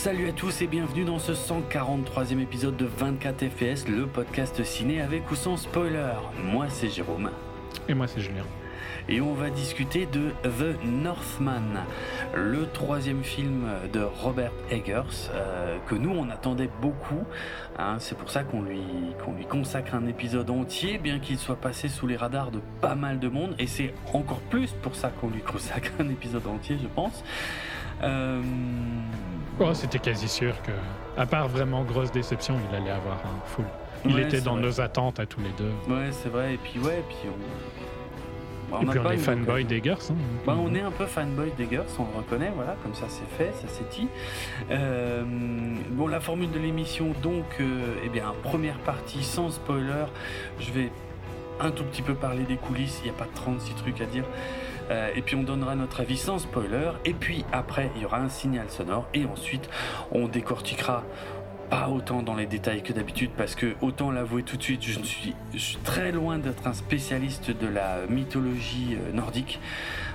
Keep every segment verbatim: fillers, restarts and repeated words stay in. Salut à tous et bienvenue dans ce cent quarante-troisième épisode de vingt-quatre F P S, le podcast ciné avec ou sans spoiler. Moi c'est Jérôme. Et moi c'est Julien. Et on va discuter de The Northman, le troisième film de Robert Eggers, euh, que nous on attendait beaucoup, hein, c'est pour ça qu'on lui, qu'on lui consacre un épisode entier, bien qu'il soit passé sous les radars de pas mal de monde, et c'est encore plus pour ça qu'on lui consacre un épisode entier, je pense. Euh... Oh, c'était quasi sûr que, à part vraiment grosse déception, il allait avoir un full. Il ouais, était dans vrai. nos attentes à tous les deux. Ouais, c'est vrai, et puis ouais, puis on... Bah, on et puis on est fanboy d'Eggers. Hein. Bah, on est un peu fanboy d'Eggers, on le reconnaît, voilà, comme ça c'est fait, ça c'est dit. Euh, bon, la formule de l'émission, donc, euh, eh bien, première partie sans spoiler. Je vais un tout petit peu parler des coulisses, il n'y a pas trente-six trucs à dire. Euh, et puis on donnera notre avis sans spoiler. Et puis après, il y aura un signal sonore. Et ensuite, on décortiquera. Pas autant dans les détails que d'habitude, parce que, autant l'avouer tout de suite, je suis, je suis très loin d'être un spécialiste de la mythologie nordique.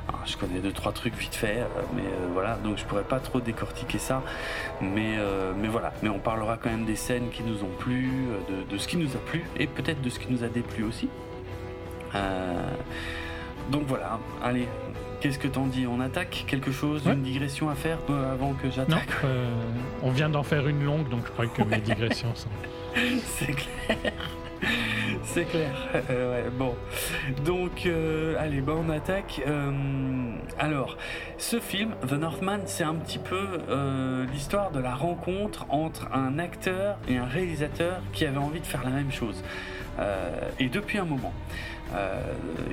Alors, je connais deux, trois trucs vite fait, mais euh, voilà, donc je pourrais pas trop décortiquer ça. Mais, euh, mais voilà, mais on parlera quand même des scènes qui nous ont plu, de, de ce qui nous a plu, et peut-être de ce qui nous a déplu aussi. Euh, donc voilà, allez, qu'est-ce que t'en dis ? On attaque quelque chose, ouais. Une digression à faire euh, avant que j'attaque ? Non, euh, on vient d'en faire une longue, donc je crois que ouais. mes digressions sont... C'est clair, c'est clair. Euh, ouais, bon, donc euh, allez, bah on attaque. Euh, alors, ce film, The Northman, c'est un petit peu euh, l'histoire de la rencontre entre un acteur et un réalisateur qui avait envie de faire la même chose. Euh, et depuis un moment euh,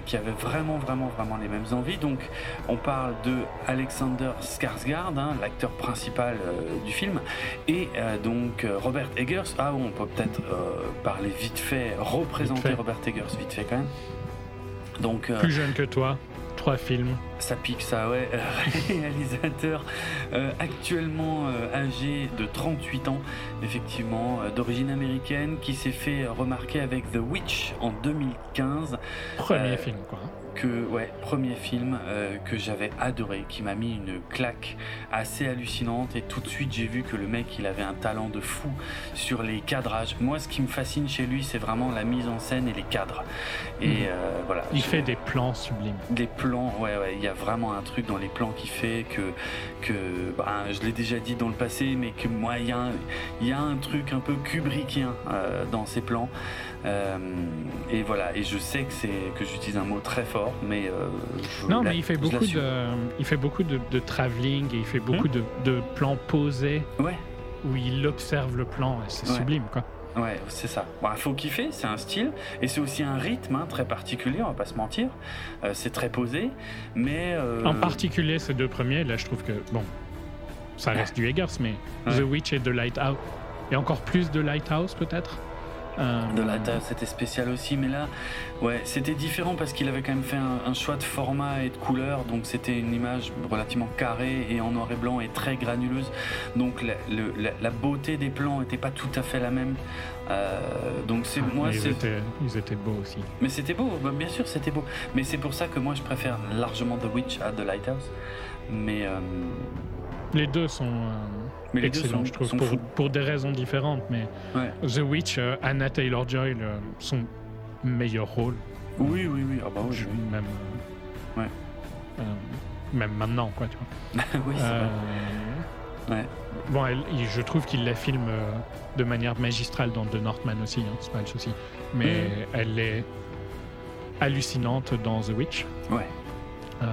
qui avait vraiment vraiment vraiment les mêmes envies. Donc on parle de Alexander Skarsgård, hein, l'acteur principal euh, du film, et euh, donc euh, Robert Eggers. Ah on peut peut-être euh, parler vite fait, représenter vite fait. Robert Eggers vite fait quand même, donc, euh, plus jeune que toi, trois films. Ça pique ça, ouais. Réalisateur euh, actuellement euh, âgé de trente-huit ans, effectivement, euh, d'origine américaine, qui s'est fait remarquer avec The Witch en deux mille quinze. Premier euh, film, quoi. Que, ouais, premier film euh, que j'avais adoré, qui m'a mis une claque assez hallucinante, et tout de suite j'ai vu que le mec il avait un talent de fou sur les cadrages. Moi ce qui me fascine chez lui c'est vraiment la mise en scène et les cadres. Et mmh. euh, voilà. Il fait des plans sublimes. Des plans, ouais, ouais. Il y a vraiment un truc dans les plans qui fait que, que bah, je l'ai déjà dit dans le passé, mais que moi il y a un, y a un truc un peu kubrickien euh, dans ces plans. Euh, et voilà, et je sais que, c'est, que j'utilise un mot très fort, mais euh, je non, mais il fait beaucoup de, il fait beaucoup de, de travelling, et il fait beaucoup hum. de, de plans posés, ouais. où il observe le plan, et c'est ouais. sublime, quoi. Ouais, c'est ça. Bon, faut kiffer, c'est un style, et c'est aussi un rythme hein, très particulier, on va pas se mentir. Euh, c'est très posé, mais euh... en particulier ces deux premiers, là, je trouve que bon, ça reste ouais. du Eggers, mais ouais. The Witch et The Lighthouse, et encore plus The Lighthouse peut-être. De la table, c'était spécial aussi, mais là, ouais, c'était différent parce qu'il avait quand même fait un, un choix de format et de couleur, donc c'était une image relativement carrée et en noir et blanc et très granuleuse, donc la, le, la, la beauté des plans n'était pas tout à fait la même. Euh, donc c'est moi, ils, c'est... Étaient, ils étaient beaux aussi. Mais c'était beau, bah bien sûr c'était beau. Mais c'est pour ça que moi je préfère largement The Witch à The Lighthouse. Mais euh... les deux sont. Euh... Mais excellent, je trouve, pour, pour des raisons différentes, mais ouais. The Witch, euh, Anya Taylor-Joy, le, son meilleur rôle. Oui, oui, oui. Ah bah oui, je, oui. Même, euh, ouais. euh, même maintenant, quoi, tu vois. Oui, c'est euh, vrai. Ouais. Bon, elle, je trouve qu'il la filme euh, de manière magistrale dans The Northman aussi, hein, c'est pas le souci. Mais mmh. elle est hallucinante dans The Witch. Ouais. Euh,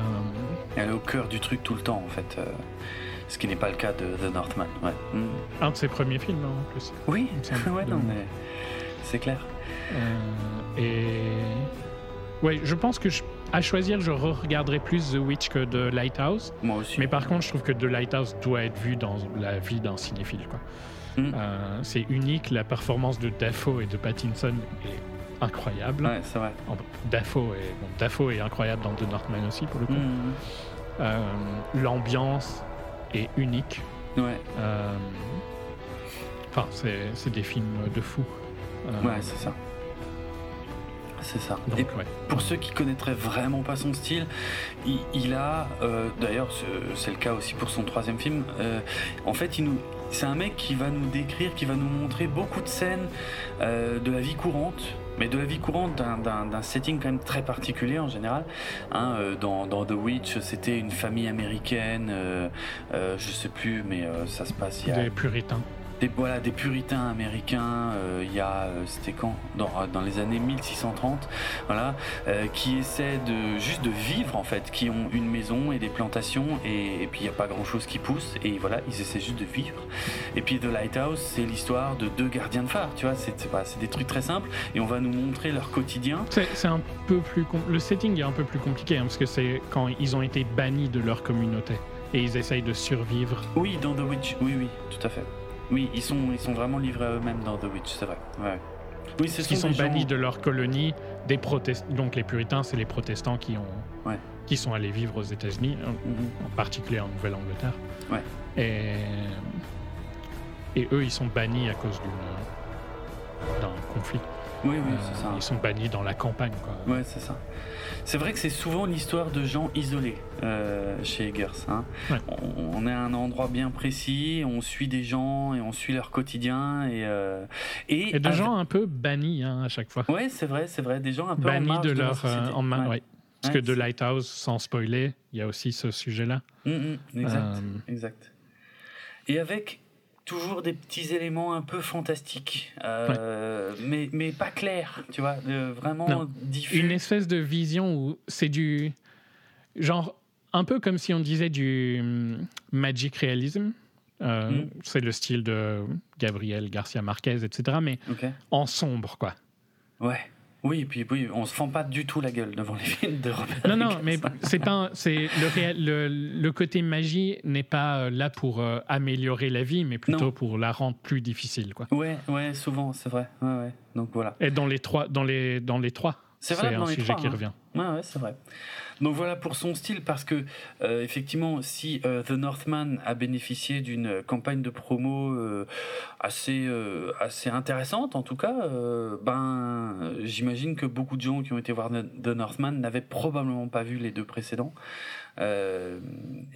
elle est au cœur du truc tout le temps, en fait. Euh... Ce qui n'est pas le cas de The Northman. Ouais. Mm. Un de ses premiers films, hein, en plus. Oui, ouais, non, mais c'est clair. Euh, et ouais, je pense que je... à choisir, je re-regarderai plus The Witch que The Lighthouse. Moi aussi. Mais par contre, je trouve que The Lighthouse doit être vu dans la vie d'un cinéphile, quoi. Mm. Euh, c'est unique. La performance de Dafoe et de Pattinson est incroyable. Ouais, c'est vrai. Dafoe est, bon, Dafoe est incroyable dans The Northman aussi, pour le coup. Mm. Euh, l'ambiance est unique. Ouais. Euh, enfin, c'est, c'est des films de fous. Euh, ouais, c'est ça. C'est ça. Donc, et ouais. Pour ceux qui connaîtraient vraiment pas son style, il, il a, euh, d'ailleurs, c'est, c'est le cas aussi pour son troisième film. Euh, en fait, il nous, C'est un mec qui va nous décrire, qui va nous montrer beaucoup de scènes euh, de la vie courante, mais de la vie courante d'un, d'un, d'un setting quand même très particulier en général. Hein, euh, dans, dans The Witch, c'était une famille américaine, euh, euh, je sais plus, mais euh, ça se passe il y a... Des puritains. Des, voilà, des puritains américains, euh, il y a, euh, c'était quand dans, dans les années mille six cent trente, voilà, euh, qui essaient de, juste de vivre en fait, qui ont une maison et des plantations et, et puis il n'y a pas grand chose qui pousse et voilà, ils essaient juste de vivre. Et puis The Lighthouse, c'est l'histoire de deux gardiens de phare, tu vois, c'est, c'est, pas, c'est des trucs très simples et on va nous montrer leur quotidien. C'est, c'est un peu plus, compl- le setting est un peu plus compliqué hein, parce que c'est quand ils ont été bannis de leur communauté et ils essayent de survivre. Oui, dans The Witch, oui, oui, tout à fait. Oui, ils sont, ils sont vraiment livrés à eux-mêmes dans The Witch, c'est vrai. Ouais. Oui, ce sont ils sont gens... bannis de leur colonie, des protestants. Donc les puritains, c'est les protestants qui, ont... ouais. qui sont allés vivre aux États-Unis, mm-hmm. en particulier en Nouvelle-Angleterre. Ouais. Et... et eux, ils sont bannis à cause d'une... d'un conflit. Oui, oui, euh, c'est ça. Ils sont bannis dans la campagne, quoi. Ouais, c'est ça. C'est vrai que c'est souvent l'histoire de gens isolés euh, chez Eggers. Hein. Ouais. On, on est à un endroit bien précis, on suit des gens et on suit leur quotidien et euh, et, et des avec... gens un peu bannis hein, à chaque fois. Ouais, c'est vrai, c'est vrai, des gens un peu bannis en marge de leur de la société. En marge, ouais. Ouais. Parce ouais, que The Lighthouse, sans spoiler, il y a aussi ce sujet-là. Mmh, mmh, exact, euh... exact. Et avec. Toujours des petits éléments un peu fantastiques, euh, ouais. mais, mais pas clairs, tu vois, euh, vraiment non. diffus. Une espèce de vision où c'est du... Genre, un peu comme si on disait du magic realism. Euh, mm. C'est le style de Gabriel Garcia Marquez, et cetera. Mais okay. en sombre, quoi. Ouais. Oui, et puis oui, on se fend pas du tout la gueule devant les films de Robert Eggers. Non, non, mais c'est pas, un, c'est le, réel, le, le côté magie n'est pas là pour euh, améliorer la vie, mais plutôt non. pour la rendre plus difficile, quoi. Ouais, ouais, souvent, c'est vrai. Ouais, ouais. Donc voilà. Et dans les trois, dans les, dans les trois, c'est, c'est vrai, un dans sujet les trois, qui hein. revient. Ouais, ouais, c'est vrai. Donc voilà pour son style, parce que euh, effectivement, si euh, The Northman a bénéficié d'une campagne de promo euh, assez euh, assez intéressante, en tout cas, euh, ben j'imagine que beaucoup de gens qui ont été voir The Northman n'avaient probablement pas vu les deux précédents, euh,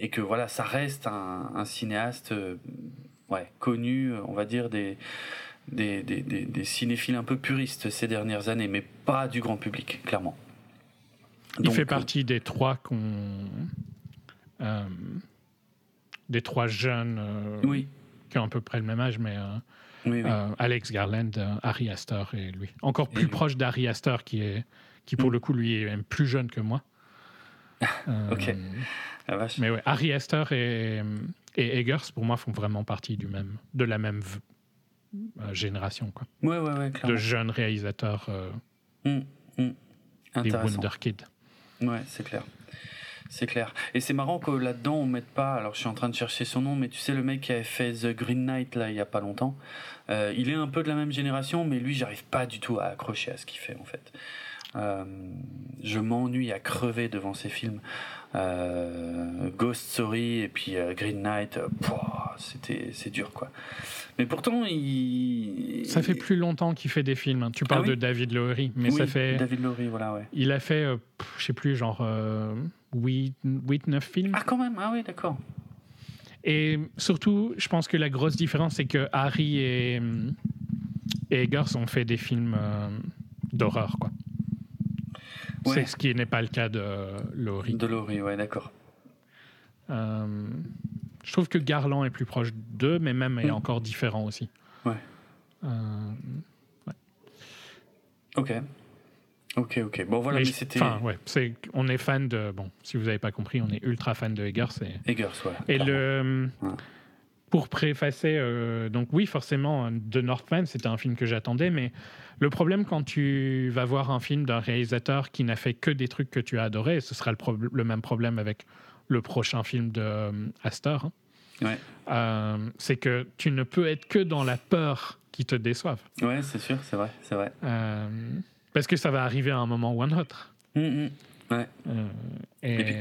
et que voilà, ça reste un, un cinéaste euh, ouais connu, on va dire des des, des des des cinéphiles un peu puristes ces dernières années, mais pas du grand public, clairement. Il Donc, fait partie des trois qu'on, euh, des trois jeunes euh, oui. qui ont à peu près le même âge, mais euh, oui, oui. Euh, Alex Garland, euh, Ari Aster et lui. Encore plus et proche lui. d'Ari Aster qui est, qui pour mm. le coup lui est même plus jeune que moi. euh, ok. La vache. Mais ouais, Ari Aster et, et Eggers pour moi font vraiment partie du même, de la même euh, génération quoi. Ouais ouais ouais. Clairement. De jeunes réalisateurs. Euh, mm. Mm. Des wonderkids. Ouais, c'est clair. C'est clair. Et c'est marrant que là-dedans, on ne mette pas... Alors, je suis en train de chercher son nom, mais tu sais, le mec qui avait fait The Green Knight, là, il n'y a pas longtemps, euh, il est un peu de la même génération, mais lui, j'arrive pas du tout à accrocher à ce qu'il fait, en fait. Euh, je m'ennuie à crever devant ces films. Euh, Ghost Story et puis euh, Green Knight, euh, pouah, c'était, c'est dur, quoi. Mais pourtant, il... Ça fait plus longtemps qu'il fait des films. Hein. Tu parles ah oui de David Lowery, mais oui, ça fait... David Lowery, voilà, ouais. Il a fait, euh, je sais plus, genre... Euh... huit neuf films. Ah, quand même, ah oui, d'accord. Et surtout, je pense que la grosse différence, c'est que Harry et, et Eggers ont fait des films euh, d'horreur, quoi. Ouais. C'est ce qui n'est pas le cas de Laurie. De Laurie, ouais, d'accord. Euh, je trouve que Garland est plus proche d'eux, mais même mmh. est encore différent aussi. Ouais. Euh, ouais. Ok. Ok, ok. Bon, voilà, mais, mais c'était. Enfin, ouais. C'est, on est fan de. Bon, si vous n'avez pas compris, on est ultra fan de Eggers. Et, Eggers, ouais. Et clairement. le. Ouais. Pour préfacer, euh, donc oui, forcément, The Northman, c'était un film que j'attendais, mais le problème quand tu vas voir un film d'un réalisateur qui n'a fait que des trucs que tu as adorés, et ce sera le, pro- le même problème avec le prochain film de euh, Astor, hein, ouais. euh, c'est que tu ne peux être que dans la peur qui te déçoive. Ouais, c'est sûr, c'est vrai, c'est vrai. Euh, Parce que ça va arriver à un moment ou à un autre. Mmh, ouais. Euh, et... Et puis,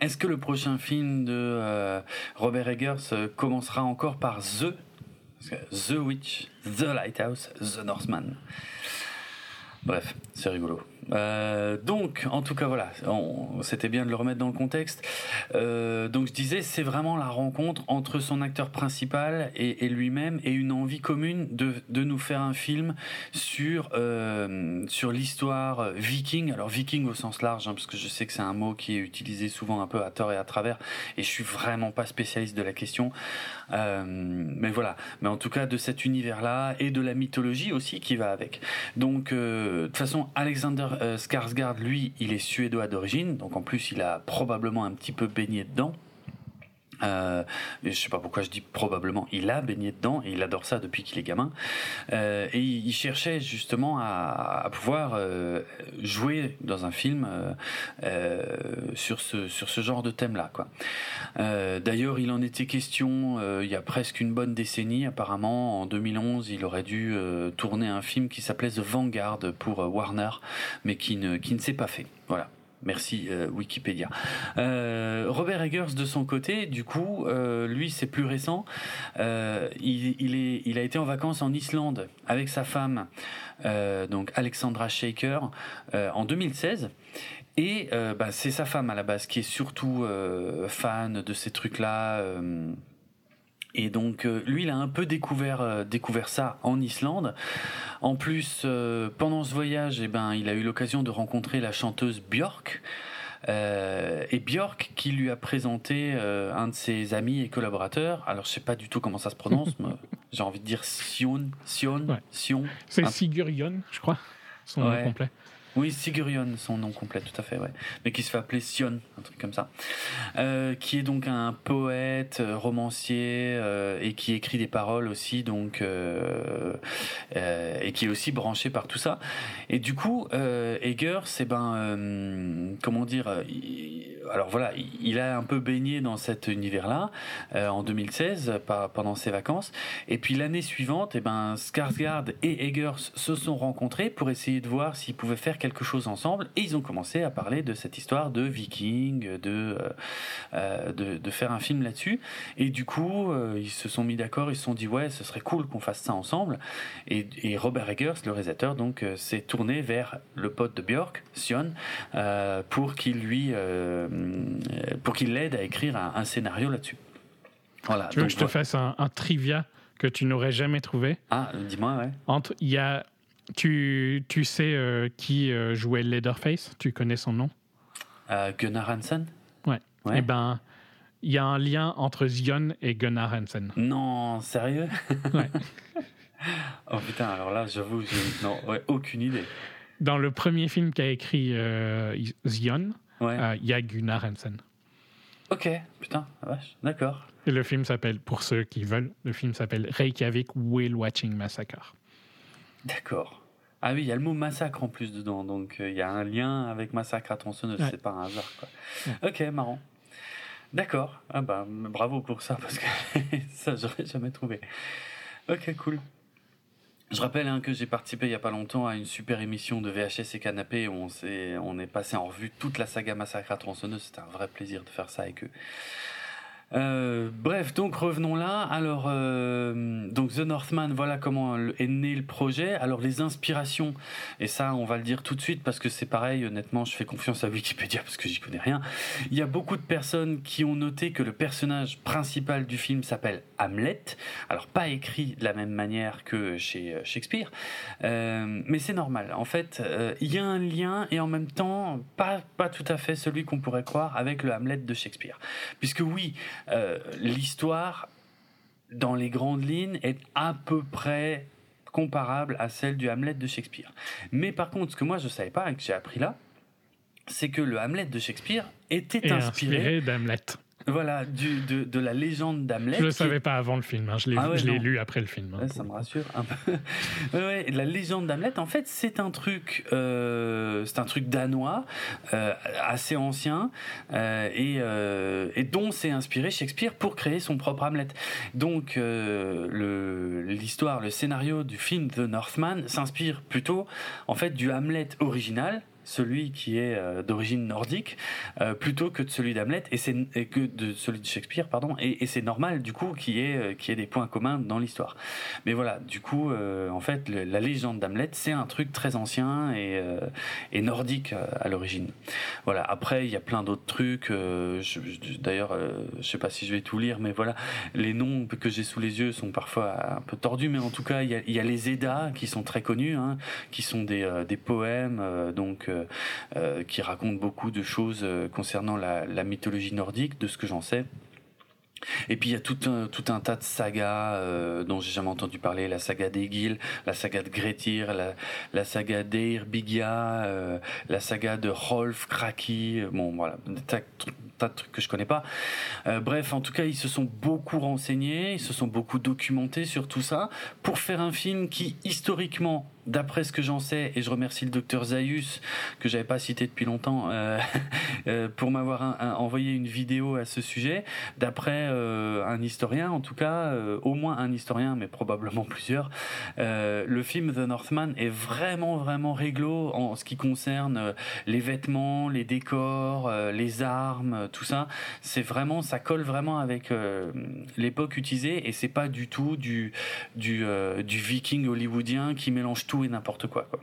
est-ce que le prochain film de euh, Robert Eggers euh, commencera encore par The, The Witch, The Lighthouse, The Northman ? Bref, c'est rigolo. Euh, donc, en tout cas, voilà, on, c'était bien de le remettre dans le contexte. Euh, donc, je disais, c'est vraiment la rencontre entre son acteur principal et, et lui-même, et une envie commune de, de nous faire un film sur euh, sur l'histoire viking. Alors, viking au sens large, hein, parce que je sais que c'est un mot qui est utilisé souvent un peu à tort et à travers, et je suis vraiment pas spécialiste de la question. Euh, mais voilà. Mais en tout cas, de cet univers-là et de la mythologie aussi qui va avec. Donc, euh, de toute façon, Alexander Euh, Skarsgård, lui, il est suédois d'origine, donc en plus il a probablement un petit peu baigné dedans. Euh, je sais pas pourquoi je dis probablement, il a baigné dedans et il adore ça depuis qu'il est gamin. Euh, et il cherchait justement à, à pouvoir euh, jouer dans un film euh, euh, sur ce sur ce genre de thème-là, quoi. Euh, d'ailleurs, il en était question euh, il y a presque une bonne décennie. Apparemment, en deux mille onze, il aurait dû euh, tourner un film qui s'appelait The Vanguard pour euh, Warner, mais qui ne qui ne s'est pas fait. Voilà. Merci euh, Wikipédia. Euh, Robert Eggers, de son côté, du coup, euh, lui, c'est plus récent. Euh, il, il, est, il a été en vacances en Islande avec sa femme, euh, donc Alexandra Shaker, euh, en deux mille seize. Et euh, bah, c'est sa femme à la base qui est surtout euh, fan de ces trucs-là. Euh, Et donc euh, lui, il a un peu découvert euh, découvert ça en Islande. En plus, euh, pendant ce voyage, eh ben, il a eu l'occasion de rencontrer la chanteuse Björk. Euh, et Björk qui lui a présenté euh, un de ses amis et collaborateurs. Alors je sais pas du tout comment ça se prononce, mais j'ai envie de dire Sjón, Sjón, ouais. Sjón. C'est ah. Sigurjón, je crois, son ouais. nom complet. Oui, Sigurjón, son nom complet, tout à fait, ouais. Mais qui se fait appeler Sjón, un truc comme ça. Euh, qui est donc un poète, romancier, euh, et qui écrit des paroles aussi, donc, euh, euh, et qui est aussi branché par tout ça. Et du coup, euh, Eggers, eh ben, euh, comment dire, il, alors voilà, il, il a un peu baigné dans cet univers-là, euh, en deux mille seize, pas, pendant ses vacances. Et puis l'année suivante, eh ben, Skarsgård et Eggers se sont rencontrés pour essayer de voir s'ils pouvaient faire quelque chose ensemble, et ils ont commencé à parler de cette histoire de viking, de euh, de, de faire un film là-dessus, et du coup euh, ils se sont mis d'accord, ils se sont dit ouais, ce serait cool qu'on fasse ça ensemble, et, et Robert Eggers, le réalisateur, donc euh, s'est tourné vers le pote de Björk, Sjón, euh, pour qu'il lui euh, pour qu'il l'aide à écrire un, un scénario là-dessus. Voilà. Tu veux donc, que je te ouais. fasse un, un trivia que tu n'aurais jamais trouvé? Ah, dis-moi, ouais. Entre, il y a Tu, tu sais euh, qui euh, jouait Leatherface? Tu connais son nom? euh, Gunnar Hansen? Ouais. ouais. Et ben, il y a un lien entre Sjón et Gunnar Hansen. Non, sérieux? Ouais. Oh putain, alors là, j'avoue, je... non, ouais, aucune idée. Dans le premier film qu'a écrit euh, Sjón, il ouais. euh, y a Gunnar Hansen. Ok, putain, vache, d'accord. Et le film s'appelle, pour ceux qui veulent, le film s'appelle Reykjavik Whale Watching Massacre. D'accord. Ah oui, il y a le mot massacre en plus dedans, donc il euh, y a un lien avec Massacre à Tronçonneuse, ouais. c'est pas un hasard, quoi. Ouais. Ok, marrant. D'accord. Ah bah bravo pour ça, parce que ça j'aurais jamais trouvé. Ok, cool. Je rappelle hein, que j'ai participé il y a pas longtemps à une super émission de V H S et Canapé où on s'est, on est passé en revue toute la saga Massacre à Tronçonneuse. C'était un vrai plaisir de faire ça avec eux. Euh, bref, donc revenons là. Alors, euh, donc The Northman, voilà comment est né le projet. Alors les inspirations, et ça on va le dire tout de suite parce que c'est pareil, honnêtement je fais confiance à Wikipédia parce que j'y connais rien. Il y a beaucoup de personnes qui ont noté que le personnage principal du film s'appelle Hamlet. Alors pas écrit de la même manière que chez Shakespeare, euh, mais c'est normal. En fait, euh, il y a un lien et en même temps pas, pas tout à fait celui qu'on pourrait croire avec le Hamlet de Shakespeare, puisque oui, Euh, l'histoire, dans les grandes lignes, est à peu près comparable à celle du Hamlet de Shakespeare. Mais par contre, ce que moi je savais pas et que j'ai appris là, c'est que le Hamlet de Shakespeare était et inspiré, inspiré d'Hamlet. Voilà, du, de, de la légende d'Hamlet. Je ne le savais est... pas avant le film, hein. je l'ai, ah ouais, je l'ai lu après le film. Hein, ouais, ça me rassure un peu. ouais, ouais, la légende d'Hamlet, en fait, c'est un truc, euh, c'est un truc danois, euh, assez ancien, euh, et, euh, et dont s'est inspiré Shakespeare pour créer son propre Hamlet. Donc, euh, le, l'histoire, le scénario du film The Northman s'inspire plutôt, en fait, du Hamlet original, celui qui est euh, d'origine nordique euh, plutôt que de celui d'Hamlet et, c'est, et que de celui de Shakespeare pardon et, et c'est normal du coup qu'il y ait euh, qu'il y ait des points communs dans l'histoire. Mais voilà, du coup euh, en fait le, la légende d'Hamlet c'est un truc très ancien et euh, et nordique à l'origine. Voilà, après il y a plein d'autres trucs euh, je, je, d'ailleurs euh, je sais pas si je vais tout lire mais voilà, les noms que j'ai sous les yeux sont parfois un peu tordus mais en tout cas il y a, il y a les Eddas qui sont très connus hein, qui sont des euh, des poèmes euh, donc euh, euh, qui racontent beaucoup de choses euh, concernant la, la mythologie nordique de ce que j'en sais. Et puis il y a tout un, tout un tas de sagas euh, dont j'ai jamais entendu parler, la saga d'Egil, la saga de Grettir, la, la saga d'Eyrbyggja, euh, la saga de Rolf Kraki, bon voilà, des tas, tas de trucs que je connais pas. Euh, bref, en tout cas, ils se sont beaucoup renseignés, ils se sont beaucoup documentés sur tout ça pour faire un film qui historiquement, d'après ce que j'en sais, et je remercie le docteur Zaius que j'avais pas cité depuis longtemps euh, pour m'avoir un, un, envoyé une vidéo à ce sujet, d'après euh, un historien en tout cas euh, au moins un historien mais probablement plusieurs, euh, le film The Northman est vraiment vraiment réglo en ce qui concerne les vêtements, les décors, euh, les armes, tout ça c'est vraiment, ça colle vraiment avec euh, l'époque utilisée et c'est pas du tout du, du, euh, du viking hollywoodien qui mélange tout et n'importe quoi, quoi.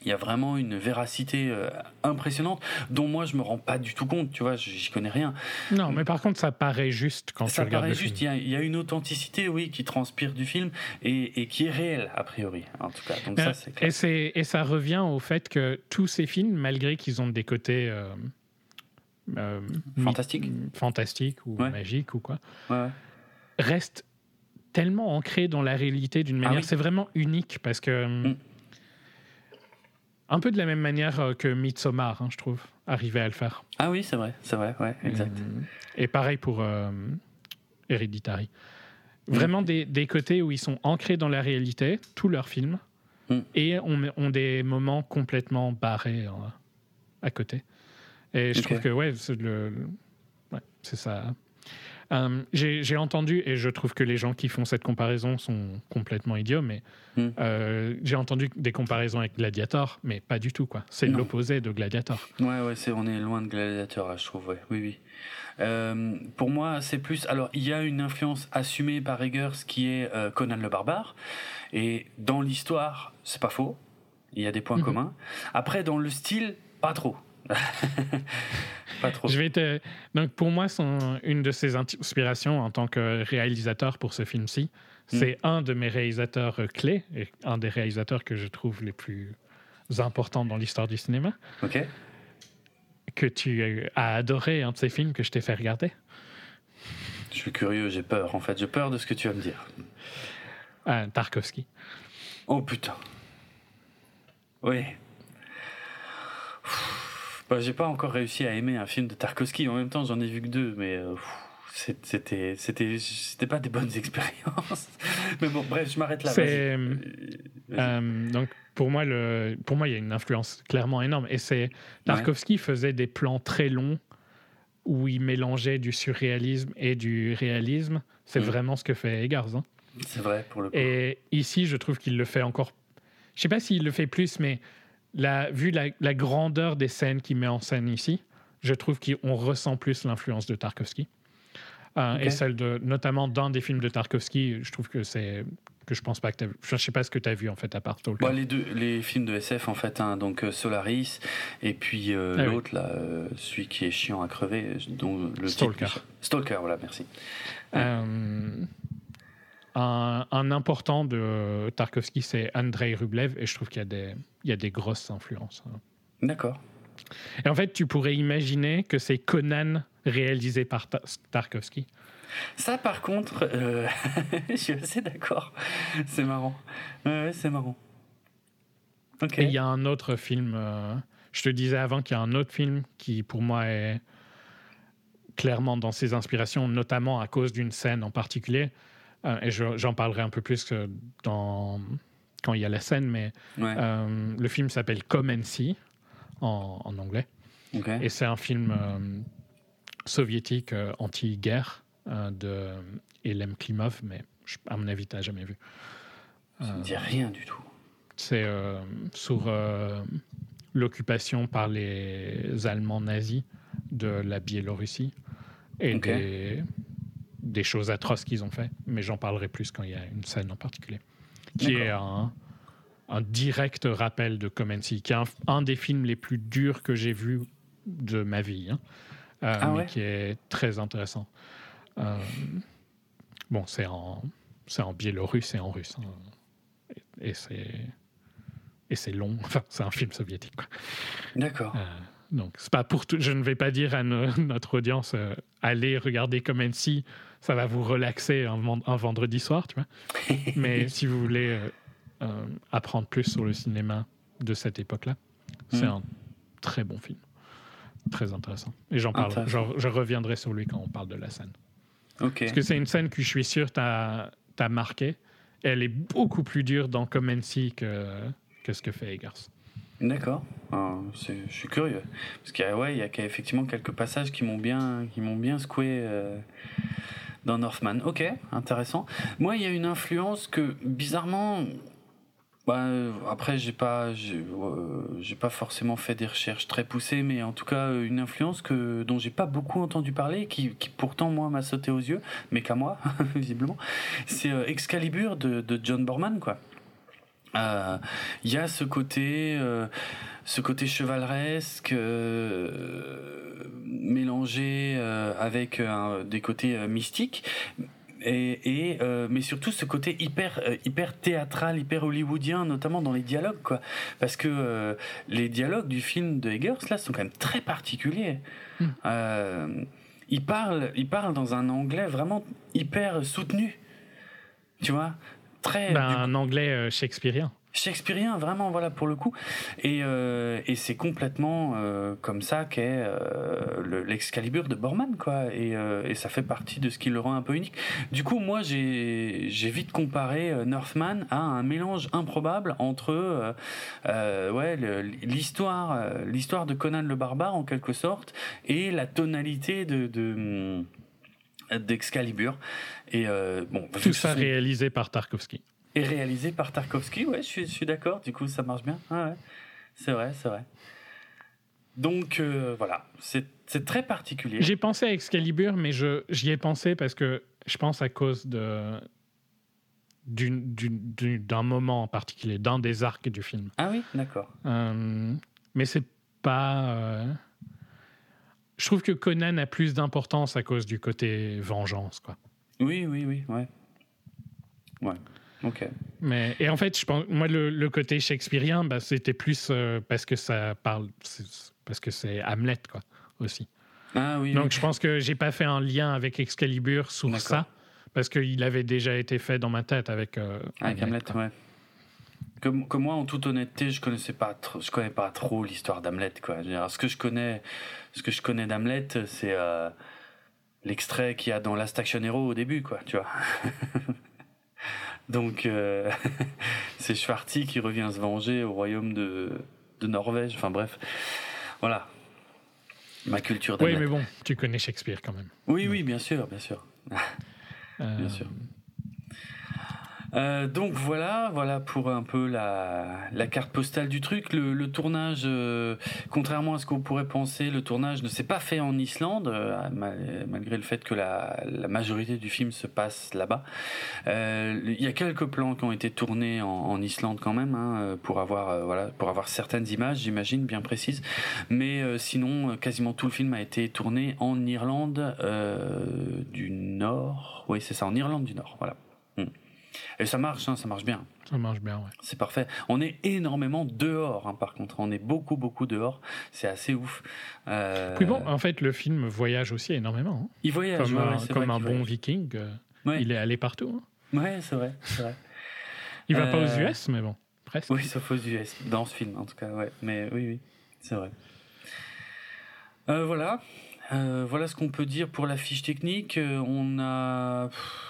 Il y a vraiment une véracité euh, impressionnante dont moi je me rends pas du tout compte, tu vois, j'y connais rien. Non, mais par contre ça paraît juste quand ça tu regardes le juste, film. Ça paraît juste, il y a une authenticité, oui, qui transpire du film et, et qui est réelle a priori, en tout cas. Donc ben, ça c'est clair. Et, c'est, et ça revient au fait que tous ces films, malgré qu'ils ont des côtés euh, euh, fantastiques, mi- fantastiques ou ouais. magiques ou quoi, ouais. restent tellement ancré dans la réalité d'une manière, ah oui. c'est vraiment unique parce que mm. un peu de la même manière que Midsommar, hein, je trouve, arrivait à le faire. Ah oui, c'est vrai, c'est vrai, ouais, exact. Et pareil pour euh, Hereditary. Vraiment mm. des, des côtés où ils sont ancrés dans la réalité, tous leurs films, mm. et ont, ont des moments complètement barrés hein, à côté. Et je okay. trouve que ouais, c'est le, le ouais, c'est ça. Euh, j'ai, j'ai entendu, et je trouve que les gens qui font cette comparaison sont complètement idiots, mais mmh. euh, j'ai entendu des comparaisons avec Gladiator, mais pas du tout, quoi. C'est non. l'opposé de Gladiator. Ouais, ouais, c'est, on est loin de Gladiator, là, je trouve, ouais. Oui, oui. Euh, pour moi, c'est plus. Alors, il y a une influence assumée par Eggers qui est euh, Conan le barbare, et dans l'histoire, c'est pas faux. Il y a des points mmh. communs. Après, dans le style, pas trop. Pas trop. Je vais te... Donc pour moi, son... une de ses inspirations en tant que réalisateur pour ce film-ci, c'est mmh. un de mes réalisateurs clés, et un des réalisateurs que je trouve les plus importants dans l'histoire du cinéma. Ok. Que tu as adoré un de ces films que je t'ai fait regarder. Je suis curieux, j'ai peur en fait, j'ai peur de ce que tu vas me dire. Euh, Tarkovsky. Oh putain. Oui. Pfff. J'ai pas encore réussi à aimer un film de Tarkovsky. En même temps, j'en ai vu que deux, mais euh, pff, c'était, c'était, c'était pas des bonnes expériences. Mais bon, bref, je m'arrête là. C'est, vas-y. Vas-y. Euh, donc pour moi, le, pour moi, il y a une influence clairement énorme. Et c'est Tarkovsky ouais. faisait des plans très longs où il mélangeait du surréalisme et du réalisme. C'est mmh. vraiment ce que fait Eggers. Hein. C'est vrai pour le coup. Et ici, je trouve qu'il le fait encore. Je sais pas s'il le fait plus, mais La, vu la, la grandeur des scènes qu'il met en scène ici, je trouve qu'on ressent plus l'influence de Tarkovsky. Euh, okay. Et celle de, notamment d'un des films de Tarkovsky, je trouve que c'est. Que je pense pas que t'as vu. Je sais pas ce que t'as vu en fait à part Talk. Bah, les deux, les films de S F en fait, hein, donc Solaris et puis euh, ah, l'autre oui. là, euh, celui qui est chiant à crever, dont le Stalker. Titre, Stalker, voilà, merci. Euh, Un, un important de Tarkovsky, c'est Andrei Rublev, et je trouve qu'il y a des, il y a des grosses influences. D'accord. Et en fait, tu pourrais imaginer que c'est Conan réalisé par Ta- Tarkovsky. Ça, par contre, euh, je suis assez d'accord. C'est marrant. Euh, c'est marrant. Ok. Et il y a un autre film, euh, je te disais avant qu'il y a un autre film qui, pour moi, est clairement dans ses inspirations, notamment à cause d'une scène en particulier. Euh, et je, j'en parlerai un peu plus dans, quand il y a la scène, mais ouais. euh, le film s'appelle Come and See en, en anglais. Okay. Et c'est un film euh, soviétique euh, anti-guerre euh, de Elem Klimov, mais je, à mon avis, tu n'as jamais vu. Euh, Ça ne me dit rien du tout. C'est euh, sur euh, l'occupation par les Allemands nazis de la Biélorussie et okay. des, des choses atroces qu'ils ont fait. Mais j'en parlerai plus quand il y a une scène en particulier. Qui D'accord. est un, un direct rappel de Come and See, qui est un, un des films les plus durs que j'ai vu de ma vie, hein, euh, ah mais ouais. qui est très intéressant. Euh, bon, c'est en, c'est en biélorusse et en russe. Hein, et, et c'est... Et c'est long, enfin, c'est un film soviétique. Quoi. D'accord. Euh, donc, c'est pas pour tout. Je ne vais pas dire à no, notre audience, euh, allez regarder Come and See, ça va vous relaxer un, un vendredi soir, tu vois. Mais si vous voulez euh, euh, apprendre plus sur le cinéma de cette époque-là, c'est mm. un très bon film, très intéressant. Et j'en parle, je, je reviendrai sur lui quand on parle de la scène. Ok. Parce que c'est une scène que je suis sûr t'a, t'a marqué. Elle est beaucoup plus dure dans Come and See que. que ce que fait Eggers. D'accord. Alors, c'est, je suis curieux. Parce qu'il y a, ouais, il y a effectivement quelques passages qui m'ont bien, qui m'ont bien secoué euh, dans Northman. Ok, intéressant. Moi, il y a une influence que, bizarrement... Bah, après, j'ai pas, j'ai, euh, j'ai pas forcément fait des recherches très poussées, mais en tout cas, une influence que, dont j'ai pas beaucoup entendu parler, qui, qui pourtant, moi, m'a sauté aux yeux, mais qu'à moi, visiblement, c'est euh, Excalibur de, de John Borman, quoi. Il euh, y a ce côté, euh, ce côté chevaleresque euh, mélangé euh, avec euh, des côtés euh, mystiques, et, et euh, mais surtout ce côté hyper, hyper théâtral, hyper hollywoodien, notamment dans les dialogues, quoi. Parce que euh, les dialogues du film de Eggers là sont quand même très particuliers. Mmh. Euh, il parle, il parle dans un anglais vraiment hyper soutenu, tu vois. Très, ben, du... un anglais euh, shakespearien. Shakespearien, vraiment, voilà, pour le coup. Et, euh, et c'est complètement euh, comme ça qu'est euh, le, l'Excalibur de Borman, quoi. Et, euh, et ça fait partie de ce qui le rend un peu unique. Du coup, moi, j'ai, j'ai vite comparé euh, Northman à un mélange improbable entre euh, euh, ouais, le, l'histoire, euh, l'histoire de Conan le barbare, en quelque sorte, et la tonalité de... de hum, d'Excalibur et euh, bon tout ça suis... réalisé par Tarkovsky et réalisé par Tarkovsky ouais je suis, je suis d'accord du coup ça marche bien ah ouais. c'est vrai c'est vrai donc euh, voilà c'est, c'est très particulier. J'ai pensé à Excalibur mais je, j'y ai pensé parce que je pense à cause de d'une, d'une, d'un moment en particulier d'un des arcs du film. Ah oui d'accord. Euh, mais c'est pas euh... Je trouve que Conan a plus d'importance à cause du côté vengeance, quoi. Oui, oui, oui, ouais. Ouais, ok. Mais, et en fait, je pense, moi, le, le côté shakespearien, bah, c'était plus euh, parce que ça parle... C'est, parce que c'est Hamlet, quoi, aussi. Ah oui. Donc, oui. Je pense que j'ai pas fait un lien avec Excalibur sur D'accord. ça, parce qu'il avait déjà été fait dans ma tête avec... Euh, avec Hamlet, Hamlet ouais. Que, que moi, en toute honnêteté, je connaissais pas trop, je connais pas trop l'histoire d'Hamlet, quoi. Ce que je connais, ce que je connais d'Hamlet, c'est euh, l'extrait qu'il y a dans Last Action Hero au début, quoi. Tu vois. Donc, euh, c'est Schwartz qui revient se venger au royaume de, de Norvège. Enfin bref, voilà. Ma culture d'Hamlet. Oui, mais bon, tu connais Shakespeare quand même. Oui, donc. Oui, bien sûr, bien sûr, euh... bien sûr. Euh, donc voilà, voilà pour un peu la, la carte postale du truc. Le, le tournage, euh, contrairement à ce qu'on pourrait penser, le tournage ne s'est pas fait en Islande, euh, mal, malgré le fait que la, la majorité du film se passe là-bas. Euh, il y a quelques plans qui ont été tournés en, en Islande quand même, hein, pour avoir euh, voilà, pour avoir certaines images, j'imagine, bien précises. Mais euh, sinon, quasiment tout le film a été tourné en Irlande euh, du Nord. Oui, c'est ça, en Irlande du Nord. Voilà. Hmm. Et ça marche, hein, ça marche bien. Ça marche bien, ouais. C'est parfait. On est énormément dehors, hein, par contre. On est beaucoup, beaucoup dehors. C'est assez ouf. Euh... Puis bon, en fait, le film voyage aussi énormément. Hein. Il voyage, Comme ouais, un, c'est comme un bon voyage. Viking. Euh, ouais. Il est allé partout. Hein. Ouais, c'est vrai, c'est vrai. Il va euh... pas aux U S, mais bon, presque. Oui, sauf aux U S, dans ce film, en tout cas, ouais. Mais oui, oui, c'est vrai. Euh, voilà. Euh, voilà ce qu'on peut dire pour la fiche technique. Euh, on a... Pff...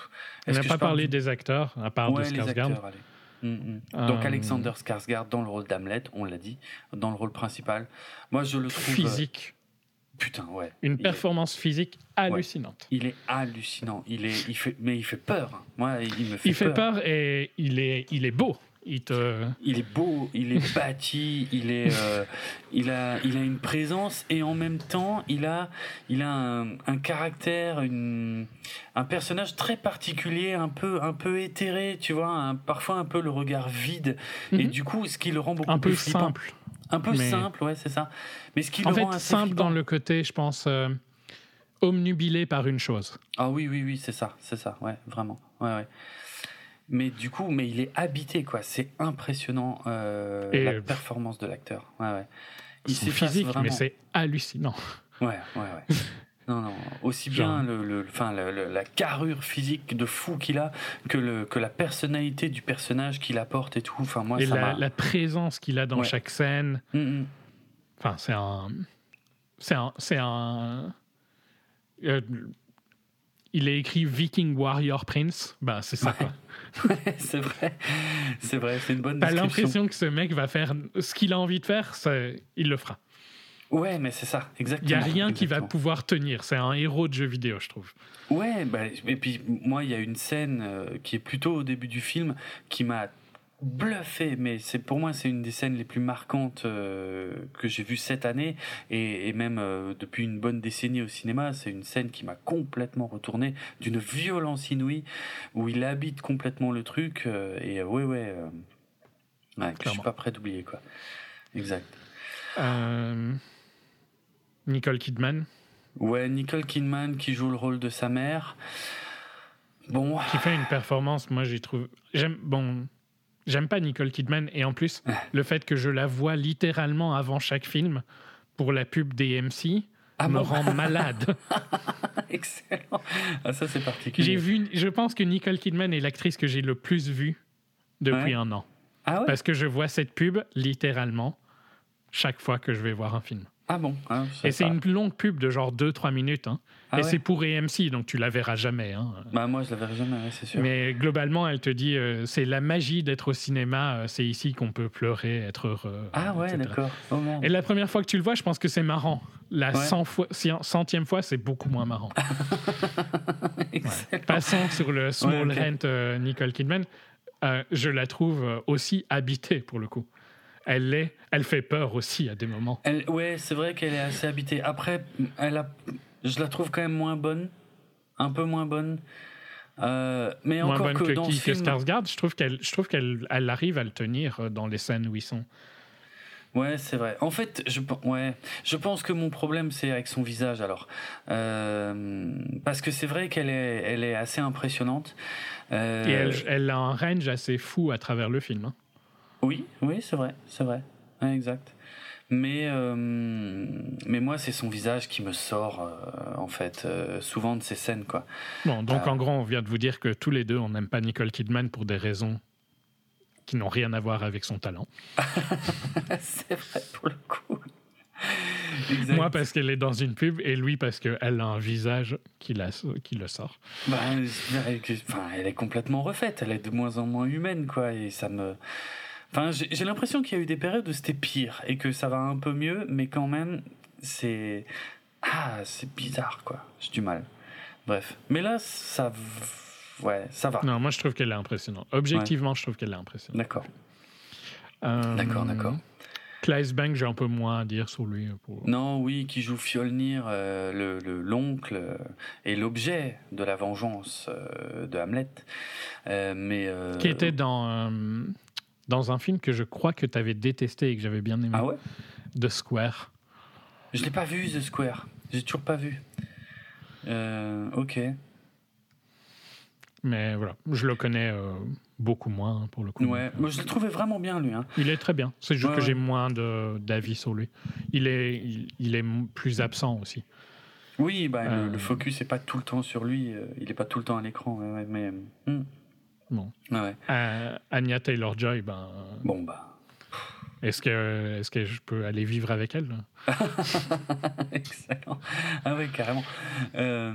On n'a pas parlé du... des acteurs, à part ouais, de Skarsgård. Acteurs, mm-hmm. euh... Donc Alexander Skarsgård dans le rôle d'Hamlet, on l'a dit, dans le rôle principal. Moi, je le trouve... Physique. Putain, ouais. Une il performance est... physique hallucinante. Ouais. Il est hallucinant, il est... Il fait... mais il fait peur. Moi, il me fait il peur. Il fait peur et il est, il est beau. Il, te... il est beau, il est bâti, il est, euh, il a, il a une présence et en même temps, il a, il a un, un caractère, une, un personnage très particulier, un peu, un peu éthéré, tu vois, un, parfois un peu le regard vide. Mm-hmm. Et du coup, ce qui le rend beaucoup un plus flippant. Simple. Un peu mais... simple, ouais, c'est ça. Mais ce qui en le fait, rend assez simple flippant. Dans le côté, je pense, euh, omnubilé par une chose. Ah oui, oui, oui, c'est ça, c'est ça, ouais, vraiment, ouais, ouais. Mais du coup, mais il est habité, quoi. C'est impressionnant euh, la euh, performance de l'acteur. Ouais, ouais. Il s'efface physique, vraiment. Mais c'est hallucinant. Ouais, ouais, ouais. non, non. Aussi bien le, le, enfin, le, le, la carrure physique de fou qu'il a que le, que la personnalité du personnage qu'il apporte et tout. Enfin, moi, et ça la, m'a... la présence qu'il a dans ouais. chaque scène. Mm-hmm. Enfin, c'est un, c'est un, c'est un. Euh, Il est écrit Viking Warrior Prince, ben c'est ça ouais. quoi. c'est vrai, c'est vrai, c'est une bonne description. T'as l'impression que ce mec va faire ce qu'il a envie de faire, c'est... il le fera. Ouais, mais c'est ça, exactement. Il n'y a rien exactement. Qui va pouvoir tenir, c'est un héros de jeu vidéo, je trouve. Ouais, bah, et puis moi, il y a une scène euh, qui est plutôt au début du film qui m'a bluffé, mais c'est pour moi c'est une des scènes les plus marquantes euh, que j'ai vues cette année et, et même euh, depuis une bonne décennie au cinéma. C'est une scène qui m'a complètement retourné, d'une violence inouïe, où il habite complètement le truc euh, et euh, ouais ouais, euh, ouais que je suis pas prêt d'oublier quoi. Exact. Euh, Nicole Kidman. Ouais, Nicole Kidman qui joue le rôle de sa mère. Bon. Qui fait une performance. Moi j'y trouve. J'aime bon. J'aime pas Nicole Kidman et en plus le fait que je la vois littéralement avant chaque film pour la pub des M C ah me bon rend malade. Excellent. Ah, ça c'est particulier. J'ai vu, je pense que Nicole Kidman est l'actrice que j'ai le plus vue depuis ouais. un an. Ah ouais. Parce que je vois cette pub littéralement chaque fois que je vais voir un film. Ah bon. Ah, et c'est pas. Une longue pub de genre deux trois minutes hein. Ah et ouais. c'est pour A M C, donc tu la verras jamais. Hein. Bah moi, je la verrai jamais, c'est sûr. Mais globalement, elle te dit, euh, c'est la magie d'être au cinéma, euh, c'est ici qu'on peut pleurer, être heureux. Ah ouais, et cetera d'accord. Oh, et la première fois que tu le vois, je pense que c'est marrant. La ouais. cent fois, centième fois, c'est beaucoup moins marrant. ouais. Passons sur le Small ouais, okay. Rent euh, Nicole Kidman, euh, je la trouve aussi habitée pour le coup. Elle l'est, elle fait peur aussi à des moments. Elle, ouais, c'est vrai qu'elle est assez habitée. Après, elle a... Je la trouve quand même moins bonne, un peu moins bonne. Euh, mais moins encore bonne que, que dans qui, ce film... que Skarsgård, je trouve qu'elle, je trouve qu'elle, elle arrive à le tenir dans les scènes où ils sont. Ouais, c'est vrai. En fait, je, ouais, je pense que mon problème c'est avec son visage alors, euh, parce que c'est vrai qu'elle est, elle est assez impressionnante. Euh... Et elle, elle a un range assez fou à travers le film. Hein. Oui, oui, c'est vrai, c'est vrai, ouais, exact. Mais euh, mais moi c'est son visage qui me sort euh, en fait euh, souvent de ces scènes quoi. Bon donc euh, en gros on vient de vous dire que tous les deux on n'aime pas Nicole Kidman pour des raisons qui n'ont rien à voir avec son talent. C'est vrai pour le coup. Exact. Moi parce qu'elle est dans une pub et lui parce qu'elle a un visage qui, la, qui le sort. Bah, elle, enfin, elle est complètement refaite, elle est de moins en moins humaine quoi et ça me. Enfin, j'ai, j'ai l'impression qu'il y a eu des périodes où c'était pire et que ça va un peu mieux, mais quand même, c'est... Ah, c'est bizarre, quoi. J'ai du mal. Bref. Mais là, ça... Ouais, ça va. Non, moi, je trouve qu'elle est impressionnante. Objectivement, ouais. je trouve qu'elle est impressionnante. D'accord. Euh... D'accord, d'accord. Klaus Bang, j'ai un peu moins à dire sur lui. Pour... Non, oui, qui joue Fjolnir, euh, le, le, l'oncle euh, et l'objet de la vengeance euh, de Hamlet. Euh, mais... Euh... Qui était dans... Euh... Dans un film que je crois que tu avais détesté et que j'avais bien aimé. Ah ouais ? The Square. Je ne l'ai pas vu, The Square. Je n'ai toujours pas vu. Euh, ok. Mais voilà, je le connais euh, beaucoup moins pour le coup. Ouais, moi je le trouvais vraiment bien lui. Hein. Il est très bien. C'est juste ouais, que ouais. j'ai moins de, d'avis sur lui. Il est, il, il est plus absent aussi. Oui, bah, euh, le, le focus n'est pas tout le temps sur lui. Il n'est pas tout le temps à l'écran. Mais... mais hmm. Bon. Ah ouais. euh, Anya Taylor-Joy, ben. Bon bah. Est-ce que est-ce que je peux aller vivre avec elle? Excellent. Ah oui, carrément. Euh,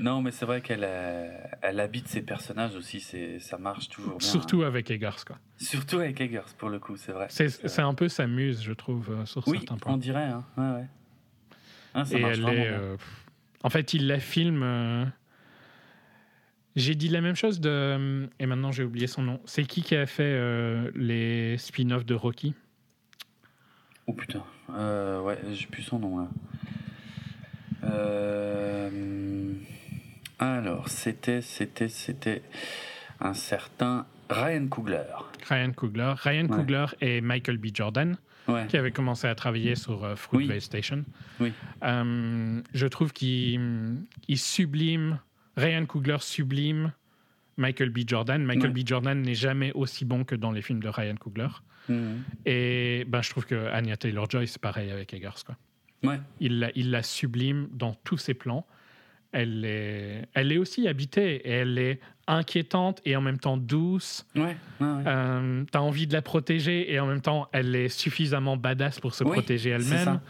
non, mais c'est vrai qu'elle a, elle habite ses personnages aussi. C'est ça marche toujours bien. Surtout hein. avec Eggers quoi. Surtout avec Eggers pour le coup, c'est vrai. C'est c'est, c'est vrai. Un peu sa muse, je trouve, euh, sur oui, certains points. Oui, on dirait. Hein. Ouais, ouais. Hein, ça Et marche elle est. Euh, en fait, il la filme. Euh, J'ai dit la même chose de... Et maintenant, j'ai oublié son nom. C'est qui qui a fait euh, les spin-offs de Rocky ? Oh putain. Euh, ouais, j'ai plus son nom, là. Euh... Alors, c'était, c'était, c'était un certain Ryan Coogler. Ryan Coogler. Ryan ouais. Coogler et Michael B. Jordan, ouais. qui avaient commencé à travailler sur euh, Fruitvale oui. Station. Oui. Euh, je trouve qu'il il sublime... Ryan Coogler sublime Michael B. Jordan. Michael ouais. B. Jordan n'est jamais aussi bon que dans les films de Ryan Coogler. Mmh. Et ben, je trouve que Anya Taylor-Joy, c'est pareil avec Eggers, quoi. Ouais. Il, la, il la sublime dans tous ses plans. Elle est, elle est aussi habitée. Et elle est inquiétante et en même temps douce. Ouais. Ah ouais. Euh, t'as envie de la protéger et en même temps, elle est suffisamment badass pour se oui, protéger elle-même. C'est ça.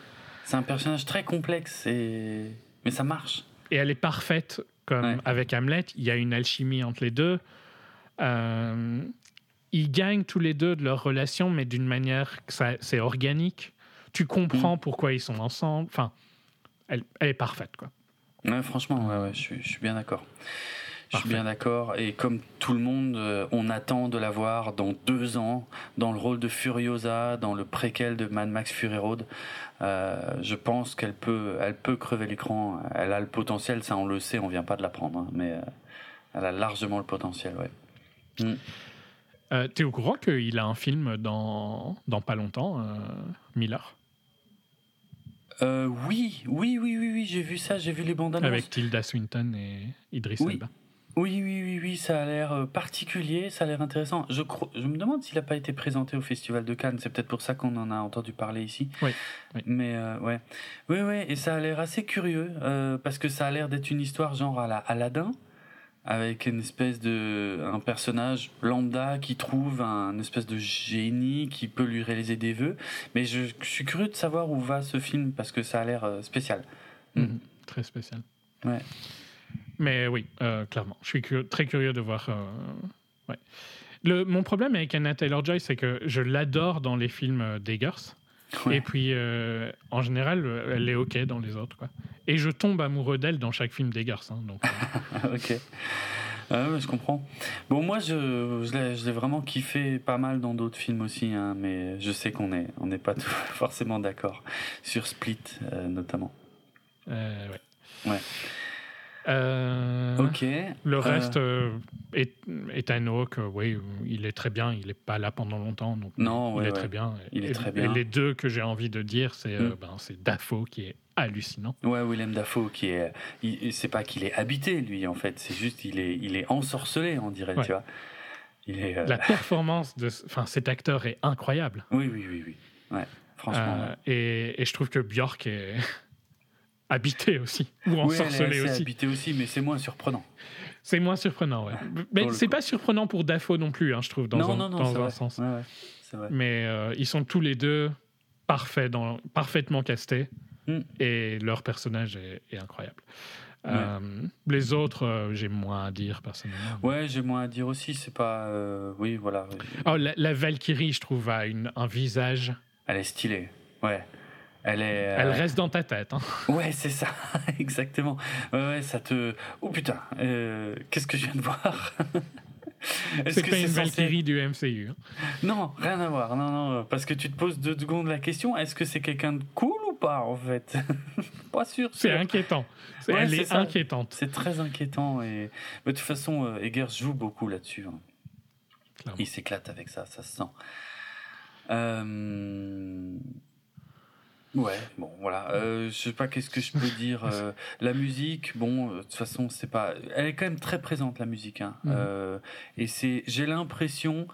C'est un personnage très complexe, et... mais ça marche. Et elle est parfaite. Comme ouais. avec Hamlet, il y a une alchimie entre les deux. Euh, ils gagnent tous les deux de leur relation, mais d'une manière que ça, c'est organique. Tu comprends mmh. pourquoi ils sont ensemble. Enfin, elle, elle est parfaite, quoi. Ouais, franchement, ouais, ouais, je, je suis bien d'accord. Je Parfait. suis bien d'accord. Et comme tout le monde, on attend de la voir dans deux ans, dans le rôle de Furiosa, dans le préquel de Mad Max Fury Road. Euh, je pense qu'elle peut, elle peut crever l'écran. Elle a le potentiel, ça on le sait, on vient pas de la prendre. Hein, mais euh, elle a largement le potentiel, ouais. Mm. Euh, t'es au courant qu'il a un film dans, dans pas longtemps, euh, Miller ? euh, oui, oui, oui, oui, oui, j'ai vu ça, j'ai vu les bandes annonces. Avec Tilda Swinton et Idris oui. Elba. Oui, oui, oui, oui, ça a l'air particulier, ça a l'air intéressant. Je, cro... je me demande s'il n'a pas été présenté au Festival de Cannes, c'est peut-être pour ça qu'on en a entendu parler ici. Oui. oui. Mais euh, ouais, oui, oui, et ça a l'air assez curieux euh, parce que ça a l'air d'être une histoire genre à la Aladdin, avec une espèce de un personnage lambda qui trouve un espèce de génie qui peut lui réaliser des vœux. Mais je, je suis curieux de savoir où va ce film parce que ça a l'air spécial. Mmh, mmh. Très spécial. Ouais. Mais oui, euh, clairement. Je suis curieux, très curieux de voir... Euh, ouais. Le, mon problème avec Anna Taylor-Joy, c'est que je l'adore dans les films d'Eggers. Ouais. Et puis, euh, en général, elle est OK dans les autres, quoi. Et je tombe amoureux d'elle dans chaque film d'Eggers. Hein, donc, euh... OK. Euh, je comprends. Bon, moi, je, je, l'ai, je l'ai vraiment kiffé pas mal dans d'autres films aussi, hein, mais je sais qu'on n'est on n'est pas tout forcément d'accord. Sur Split, euh, notamment. Euh, ouais. Ouais. Euh, ok. Le reste euh, est, est un Hawk. Euh, oui, il est très bien. Il n'est pas là pendant longtemps. Donc non, il ouais, est ouais. très bien. Il et, est très bien. Et les deux que j'ai envie de dire, c'est, mm. euh, ben, c'est Dafoe qui est hallucinant. Ouais, William Dafoe qui est. Il, c'est pas qu'il est habité lui en fait. C'est juste il est il est ensorcelé on dirait. Ouais. Tu vois. Il est. Euh... La performance de. Enfin, cet acteur est incroyable. Oui, oui, oui, oui. Ouais. Franchement. Euh, ouais. Et, et je trouve que Björk est. Habité aussi, ou ensorcelé oui, aussi. Habité aussi, mais c'est moins surprenant. C'est moins surprenant, ouais. Mais c'est coup. pas surprenant pour Dafoe non plus, hein, je trouve, dans non, un, non, non, dans un sens. Ouais, ouais, c'est vrai. Mais euh, ils sont tous les deux parfaits dans, parfaitement castés, mm. et leur personnage est, est incroyable. Ouais. Euh, les autres, euh, j'ai moins à dire personnellement. Ouais, mais... j'ai moins à dire aussi, c'est pas... Euh, oui, voilà. Oh, la, la Valkyrie, je trouve, a une, un visage... Elle est stylée, ouais. Elle, est, elle euh... reste dans ta tête. Hein. Ouais, c'est ça, exactement. Ouais, ouais, ça te. Oh putain, euh, qu'est-ce que je viens de voir ? Est-ce c'est que pas c'est une Valkyrie censé... du M C U. Hein. Non, rien à voir. Non, non, parce que tu te poses deux secondes la question. Est-ce que c'est quelqu'un de cool ou pas en fait ? Pas sûr. C'est sûr. Inquiétant. C'est... Ouais, elle c'est est ça. inquiétante. C'est très inquiétant et mais de toute façon, Eggers joue beaucoup là-dessus. Hein. Clairement. Il s'éclate avec ça, ça se sent. Euh... Ouais, bon, voilà. Euh, je sais pas qu'est-ce que je peux dire. Euh, la musique, bon, de toute façon, c'est pas. Elle est quand même très présente la musique, hein. Mm-hmm. Euh, et c'est, j'ai l'impression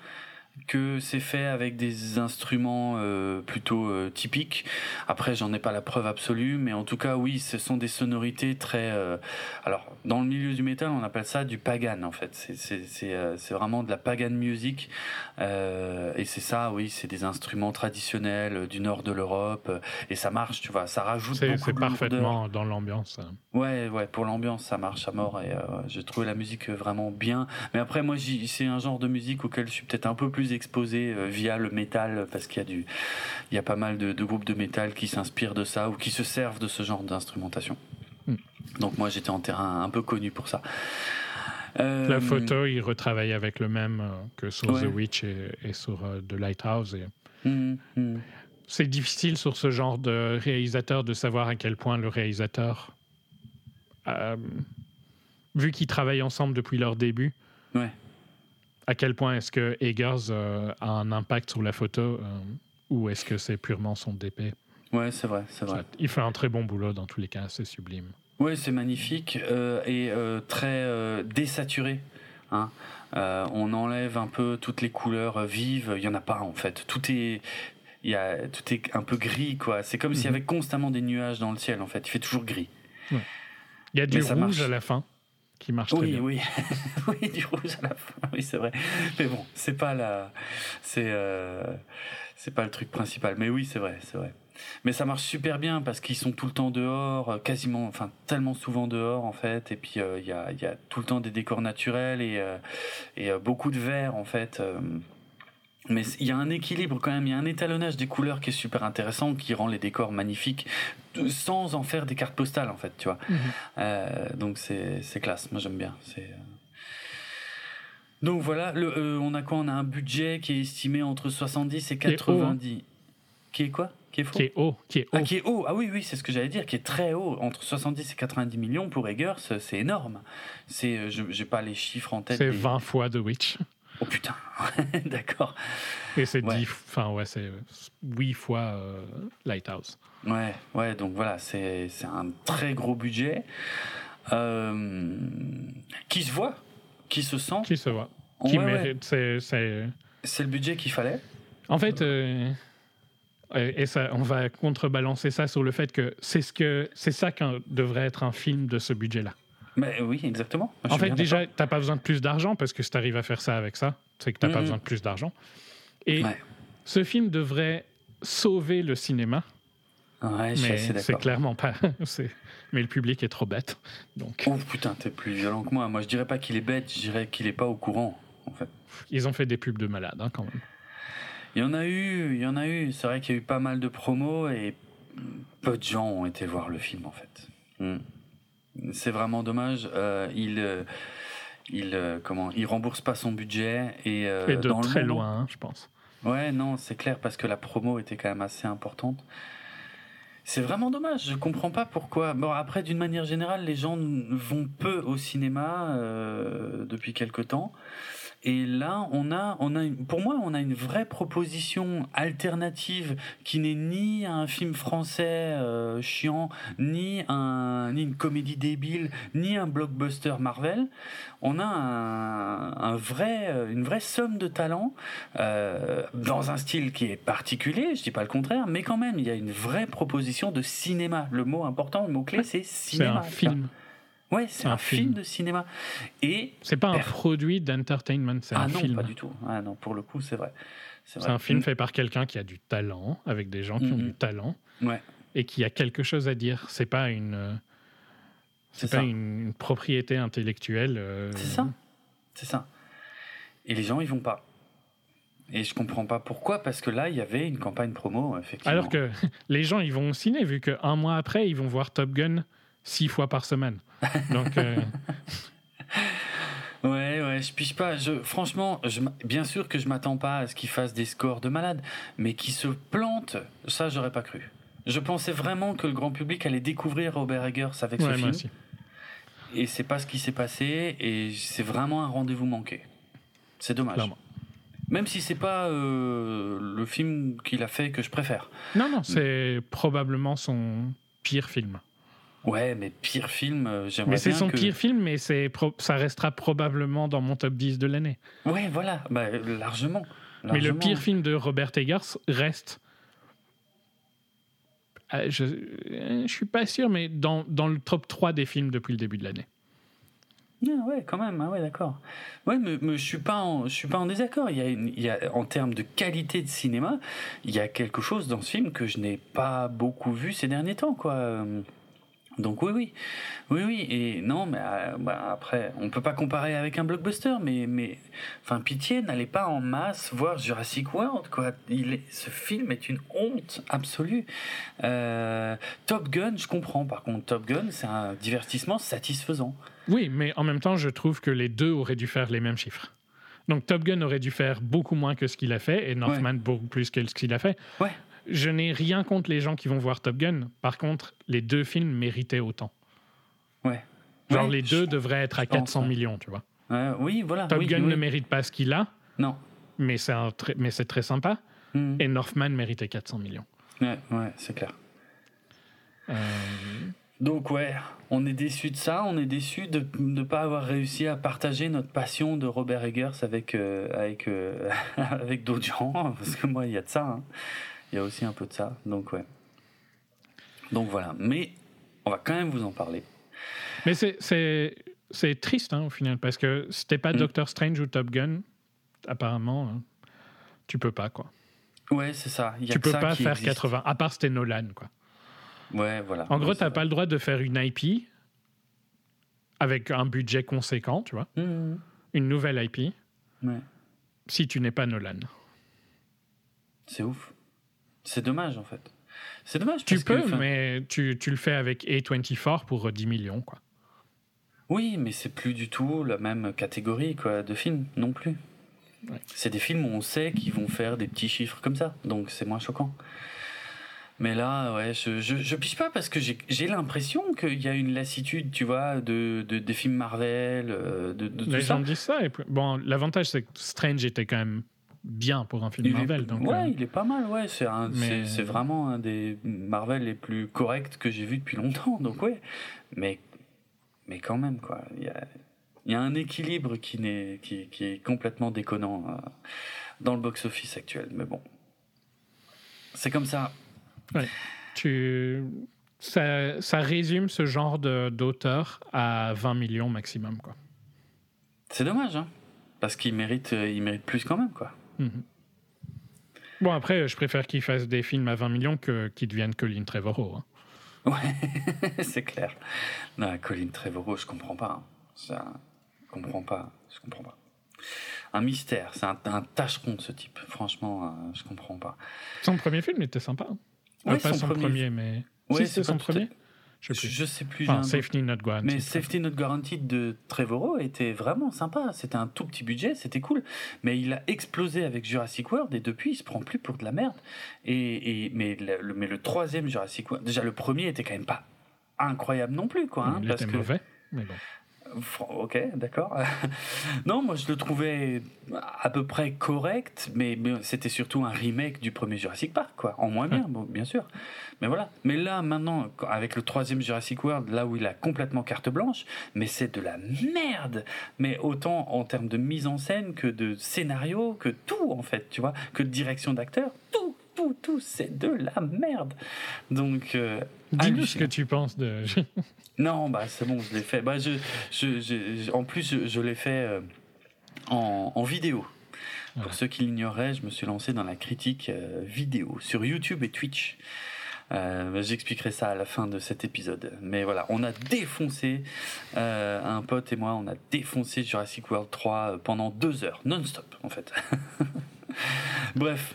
que c'est fait avec des instruments euh, plutôt euh, typiques. Après, j'en ai pas la preuve absolue, mais en tout cas, oui, ce sont des sonorités très. Euh, alors, dans le milieu du métal, on appelle ça du pagan, en fait. C'est, c'est, c'est, euh, c'est vraiment de la pagan music, euh, et c'est ça, oui, c'est des instruments traditionnels du nord de l'Europe, et ça marche, tu vois. Ça rajoute c'est, beaucoup c'est de lourdeur. C'est parfaitement dans l'ambiance. Ouais, ouais, pour l'ambiance, ça marche à mort, et euh, j'ai trouvé la musique vraiment bien. Mais après, moi, j'y, c'est un genre de musique auquel je suis peut-être un peu plus exposé via le métal parce qu'il y a du, il y a pas mal de, de groupes de métal qui s'inspirent de ça ou qui se servent de ce genre d'instrumentation. Mmh. Donc moi j'étais en terrain un peu connu pour ça. Euh, la photo, il retravaille avec le même que sur ouais. The Witch et, et sur The Lighthouse. Et... Mm, mm. C'est difficile sur ce genre de réalisateur de savoir à quel point le réalisateur, euh, vu qu'ils travaillent ensemble depuis leur début, ouais. à quel point est-ce que Eggers euh, a un impact sur la photo euh, ou est-ce que c'est purement son D P? Ouais, c'est vrai, c'est vrai. Il fait un très bon boulot dans tous les cas, c'est sublime. Ouais, c'est magnifique euh, et euh, très euh, désaturé. Hein. Euh, on enlève un peu toutes les couleurs vives, il y en a pas en fait. Tout est, il y a, tout est un peu gris quoi. C'est comme mm-hmm. s'il y avait constamment des nuages dans le ciel en fait. Il fait toujours gris. Ouais. Il y a du Mais rouge marche. à la fin. Qui marche oui, très bien. Oui, oui, du rouge à la fin. Oui, c'est vrai. Mais bon, c'est pas la, c'est, euh... c'est pas le truc principal. Mais oui, c'est vrai, c'est vrai. Mais ça marche super bien parce qu'ils sont tout le temps dehors, quasiment, enfin tellement souvent dehors en fait. Et puis il euh, y a, il y a tout le temps des décors naturels et euh, et euh, beaucoup de verre en fait. Euh... Mais il y a un équilibre quand même, il y a un étalonnage des couleurs qui est super intéressant, qui rend les décors magnifiques, sans en faire des cartes postales en fait, tu vois. Mmh. Euh, donc c'est c'est classe, moi j'aime bien. C'est... Donc voilà, le, euh, on a quoi ? On a un budget qui est estimé entre soixante-dix et quatre-vingt-dix. Qui est quoi ? Qui est faux ? Qui est haut. Qui est haut. Ah, qui est haut. Ah oui, oui, c'est ce que j'allais dire, qui est très haut. Entre soixante-dix et quatre-vingt-dix millions pour Eggers, c'est énorme. C'est, je, j'ai pas les chiffres en tête. C'est des... vingt fois The Witch. Oh putain, d'accord. Et c'est ouais. dix, enfin ouais, c'est huit fois euh, Lighthouse. Ouais, ouais, donc voilà, c'est c'est un très gros budget euh, qui se voit, qui se sent, qui se voit, oh, qui ouais, mérite. Ouais. C'est c'est c'est le budget qu'il fallait. En fait, euh, et ça, on va contrebalancer ça sur le fait que c'est ce que c'est ça qu'un devrait être un film de ce budget-là. Mais oui, exactement. Moi, en fait, déjà, t'as pas besoin de plus d'argent parce que si t'arrives à faire ça avec ça, c'est que t'as mmh. pas besoin de plus d'argent. Et ouais. ce film devrait sauver le cinéma. Ouais, je mais suis d'accord. C'est clairement pas. C'est... Mais le public est trop bête. Donc. Oh putain, t'es plus violent que moi. Moi, je dirais pas qu'il est bête, je dirais qu'il est pas au courant, en fait. Ils ont fait des pubs de malades, hein, quand même. Il y en a eu, il y en a eu. C'est vrai qu'il y a eu pas mal de promos et peu de gens ont été voir le film, en fait. Mm. C'est vraiment dommage. Euh, il, euh, il, euh, comment, il rembourse pas son budget et, euh, et de dans très le monde, loin, hein, je pense. Ouais, non, c'est clair parce que la promo était quand même assez importante. C'est vraiment dommage. Je comprends pas pourquoi. Bon, après, d'une manière générale, les gens vont peu au cinéma euh, depuis quelque temps. Et là, on a, on a, pour moi, on a une vraie proposition alternative qui n'est ni un film français euh, chiant, ni un, ni une comédie débile, ni un blockbuster Marvel. On a un, un vrai, une vraie somme de talent euh, dans un style qui est particulier. Je dis pas le contraire, mais quand même, il y a une vraie proposition de cinéma. Le mot important, le mot clé, c'est cinéma. C'est un film. Ouais, c'est un, un film. film de cinéma. Et c'est pas un per... produit d'entertainment, c'est ah un non, film. Ah non, pas du tout. Ah non, pour le coup, c'est vrai. C'est, c'est vrai. un film mmh. fait par quelqu'un qui a du talent, avec des gens qui mmh. ont du talent, ouais. et qui a quelque chose à dire. C'est pas une, c'est, c'est pas une propriété intellectuelle. Euh... C'est ça, c'est ça. Et les gens, ils vont pas. Et je comprends pas pourquoi, parce que là, il y avait une campagne promo, effectivement. Alors que les gens, ils vont au ciné, vu que un mois après, ils vont voir Top Gun. Six fois par semaine. Donc, euh... ouais, ouais, je pige pas. Je, franchement, je, bien sûr que je m'attends pas à ce qu'ils fassent des scores de malades, mais qu'ils se plantent, ça, j'aurais pas cru. Je pensais vraiment que le grand public allait découvrir Robert Eggers avec ouais, ce film. Aussi. Et c'est pas ce qui s'est passé, et c'est vraiment un rendez-vous manqué. C'est dommage. Clairement. Même si c'est pas euh, le film qu'il a fait que je préfère. Non, non, c'est mais... probablement son pire film. Ouais, mais pire film, j'aimerais mais bien que... Mais c'est son que... pire film, mais c'est pro... ça restera probablement dans mon top dix de l'année. Ouais, voilà, bah, largement, largement. Mais le pire film de Robert Eggers reste... Euh, je ne suis pas sûr, mais dans, dans le top trois des films depuis le début de l'année. Ah ouais, quand même, ah ouais, d'accord. Ouais, mais, mais je suis pas en, je suis pas en désaccord. Il y a, une, il y a, en termes de qualité de cinéma, il y a quelque chose dans ce film que je n'ai pas beaucoup vu ces derniers temps, quoi. Donc oui, oui, oui, oui, et non, mais euh, bah, après, on peut pas comparer avec un blockbuster, mais, mais, enfin, pitié, n'allez pas en masse voir Jurassic World, quoi. Il est, ce film est une honte absolue. Euh, Top Gun, je comprends, par contre, Top Gun, c'est un divertissement satisfaisant. Oui, mais en même temps, je trouve que les deux auraient dû faire les mêmes chiffres. Donc Top Gun aurait dû faire beaucoup moins que ce qu'il a fait, et Northman ouais. beaucoup plus que ce qu'il a fait. Ouais. Je n'ai rien contre les gens qui vont voir Top Gun. Par contre, les deux films méritaient autant. Ouais. Genre, ouais, les deux devraient être à quatre cents ouais. millions, tu vois. Euh, oui, voilà. Top oui, Gun oui. ne mérite pas ce qu'il a. Non. Mais c'est, un tr- mais c'est très sympa. Mmh. Et Northman méritait quatre cents millions. Ouais, ouais, c'est clair. Euh... Donc, ouais, on est déçus de ça. On est déçus de ne pas avoir réussi à partager notre passion de Robert Eggers avec, euh, avec, euh, avec d'autres gens. Parce que moi, il y a de ça, hein. Il y a aussi un peu de ça, donc ouais. Donc voilà, mais on va quand même vous en parler. Mais c'est, c'est, c'est triste, hein, au final, parce que si t'es pas mmh. Doctor Strange ou Top Gun, apparemment, hein, tu peux pas, quoi. Ouais, c'est ça. Y a tu peux ça pas faire existe. quatre-vingts, à part si t'es Nolan, quoi. Ouais, voilà. En gros, ouais, t'as pas vrai. le droit de faire une I P avec un budget conséquent, tu vois. Mmh. Une nouvelle I P, ouais. si tu n'es pas Nolan. C'est ouf. C'est dommage, en fait. C'est dommage. Tu peux, que, enfin... mais tu, tu le fais avec A vingt-quatre pour dix millions, quoi. Oui, mais c'est plus du tout la même catégorie, quoi, de films, non plus. Ouais. C'est des films où on sait qu'ils vont faire des petits chiffres comme ça, donc c'est moins choquant. Mais là, ouais, je, je, je piche pas parce que j'ai, j'ai l'impression qu'il y a une lassitude, tu vois, de, de, des films Marvel, de, de tout ça. Les gens disent ça. Et puis, bon, l'avantage, c'est que Strange était quand même... bien pour un film il Marvel. Est, donc, ouais, euh... il est pas mal, ouais. C'est, un, mais... c'est, c'est vraiment un des Marvel les plus corrects que j'ai vu depuis longtemps, donc ouais. Mais, mais quand même, quoi. Il y a, il y a un équilibre qui, n'est, qui, qui est complètement déconnant euh, dans le box-office actuel, mais bon. C'est comme ça. Ouais. Tu... Ça, ça résume ce genre de, d'auteur à vingt millions maximum, quoi. C'est dommage, hein. Parce qu'il mérite, il mérite plus quand même, quoi. Mmh. Bon, après, je préfère qu'ils fassent des films à vingt millions que, qu'ils deviennent Colin Trevorrow. Hein. Ouais, c'est clair. Non, Colin Trevorrow, je comprends pas. Hein. Ça, je comprends pas. Je comprends pas. Un mystère, c'est un, un tâcheron de ce type. Franchement, euh, je comprends pas. Son premier film était sympa. Hein. Ouais, ouais, pas son premier, premier mais. Ouais, si, c'est, c'est son premier. T- Je sais plus. Je sais plus. Enfin, Safety Not Guaranteed. Mais Safety Not Guaranteed de Trevorrow était vraiment sympa. C'était un tout petit budget, c'était cool. Mais il a explosé avec Jurassic World et depuis, il se prend plus pour de la merde. Et, et mais, le, mais le troisième Jurassic World, déjà le premier était quand même pas incroyable non plus, quoi. Hein, il parce était que... mauvais, mais bon. Ok, d'accord. Non, moi je le trouvais à peu près correct, mais c'était surtout un remake du premier Jurassic Park, quoi. En moins bien, bon, bien sûr. Mais voilà. Mais là, maintenant, avec le troisième Jurassic World, là où il a complètement carte blanche, mais c'est de la merde. Mais autant en termes de mise en scène que de scénario, que tout en fait, tu vois, que de direction d'acteur, tout, tout, tout, c'est de la merde. Donc. Euh, Dis-nous ce que tu penses de. Non, bah c'est bon, je l'ai fait. Bah je, je, je, je en plus je, je l'ai fait euh, en, en vidéo. Pour ouais. ceux qui l'ignoraient, je me suis lancé dans la critique euh, vidéo sur YouTube et Twitch. Euh, j'expliquerai ça à la fin de cet épisode. Mais voilà, on a défoncé euh, un pote et moi, on a défoncé Jurassic World trois pendant deux heures, non-stop en fait. Bref.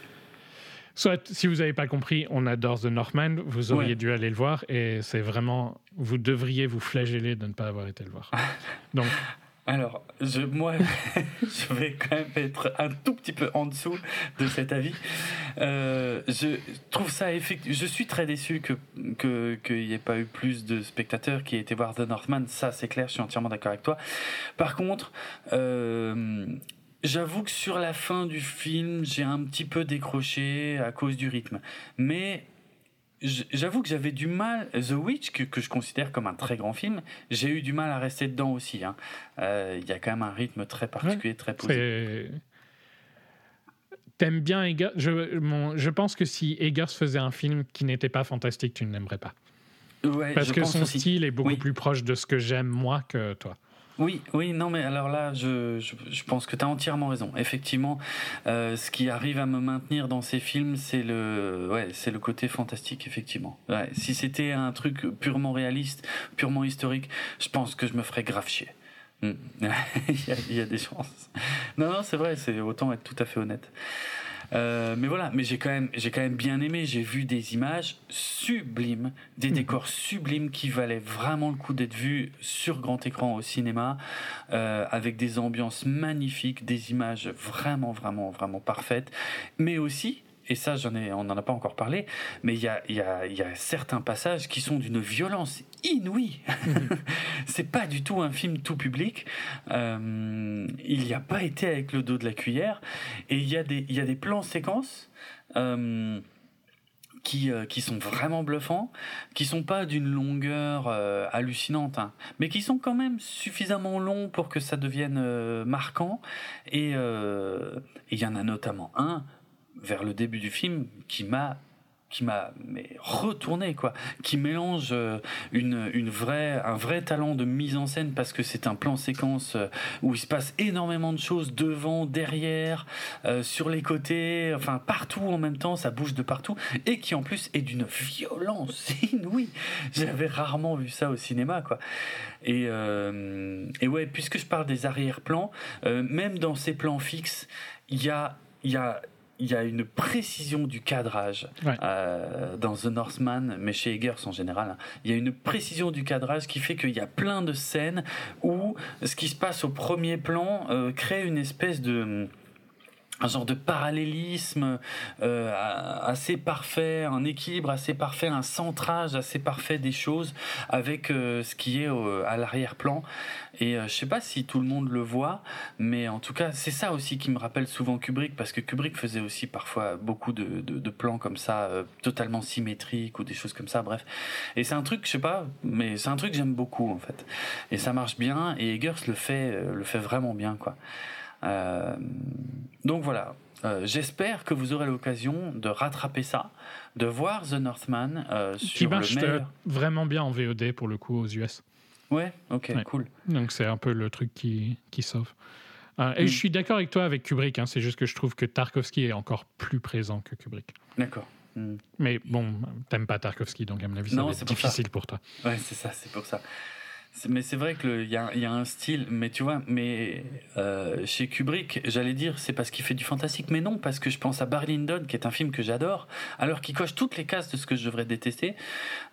Soit, si vous n'avez pas compris, on adore The Northman, vous auriez ouais. dû aller le voir et c'est vraiment... Vous devriez vous flageller de ne pas avoir été le voir. Donc... Alors, je, moi, je vais quand même être un tout petit peu en dessous de cet avis. Euh, je trouve ça effectu... Je suis très déçu que, que, qu'il n'y ait pas eu plus de spectateurs qui aient été voir The Northman. Ça, c'est clair, je suis entièrement d'accord avec toi. Par contre... Euh, J'avoue que sur la fin du film, j'ai un petit peu décroché à cause du rythme. Mais j'avoue que j'avais du mal... The Witch, que, que je considère comme un très grand film, j'ai eu du mal à rester dedans aussi. Hein. Euh, y a quand même un rythme très particulier, ouais, très posé. C'est... T'aimes bien Eggers? je, mon, je pense que si Eggers faisait un film qui n'était pas fantastique, tu ne l'aimerais pas. Ouais, parce que son aussi. style est beaucoup oui. plus proche de ce que j'aime moi que toi. Oui, oui, non, mais alors là, je, je, je pense que tu as entièrement raison. Effectivement, euh, ce qui arrive à me maintenir dans ces films, c'est le, ouais, c'est le côté fantastique, effectivement. Ouais, si c'était un truc purement réaliste, purement historique, je pense que je me ferais grave chier. Mmh. il, y a, il y a des chances. Non, non, c'est vrai, c'est autant être tout à fait honnête. Euh, mais voilà, mais j'ai quand même, j'ai quand même bien aimé. J'ai vu des images sublimes, des décors sublimes qui valaient vraiment le coup d'être vus sur grand écran au cinéma, euh, avec des ambiances magnifiques, des images vraiment, vraiment, vraiment parfaites. Mais aussi, et ça, j'en ai, on n'en a pas encore parlé, mais il y a, il y a, il y a certains passages qui sont d'une violence inouïe. C'est pas du tout un film tout public. Euh, il n'y a pas été avec le dos de la cuillère. Et il y a des, il y a des plans séquences euh, qui, euh, qui sont vraiment bluffants, qui sont pas d'une longueur euh, hallucinante, hein, mais qui sont quand même suffisamment longs pour que ça devienne euh, marquant. Et euh, il y en a notamment un vers le début du film qui m'a qui m'a mais retourné quoi, qui mélange une une vraie un vrai talent de mise en scène, parce que c'est un plan séquence où il se passe énormément de choses devant, derrière, euh, sur les côtés, enfin partout en même temps, ça bouge de partout, et qui en plus est d'une violence inouïe. J'avais rarement vu ça au cinéma quoi. Et euh, et ouais, puisque je parle des arrière-plans, euh, même dans ces plans fixes, il y a il y a il y a une précision du cadrage, ouais. euh, dans The Northman, mais chez Eggers en général, hein, il y a une précision du cadrage qui fait qu'il y a plein de scènes où ce qui se passe au premier plan euh, crée une espèce de... un genre de parallélisme euh, assez parfait, un équilibre assez parfait, un centrage assez parfait des choses avec euh, ce qui est euh, à l'arrière-plan. Et euh, je sais pas si tout le monde le voit, mais en tout cas, c'est ça aussi qui me rappelle souvent Kubrick, parce que Kubrick faisait aussi parfois beaucoup de, de, de plans comme ça, euh, totalement symétriques ou des choses comme ça, bref. Et c'est un truc, je sais pas, mais c'est un truc que j'aime beaucoup en fait. Et ça marche bien, et Eggers le fait, euh, le fait vraiment bien, quoi. Euh, donc voilà, euh, j'espère que vous aurez l'occasion de rattraper ça, de voir The Northman euh, sur qui marche le meilleur... vraiment bien en V O D pour le coup aux U S. Ouais, ok, ouais. Cool. Donc c'est un peu le truc qui, qui sauve. Euh, et mm. je suis d'accord avec toi avec Kubrick, hein, c'est juste que je trouve que Tarkovsky est encore plus présent que Kubrick. D'accord. Mm. Mais bon, t'aimes pas Tarkovsky, donc à mon avis non, ça va être difficile pour, pour toi. Ouais, c'est ça, c'est pour ça. Mais c'est vrai que il y a, y a un style, mais tu vois, mais euh, chez Kubrick, j'allais dire c'est parce qu'il fait du fantastique, mais non, parce que je pense à Barry Lyndon, qui est un film que j'adore, alors qu'il coche toutes les cases de ce que je devrais détester.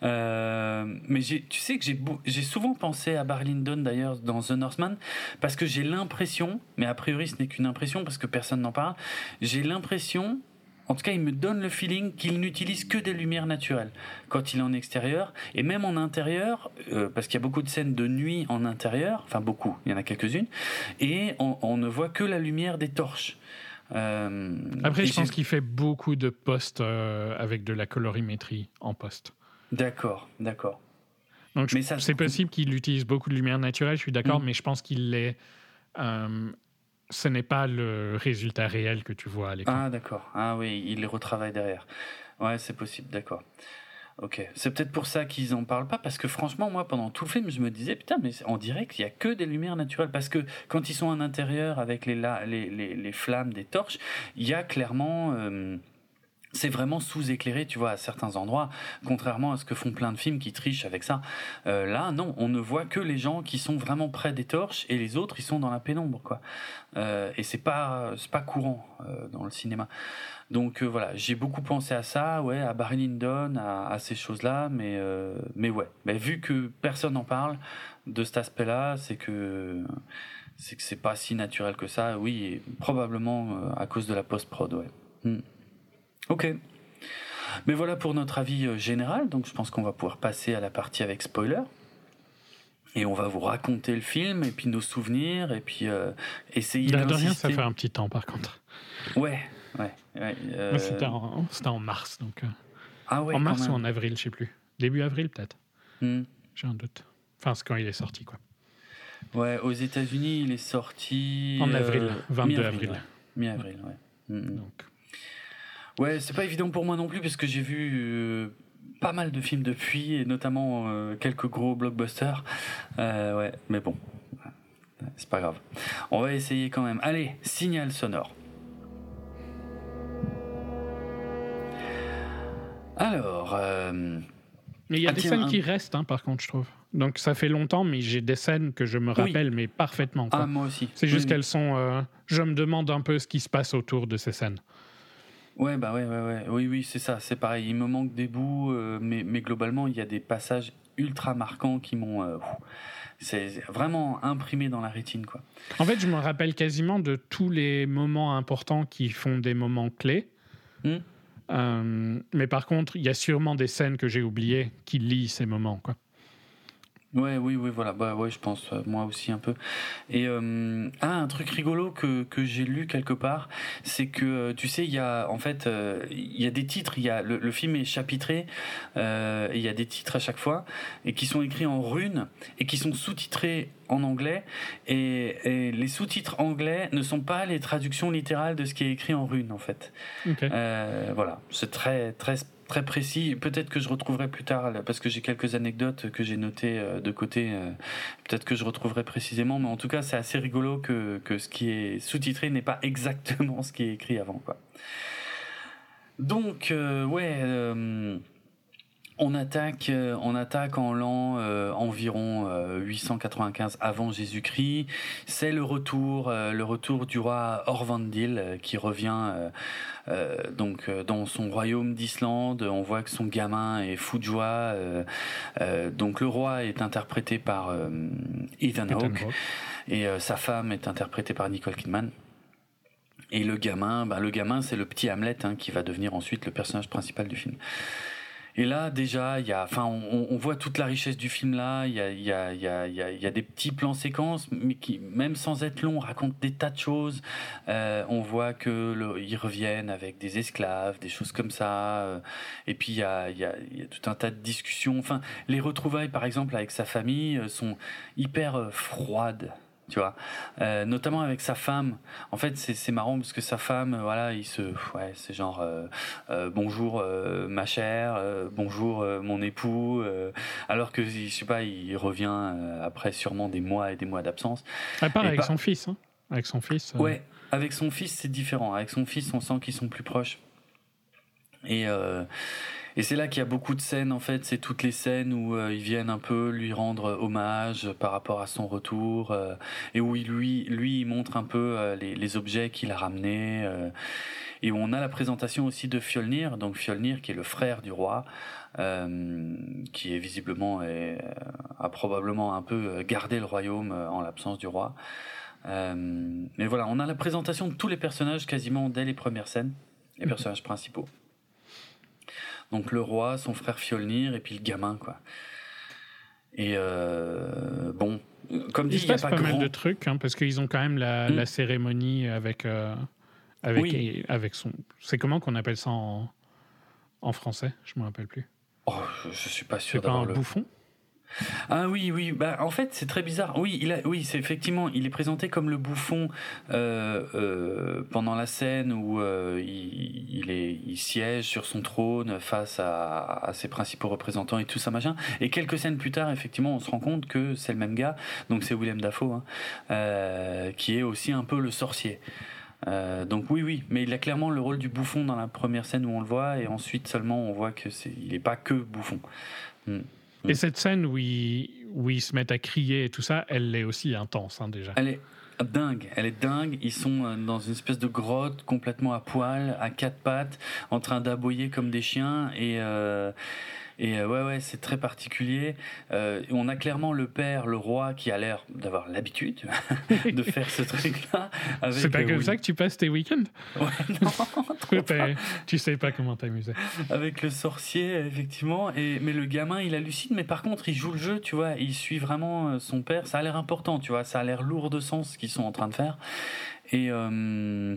Euh, mais j'ai, tu sais que j'ai, j'ai souvent pensé à Barry Lyndon d'ailleurs dans The Northman, parce que j'ai l'impression, mais a priori ce n'est qu'une impression parce que personne n'en parle, j'ai l'impression. En tout cas, il me donne le feeling qu'il n'utilise que des lumières naturelles quand il est en extérieur, et même en intérieur, euh, parce qu'il y a beaucoup de scènes de nuit en intérieur, enfin beaucoup, il y en a quelques-unes, et on, on ne voit que la lumière des torches. Euh, Après, je j'ai... pense qu'il fait beaucoup de postes euh, avec de la colorimétrie en poste. D'accord, d'accord. Donc, je, mais ça, c'est possible qu'il utilise beaucoup de lumière naturelle, je suis d'accord, mmh. mais je pense qu'il est... Euh, ce n'est pas le résultat réel que tu vois à l'écran. Ah d'accord, ah oui, il les retravaille derrière. Ouais, c'est possible, d'accord. Ok, c'est peut-être pour ça qu'ils n'en parlent pas, parce que franchement, moi, pendant tout le film, je me disais, putain, mais on dirait qu'il n'y a que des lumières naturelles, parce que quand ils sont en intérieur avec les, la, les, les, les flammes des torches, il y a clairement... Euh, c'est vraiment sous-éclairé, tu vois, à certains endroits, contrairement à ce que font plein de films qui trichent avec ça. Euh, là, non, on ne voit que les gens qui sont vraiment près des torches, et les autres, ils sont dans la pénombre, quoi. Euh, et c'est pas, c'est pas courant euh, dans le cinéma. Donc euh, voilà, j'ai beaucoup pensé à ça, ouais, à Barry Lyndon, à, à ces choses-là, mais euh, mais ouais, mais vu que personne n'en parle de cet aspect-là, c'est que c'est que c'est pas si naturel que ça. Oui, probablement à cause de la post-prod, ouais. Hmm. Ok, mais voilà pour notre avis général, donc je pense qu'on va pouvoir passer à la partie avec spoiler, et on va vous raconter le film, et puis nos souvenirs, et puis euh, essayer d'insister. De rien, ça fait un petit temps par contre. Ouais, ouais. ouais euh... mais c'était, en, c'était en mars, donc... Euh, ah ouais, en mars ou en avril, je sais plus. Début avril peut-être, hmm. j'ai un doute. Enfin, c'est quand il est sorti, quoi. Ouais, aux États-Unis il est sorti... En avril, euh, vingt-deux avril. Ouais. Mi-avril, ouais. Mm-hmm. Donc... Ouais, c'est pas évident pour moi non plus, parce que j'ai vu euh, pas mal de films depuis, et notamment euh, quelques gros blockbusters. Euh, ouais, mais bon, c'est pas grave. On va essayer quand même. Allez, signal sonore. Alors... Euh... Mais il y a ah, des tiens, scènes un... qui restent, hein, par contre, je trouve. Donc ça fait longtemps, mais j'ai des scènes que je me rappelle, oui. mais parfaitement. Quoi. Ah, moi aussi. C'est juste oui, qu'elles oui. sont... Euh, je me demande un peu ce qui se passe autour de ces scènes. Ouais, bah ouais, ouais, ouais. Oui, oui, c'est ça, c'est pareil. Il me manque des bouts, euh, mais, mais globalement, il y a des passages ultra marquants qui m'ont... Euh, c'est vraiment imprimé dans la rétine, quoi. En fait, je me rappelle quasiment de tous les moments importants qui font des moments clés. Hum. Euh, mais par contre, il y a sûrement des scènes que j'ai oubliées qui lient ces moments, quoi. Ouais, oui, oui, voilà. Bah ouais, je pense euh, moi aussi un peu. Et euh, ah, un truc rigolo que que j'ai lu quelque part, c'est que euh, tu sais, il y a en fait, il euh, y a des titres. Il y a le, le film est chapitré. Il euh, y a des titres à chaque fois et qui sont écrits en runes et qui sont sous-titrés en anglais. Et, et les sous-titres anglais ne sont pas les traductions littérales de ce qui est écrit en runes en fait. Okay. Euh, voilà, c'est très très très précis. Peut-être que je retrouverai plus tard, parce que j'ai quelques anecdotes que j'ai notées de côté. Peut-être que je retrouverai précisément, mais en tout cas, c'est assez rigolo que, que ce qui est sous-titré n'est pas exactement ce qui est écrit avant, quoi. Donc, euh, ouais, euh, on attaque, on attaque en l'an euh, environ euh, huit cent quatre-vingt-quinze avant Jésus-Christ. C'est le retour, euh, le retour du roi Örvandil euh, qui revient. Euh, Euh, donc euh, dans son royaume d'Islande, on voit que son gamin est fou de joie. Euh, euh, donc le roi est interprété par euh, Ethan Hawke et euh, sa femme est interprétée par Nicole Kidman. Et le gamin, bah, le gamin, c'est le petit Hamlet hein, qui va devenir ensuite le personnage principal du film. Et là, déjà, il y a, enfin, on, on voit toute la richesse du film là. Il y a, il y a, il y a, il y a des petits plans séquences, mais qui, même sans être longs, racontent des tas de choses. Euh, on voit que le, ils reviennent avec des esclaves, des choses comme ça. Et puis il y a, il y a, il y a tout un tas de discussions. Enfin, les retrouvailles, par exemple, avec sa famille, sont hyper froides. Tu vois, euh, notamment avec sa femme. En fait, c'est, c'est marrant parce que sa femme, voilà, il se, ouais, c'est genre euh, euh, bonjour euh, ma chère, euh, bonjour euh, mon époux, euh, alors que je sais pas, il revient euh, après sûrement des mois et des mois d'absence. À part et avec pas... son fils, hein. Avec son fils. Euh... Ouais, avec son fils c'est différent. Avec son fils, on sent qu'ils sont plus proches. Et euh, Et c'est là qu'il y a beaucoup de scènes, en fait, c'est toutes les scènes où euh, ils viennent un peu lui rendre hommage par rapport à son retour, euh, et où il, lui, lui il montre un peu euh, les, les objets qu'il a ramenés, euh, et où on a la présentation aussi de Fjolnir, donc Fjolnir qui est le frère du roi, euh, qui est visiblement, et, a probablement un peu gardé le royaume en l'absence du roi. Euh, mais voilà, on a la présentation de tous les personnages quasiment dès les premières scènes, les personnages principaux. Donc le roi, son frère Fjolnir et puis le gamin quoi. Et euh, bon, comme dit, il y a pas, pas grand... mal de trucs hein, parce qu'ils ont quand même la, mmh. la cérémonie avec euh, avec oui. avec son. C'est comment qu'on appelle ça en, en français ? Je me rappelle plus. Oh, je, je suis pas sûr. C'est d'avoir pas un le... bouffon ? Ah oui oui bah en fait c'est très bizarre oui il a oui c'est effectivement il est présenté comme le bouffon euh, euh, pendant la scène où euh, il, il est il siège sur son trône face à, à ses principaux représentants et tout ça machin et quelques scènes plus tard effectivement on se rend compte que c'est le même gars donc c'est William Dafoe hein, euh, qui est aussi un peu le sorcier euh, donc oui oui mais il a clairement le rôle du bouffon dans la première scène où on le voit et ensuite seulement on voit que c'est il est pas que bouffon hmm. Et cette scène où ils, où ils se mettent à crier et tout ça, elle est aussi intense hein, déjà. Elle est dingue, elle est dingue. Ils sont dans une espèce de grotte complètement à poil, à quatre pattes, en train d'aboyer comme des chiens et... Euh Et euh, ouais ouais c'est très particulier. Euh, on a clairement le père, le roi qui a l'air d'avoir l'habitude de faire ce truc-là. Avec c'est pas euh, comme oui. ça que tu passes tes week-ends. Ouais non. pas. Tu sais pas comment t'amuser. Avec le sorcier effectivement. Et mais le gamin il hallucine. Mais par contre il joue le jeu tu vois. Il suit vraiment son père. Ça a l'air important tu vois. Ça a l'air lourd de sens ce qu'ils sont en train de faire. Et euh,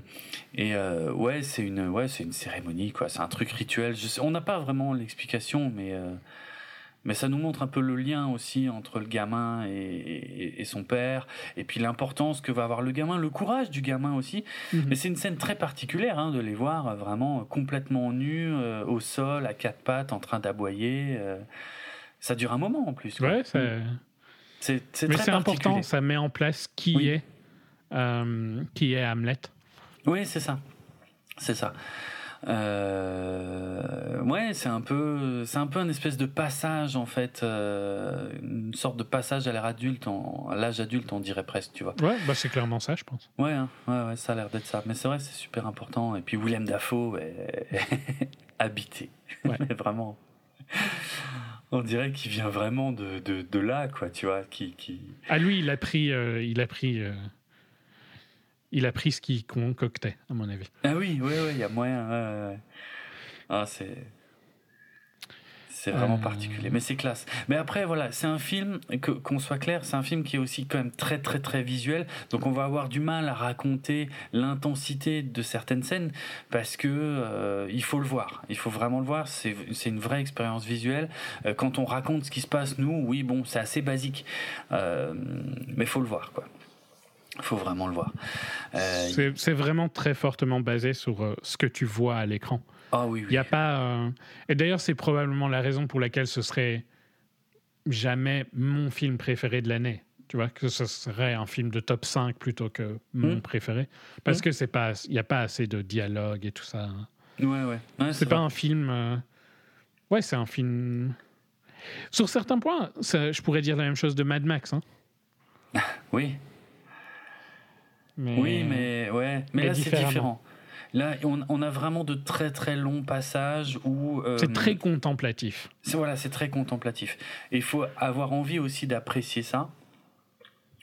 et euh, ouais c'est une ouais c'est une cérémonie quoi c'est un truc rituel je sais, on n'a pas vraiment l'explication mais euh, mais ça nous montre un peu le lien aussi entre le gamin et, et, et son père et puis l'importance que va avoir le gamin le courage du gamin aussi mm-hmm. mais c'est une scène très particulière hein, de les voir vraiment complètement nus euh, au sol à quatre pattes en train d'aboyer euh, ça dure un moment en plus quoi. Ouais c'est... C'est, c'est mais c'est important, ça met en place qui oui. est euh, qui est Hamlet. Oui, c'est ça, c'est ça. Euh, ouais, c'est un peu, c'est un peu un espèce de passage en fait, euh, une sorte de passage à l'ère adulte, en, à l'âge adulte, on dirait presque, tu vois. Ouais, bah c'est clairement ça, je pense. Ouais, hein, ouais, ouais, ça a l'air d'être ça. Mais c'est vrai, c'est super important. Et puis William Dafoe est habité, ouais. Vraiment. On dirait qu'il vient vraiment de, de, de là, quoi, tu vois. Qui, qui... Ah, lui, il a pris, euh, il a pris, euh, il a pris ce qu'il concoctait, à mon avis. Ah oui, oui, oui, il y a moyen. Euh... Ah, c'est, c'est vraiment euh... particulier, mais c'est classe. Mais après, voilà, c'est un film, que, qu'on soit clair, c'est un film qui est aussi quand même très, très, très visuel. Donc, on va avoir du mal à raconter l'intensité de certaines scènes parce que euh, il faut le voir. Il faut vraiment le voir. C'est, c'est une vraie expérience visuelle. Euh, quand on raconte ce qui se passe, nous, oui, bon, c'est assez basique, euh, mais faut le voir, quoi. Faut vraiment le voir. Euh, c'est, c'est vraiment très fortement basé sur euh, ce que tu vois à l'écran. Ah oui, oui. Il y a pas. Euh... Et d'ailleurs, c'est probablement la raison pour laquelle ce serait jamais mon film préféré de l'année. Tu vois, que ce serait un film de top cinq plutôt que mon mmh. préféré, parce mmh. que c'est pas, il y a pas assez de dialogue et tout ça. Ouais, ouais. ouais c'est, c'est pas vrai. un film. Euh... Ouais, c'est un film. Sur certains points, ça, je pourrais dire la même chose de Mad Max. Hein. oui. Mais... Oui, mais ouais, mais, mais là c'est différent. Là, on, on a vraiment de très très longs passages où euh, c'est très contemplatif. C'est, voilà, c'est très contemplatif. Et il faut avoir envie aussi d'apprécier ça.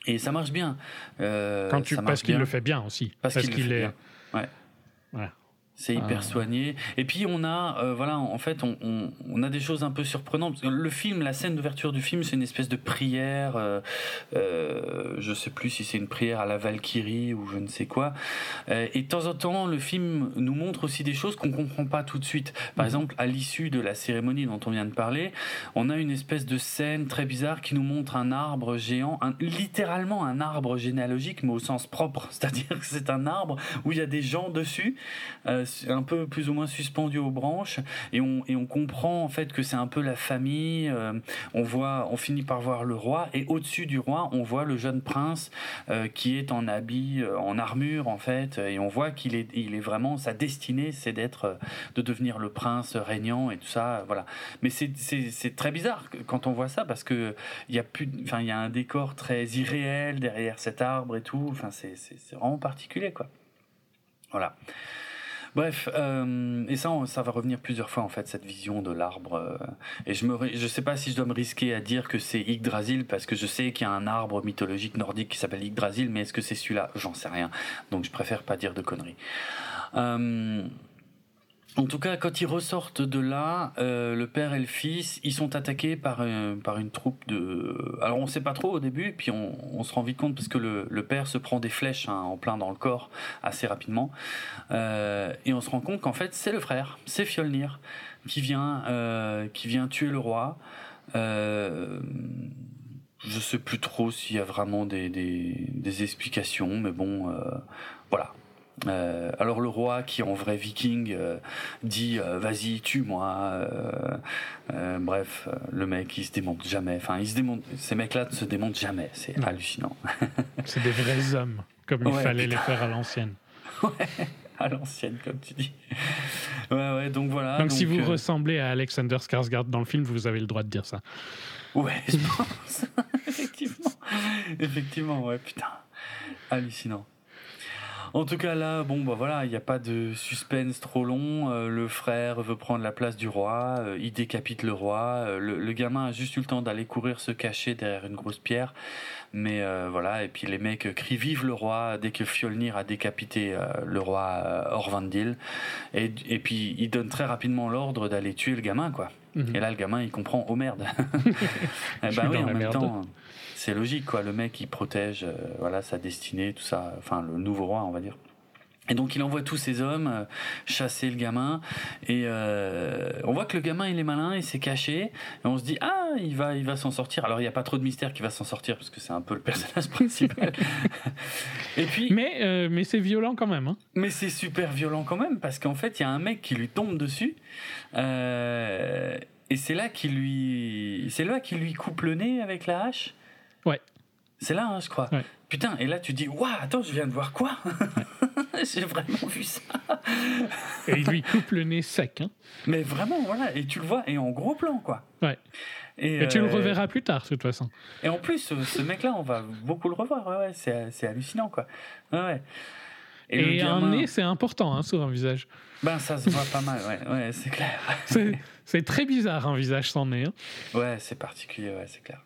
Et ça marche bien. Euh, Quand tu, ça marche parce bien. qu'il le fait bien aussi. Parce, parce qu'il, qu'il, qu'il est. Ouais. Voilà. C'est hyper ah. soigné. Et puis on a, euh, voilà, en fait, on, on, on a des choses un peu surprenantes. Le film, la scène d'ouverture du film, c'est une espèce de prière. Euh, euh, je sais plus si c'est une prière à la Valkyrie ou je ne sais quoi. Euh, et de temps en temps, le film nous montre aussi des choses qu'on comprend pas tout de suite. Par mmh. exemple, à l'issue de la cérémonie dont on vient de parler, on a une espèce de scène très bizarre qui nous montre un arbre géant, un, littéralement un arbre généalogique, mais au sens propre. C'est-à-dire que c'est un arbre où il y a des gens dessus. Euh, un peu plus ou moins suspendu aux branches et on, et on comprend en fait que c'est un peu la famille, euh, on voit, on finit par voir le roi et au-dessus du roi on voit le jeune prince euh, qui est en habit, euh, en armure en fait, et on voit qu'il est, il est vraiment, sa destinée c'est d'être, euh, de devenir le prince régnant et tout ça, voilà. Mais c'est, c'est, c'est très bizarre quand on voit ça parce que il y a plus, enfin il y a un décor très irréel derrière cet arbre et tout, enfin c'est, c'est, c'est vraiment particulier quoi, voilà. Bref, euh, et ça, ça va revenir plusieurs fois en fait, cette vision de l'arbre. Et je me, je sais pas si je dois me risquer à dire que c'est Yggdrasil parce que je sais qu'il y a un arbre mythologique nordique qui s'appelle Yggdrasil, mais est-ce que c'est celui-là ? J'en sais rien. Donc je préfère pas dire de conneries. Euh, en tout cas, quand ils ressortent de là, euh, le père et le fils, ils sont attaqués par euh, par une troupe de. Alors on sait pas trop au début, et puis on, on se rend vite compte parce que le, le père se prend des flèches hein, en plein dans le corps assez rapidement, euh, et on se rend compte qu'en fait c'est le frère, c'est Fjolnir qui vient euh, qui vient tuer le roi. Euh, je sais plus trop s'il y a vraiment des des, des explications, mais bon, euh, voilà. Euh, alors le roi qui en vrai viking euh, dit euh, vas-y tue-moi euh, euh, bref euh, le mec il se démonte jamais, enfin il se démonte, ces mecs là ne se démontent jamais, c'est ouais. hallucinant. C'est des vrais hommes comme il ouais, fallait putain. les faire à l'ancienne. Ouais, à l'ancienne comme tu dis. Ouais ouais donc voilà. Donc, donc si vous euh... ressemblez à Alexander Skarsgård dans le film vous avez le droit de dire ça. Ouais je pense. Effectivement. Effectivement ouais putain hallucinant. En tout cas là, bon bah voilà, il n'y a pas de suspense trop long. Euh, le frère veut prendre la place du roi, euh, il décapite le roi. Euh, le, le gamin a juste eu le temps d'aller courir se cacher derrière une grosse pierre, mais euh, voilà. Et puis les mecs crient vive le roi dès que Fjolnir a décapité euh, le roi euh, Örvandil. Et, et puis ils donnent très rapidement l'ordre d'aller tuer le gamin quoi. Mm-hmm. Et là le gamin il comprend oh merde. Et bah oui en même merde. temps. C'est logique, quoi. Le mec, il protège, euh, voilà, sa destinée, tout ça. Enfin, le nouveau roi, on va dire. Et donc, il envoie tous ses hommes euh, chasser le gamin. Et euh, on voit que le gamin, il est malin, il s'est caché. Et on se dit, ah, il va, il va s'en sortir. Alors, il n'y a pas trop de mystère qu'il va s'en sortir, parce que c'est un peu le personnage principal. Et puis, mais, euh, mais c'est violent quand même. Hein. Mais c'est super violent quand même, parce qu'en fait, il y a un mec qui lui tombe dessus. Euh, et c'est là qu'il lui, c'est là qu'il lui coupe le nez avec la hache. Ouais. C'est là, hein, je crois. Ouais. Putain, et là, tu dis, waouh, attends, je viens de voir quoi ? Ouais. J'ai vraiment vu ça. Et il lui coupe le nez sec. Hein. Mais vraiment, voilà, et tu le vois, et en gros plan, quoi. Ouais. Et, et tu euh, le reverras plus tard, de toute façon. Et en plus, ce, ce mec-là, on va beaucoup le revoir. Ouais, ouais, c'est, c'est hallucinant, quoi. Ouais, ouais. Et, et gamin... un nez, c'est important, hein, sur un visage. Ben, ça se voit pas mal, ouais, ouais, c'est clair. C'est, c'est très bizarre, un visage sans nez. Hein. Ouais, c'est particulier, ouais, c'est clair.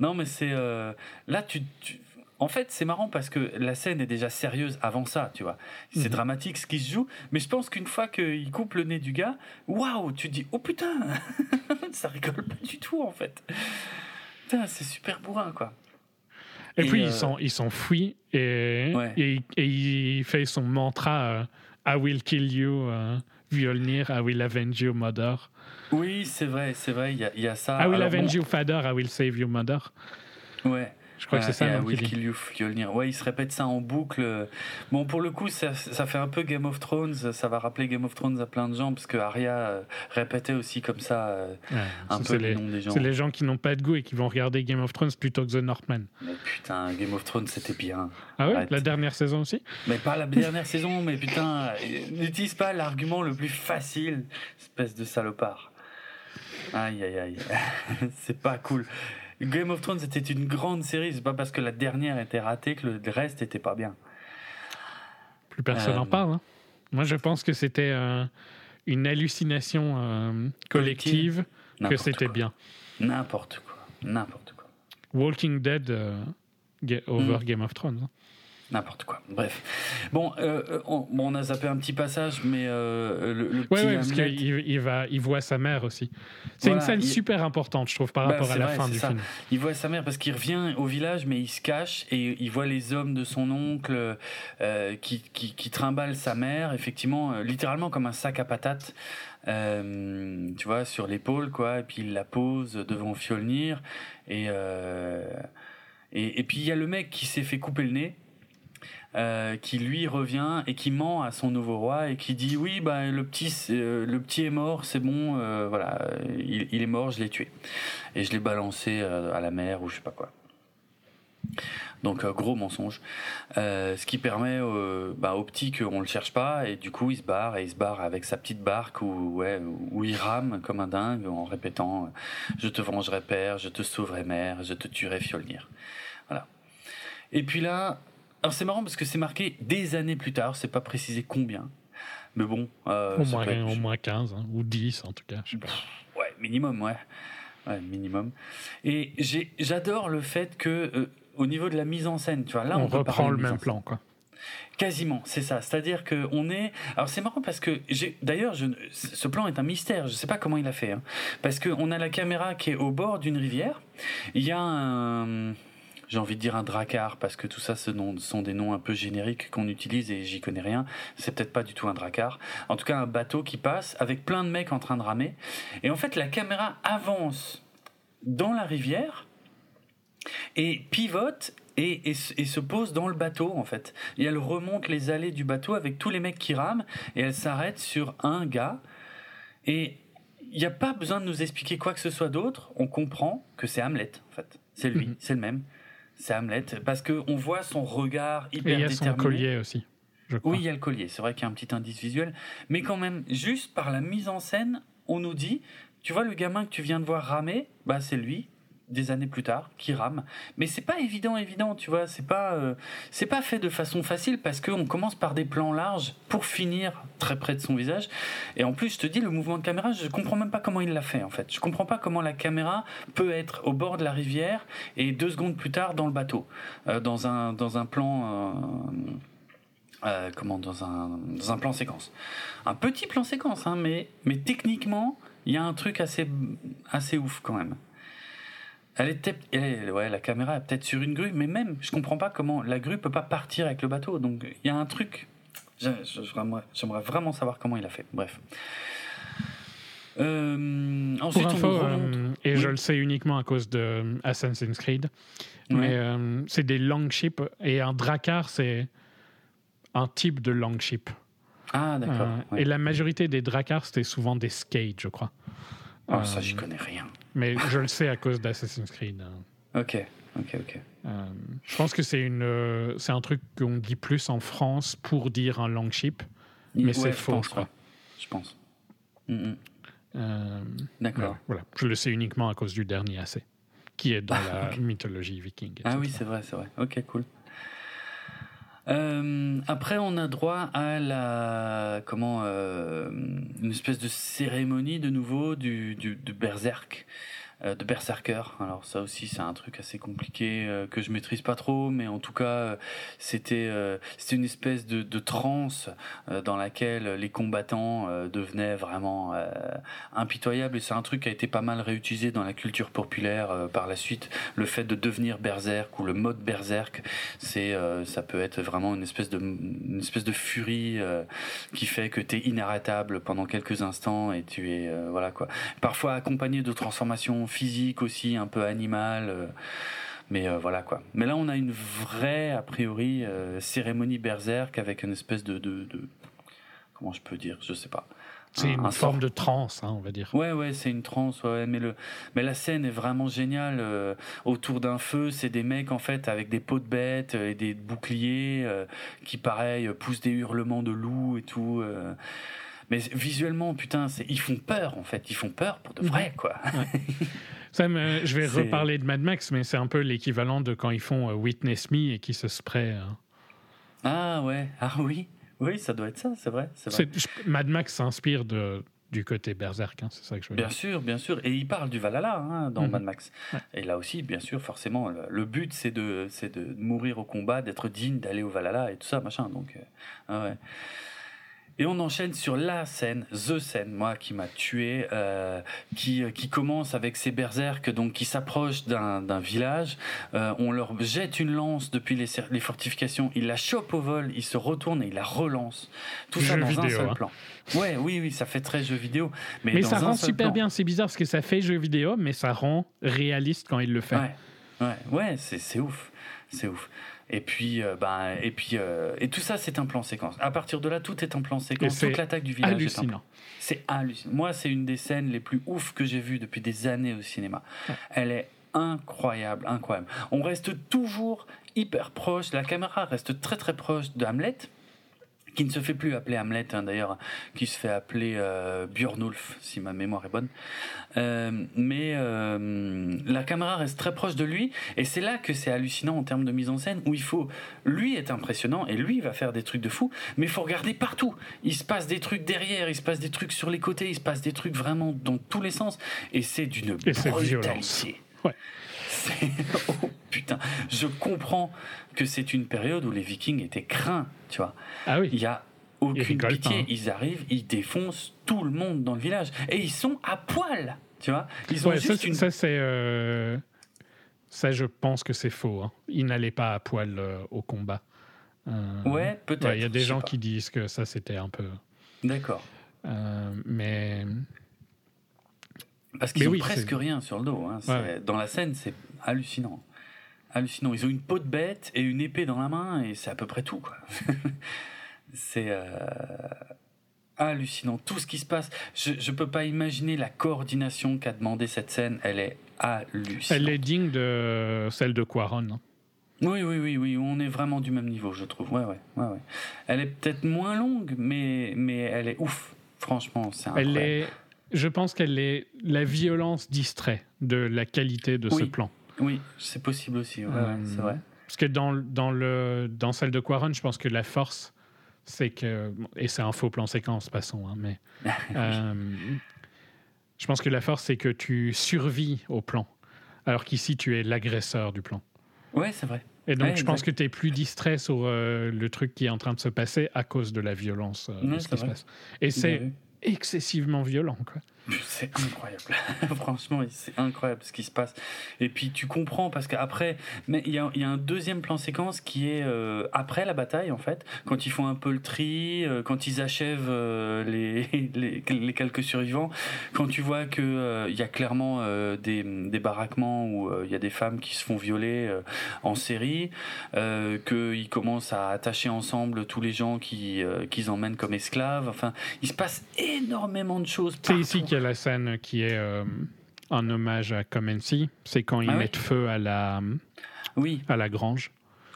Non, mais c'est... Euh, là, tu, tu... En fait, c'est marrant parce que la scène est déjà sérieuse avant ça, tu vois. C'est mmh. dramatique, ce qui se joue. Mais je pense qu'une fois qu'il coupe le nez du gars, waouh, tu te dis, oh putain, ça rigole pas du tout, en fait. Putain, c'est super bourrin, quoi. Et, et puis, euh... il, s'en, il s'enfuit et, ouais. et, et il fait son mantra euh, « I will kill you uh, »,« Violnir, I will avenge you, mother ». Oui, c'est vrai, c'est vrai, il y, y a ça. « I will Alors, avenge bon... you, father, I will save you, mother ». Ouais. Je crois ouais, que c'est ça. « I will kill you, Violnir ». Ouais, il se répète ça en boucle. Bon, pour le coup, ça, ça fait un peu Game of Thrones, ça va rappeler Game of Thrones à plein de gens, parce que Arya répétait aussi comme ça ouais, un peu les, les noms des gens. C'est les gens qui n'ont pas de goût et qui vont regarder Game of Thrones plutôt que The Northman. Mais putain, Game of Thrones, c'était bien. Ah ouais, ouais la dernière saison aussi ? Mais pas la dernière saison, mais putain, n'utilise pas l'argument le plus facile, espèce de salopard. Aïe, aïe, aïe. C'est pas cool. Game of Thrones était une grande série, c'est pas parce que la dernière était ratée que le reste était pas bien. Plus personne n'en euh, parle. Hein. Moi, je pense que c'était euh, une hallucination euh, collective, que c'était quoi. Bien. N'importe quoi, n'importe quoi. Walking Dead euh, over mm. Game of Thrones. Hein. N'importe quoi. Bref. Bon, euh, on, on a zappé un petit passage, mais euh, le, le ouais, petit. Oui, parce qu'il il va, il voit sa mère aussi. C'est voilà, une scène il... super importante, je trouve, par bah, rapport à la vrai, fin du ça. Film. Il voit sa mère parce qu'il revient au village, mais il se cache et il voit les hommes de son oncle euh, qui, qui, qui trimballent sa mère, effectivement, euh, littéralement comme un sac à patates. Euh, tu vois, sur l'épaule, quoi. Et puis il la pose devant Fjolnir. Et euh, et, et puis il y a le mec qui s'est fait couper le nez. Euh, qui lui revient et qui ment à son nouveau roi et qui dit oui bah le petit euh, le petit est mort c'est bon euh, voilà il, il est mort je l'ai tué et je l'ai balancé euh, à la mer ou je sais pas quoi donc euh, gros mensonge euh, ce qui permet euh, bah, au petit qu'on le cherche pas et du coup il se barre et il se barre avec sa petite barque où, ouais, où il rame comme un dingue en répétant je te vengerai père, je te sauverai mère, je te tuerai Fjolnir voilà et puis là. Alors c'est marrant parce que c'est marqué des années plus tard, c'est pas précisé combien, mais bon... Euh, au, moins, être... au moins quinze, hein, ou dix en tout cas, je sais pas. Ouais, minimum, ouais. Ouais, minimum. Et j'ai, j'adore le fait que, euh, au niveau de la mise en scène, tu vois, là on, on reprend le même plan, quoi. Quasiment, c'est ça. C'est-à-dire qu'on est... Alors c'est marrant parce que, j'ai... d'ailleurs, je... ce plan est un mystère, je sais pas comment il a fait, hein. Parce qu'on a la caméra qui est au bord d'une rivière, il y a un... J'ai envie de dire un drakkar parce que tout ça ce nom, sont des noms un peu génériques qu'on utilise et j'y connais rien. C'est peut-être pas du tout un drakkar. En tout cas, un bateau qui passe avec plein de mecs en train de ramer. Et en fait, la caméra avance dans la rivière et pivote et, et, et se pose dans le bateau en fait. Et elle remonte les allées du bateau avec tous les mecs qui rament et elle s'arrête sur un gars. Et il n'y a pas besoin de nous expliquer quoi que ce soit d'autre. On comprend que c'est Hamlet en fait. C'est lui, mmh. c'est le même. C'est Hamlet, parce qu'on voit son regard hyper déterminé. Et il y a déterminé. Son collier aussi, je crois. Oui, il y a le collier, c'est vrai qu'il y a un petit indice visuel. Mais quand même, juste par la mise en scène, on nous dit, tu vois le gamin que tu viens de voir ramer, bah c'est lui, des années plus tard, qui rame. Mais c'est pas évident, évident, tu vois, c'est pas, euh, c'est pas fait de façon facile, parce qu'on commence par des plans larges, pour finir très près de son visage. Et en plus, je te dis, le mouvement de caméra, je comprends même pas comment il l'a fait, en fait. Je comprends pas comment la caméra peut être au bord de la rivière, et deux secondes plus tard, dans le bateau. Euh, dans un, dans un plan... Euh, euh, comment dans un, dans un plan séquence. Un petit plan séquence, hein, mais, mais techniquement, il y a un truc assez, assez ouf, quand même. Elle était, elle, ouais, la caméra est peut-être sur une grue, mais même, je comprends pas comment la grue peut pas partir avec le bateau. Donc il y a un truc. Je, je, j'aimerais, j'aimerais vraiment savoir comment il a fait. Bref. Euh, ensuite, Pour info, on remonte. Euh, et oui. Je le sais uniquement à cause de Assassin's Creed. Ouais. Mais euh, c'est des longships et un drakkar, c'est un type de longship. Ah d'accord. Euh, ouais. Et la majorité des drakkars, c'était souvent des skates, je crois. Ah, oh, euh, ça, j'y connais rien. Mais je le sais à cause d'Assassin's Creed. Ok, Ok, ok. Euh, je pense que c'est une, euh, c'est un truc qu'on dit plus en France pour dire un long ship, mais ouais, c'est faux, je pense, je crois. Je pense. Mm-hmm. Euh, D'accord. Euh, voilà, je le sais uniquement à cause du dernier A C, qui est dans ah, la okay. mythologie viking. Ah oui, c'est vrai, c'est vrai. Ok, cool. Euh, après, on a droit à la comment euh, une espèce de cérémonie de nouveau du du, du berserk, euh, de berserker. Alors ça aussi, c'est un truc assez compliqué euh, que je maîtrise pas trop, mais en tout cas, euh, c'était euh, c'était une espèce de de transe euh, dans laquelle les combattants euh, devenaient vraiment euh, impitoyables. Et c'est un truc qui a été pas mal réutilisé dans la culture populaire euh, par la suite. Le fait de devenir berserk ou le mode berserk, c'est euh, ça peut être vraiment vraiment une espèce de une espèce de furie euh, qui fait que t'es inarrêtable pendant quelques instants et tu es euh, voilà quoi. Parfois accompagné de transformations physiques aussi un peu animales, euh, mais euh, voilà quoi. Mais là on a une vraie a priori euh, cérémonie berserk avec une espèce de, de, de comment je peux dire, je sais pas. C'est une un forme sort... de transe, hein, on va dire. Ouais, ouais, c'est une transe. Ouais, mais le, mais la scène est vraiment géniale. Euh, autour d'un feu, c'est des mecs en fait avec des peaux de bêtes et des boucliers euh, qui, pareil, poussent des hurlements de loups et tout. Euh... Mais visuellement, putain, c'est... ils font peur en fait. Ils font peur pour de vrai, mmh. quoi. Ouais. Ça, mais, je vais c'est... reparler de Mad Max, mais c'est un peu l'équivalent de quand ils font euh, Witness Me et qui se spraient. Euh... Ah ouais, ah oui. Oui, ça doit être ça, c'est vrai. C'est vrai. C'est, Mad Max s'inspire de, du côté berserk, hein, c'est ça que je veux dire. Bien sûr, bien sûr. Et il parle du Valhalla hein, dans mm-hmm. Mad Max. Ouais. Et là aussi, bien sûr, forcément, le, le but, c'est de, c'est de mourir au combat, d'être digne, d'aller au Valhalla et tout ça, machin. Donc, euh, ouais. Et on enchaîne sur la scène, the scène, moi, qui m'a tué, euh, qui qui commence avec ces berserk, donc qui s'approchent d'un d'un village. Euh, on leur jette une lance depuis les les fortifications. Ils la chopent au vol, ils se retournent et ils la relancent. Tout jeu ça dans vidéo, un seul hein. plan. Ouais, oui, oui, ça fait très jeu vidéo. Mais, mais dans ça un rend seul super plan. Bien. C'est bizarre parce que ça fait jeu vidéo, mais ça rend réaliste quand il le fait. Ouais, ouais, ouais, c'est c'est ouf, c'est ouf. Et puis, euh, ben, et puis, euh, et tout ça, c'est un plan séquence. À partir de là, tout est un plan séquence. Toute l'attaque du village hallucinant. Est un plan. C'est hallucinant. Moi, c'est une des scènes les plus ouf que j'ai vues depuis des années au cinéma. Ouais. Elle est incroyable, incroyable. On reste toujours hyper proche. La caméra reste très très proche de Hamlet, qui ne se fait plus appeler Hamlet hein, d'ailleurs, qui se fait appeler euh, Björnulf si ma mémoire est bonne. Euh, mais euh, la caméra reste très proche de lui et c'est là que c'est hallucinant en termes de mise en scène où il faut, lui est impressionnant et lui va faire des trucs de fou, mais il faut regarder partout. Il se passe des trucs derrière, il se passe des trucs sur les côtés, il se passe des trucs vraiment dans tous les sens et c'est d'une et brutalité. C'est ouais. C'est... Oh putain, je comprends que c'est une période où les Vikings étaient craints, tu vois. Ah oui. Il y a aucune pitié, pas, hein. Ils arrivent, ils défoncent tout le monde dans le village et ils sont à poil, tu vois. Ils ont ouais, juste ça, une... ça c'est euh... ça je pense que c'est faux. Hein. Ils n'allaient pas à poil euh, au combat. Euh... Ouais, peut-être. Ouais, il y a des gens pas. Qui disent que ça c'était un peu. D'accord. Euh, mais. Parce qu'ils mais ont oui, presque c'est... rien sur le dos. Hein. Ouais. Dans la scène, c'est hallucinant. Hallucinant. Ils ont une peau de bête et une épée dans la main, et c'est à peu près tout. Quoi. c'est euh... hallucinant. Tout ce qui se passe. Je ne peux pas imaginer la coordination qu'a demandé cette scène. Elle est hallucinante. Elle est digne de celle de Cuarón. Hein. Oui, oui, oui, oui. On est vraiment du même niveau, je trouve. Ouais, ouais, ouais, ouais. Elle est peut-être moins longue, mais, mais elle est ouf. Franchement, c'est incroyable. Elle est... Je pense qu'elle est la violence distrait de la qualité de oui. ce plan. Oui, c'est possible aussi, ouais, euh, c'est vrai. Parce que dans, dans, le, dans celle de Cuarón, je pense que la force, c'est que... Et c'est un faux plan séquence, passons, hein, mais... euh, je pense que la force, c'est que tu survis au plan, alors qu'ici, tu es l'agresseur du plan. Ouais, c'est vrai. Et donc, ouais, je exact. pense que tu es plus distrait sur euh, le truc qui est en train de se passer à cause de la violence euh, ouais, de ce qui vrai. se passe. Et c'est... Oui. excessivement violent quoi. C'est incroyable. Franchement, c'est incroyable ce qui se passe. Et puis tu comprends parce qu'après, mais il y a, y a un deuxième plan séquence qui est euh, après la bataille en fait, quand ils font un peu le tri, euh, quand ils achèvent euh, les, les les quelques survivants, quand tu vois que il euh, y a clairement euh, des des baraquements où il euh, y a des femmes qui se font violer euh, en série, euh, que ils commencent à attacher ensemble tous les gens qui euh, qu'ils emmènent comme esclaves. Enfin, il se passe énormément de choses partout. C'est ici qu'il y a la scène qui est euh, en hommage à Come and See, c'est quand ils ah, mettent oui. feu à la, oui. à la grange.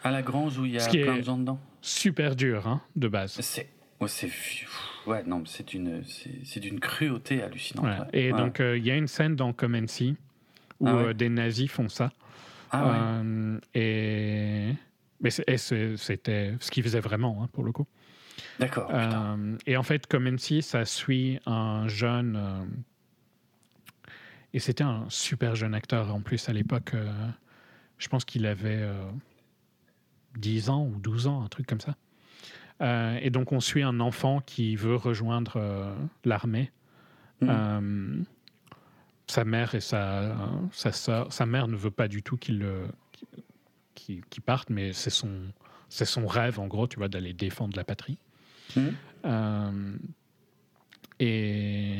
À la grange où il y a plein de gens dedans. Super dur, hein, de base. C'est, ouais, c'est, ouais, non, c'est d'une, c'est, c'est d'une cruauté hallucinante. Voilà. Ouais. Et ouais. donc, il euh, y a une scène dans Come and See où ah, ouais. euh, des nazis font ça. Ah, euh, ouais. Et, mais c'est, et c'est, c'était ce qu'ils faisaient vraiment, hein, pour le coup. D'accord. Euh, et en fait, Come and See, ça suit un jeune. Euh, et c'était un super jeune acteur en plus à l'époque. Euh, je pense qu'il avait euh, dix ans ou douze ans, un truc comme ça. Euh, et donc, on suit un enfant qui veut rejoindre euh, l'armée. Mmh. Euh, sa mère et sa, euh, sa soeur. Sa mère ne veut pas du tout qu'il, euh, qu'il, qu'il parte, mais c'est son. C'est son rêve, en gros, tu vois, d'aller défendre la patrie. Mmh. Euh, et,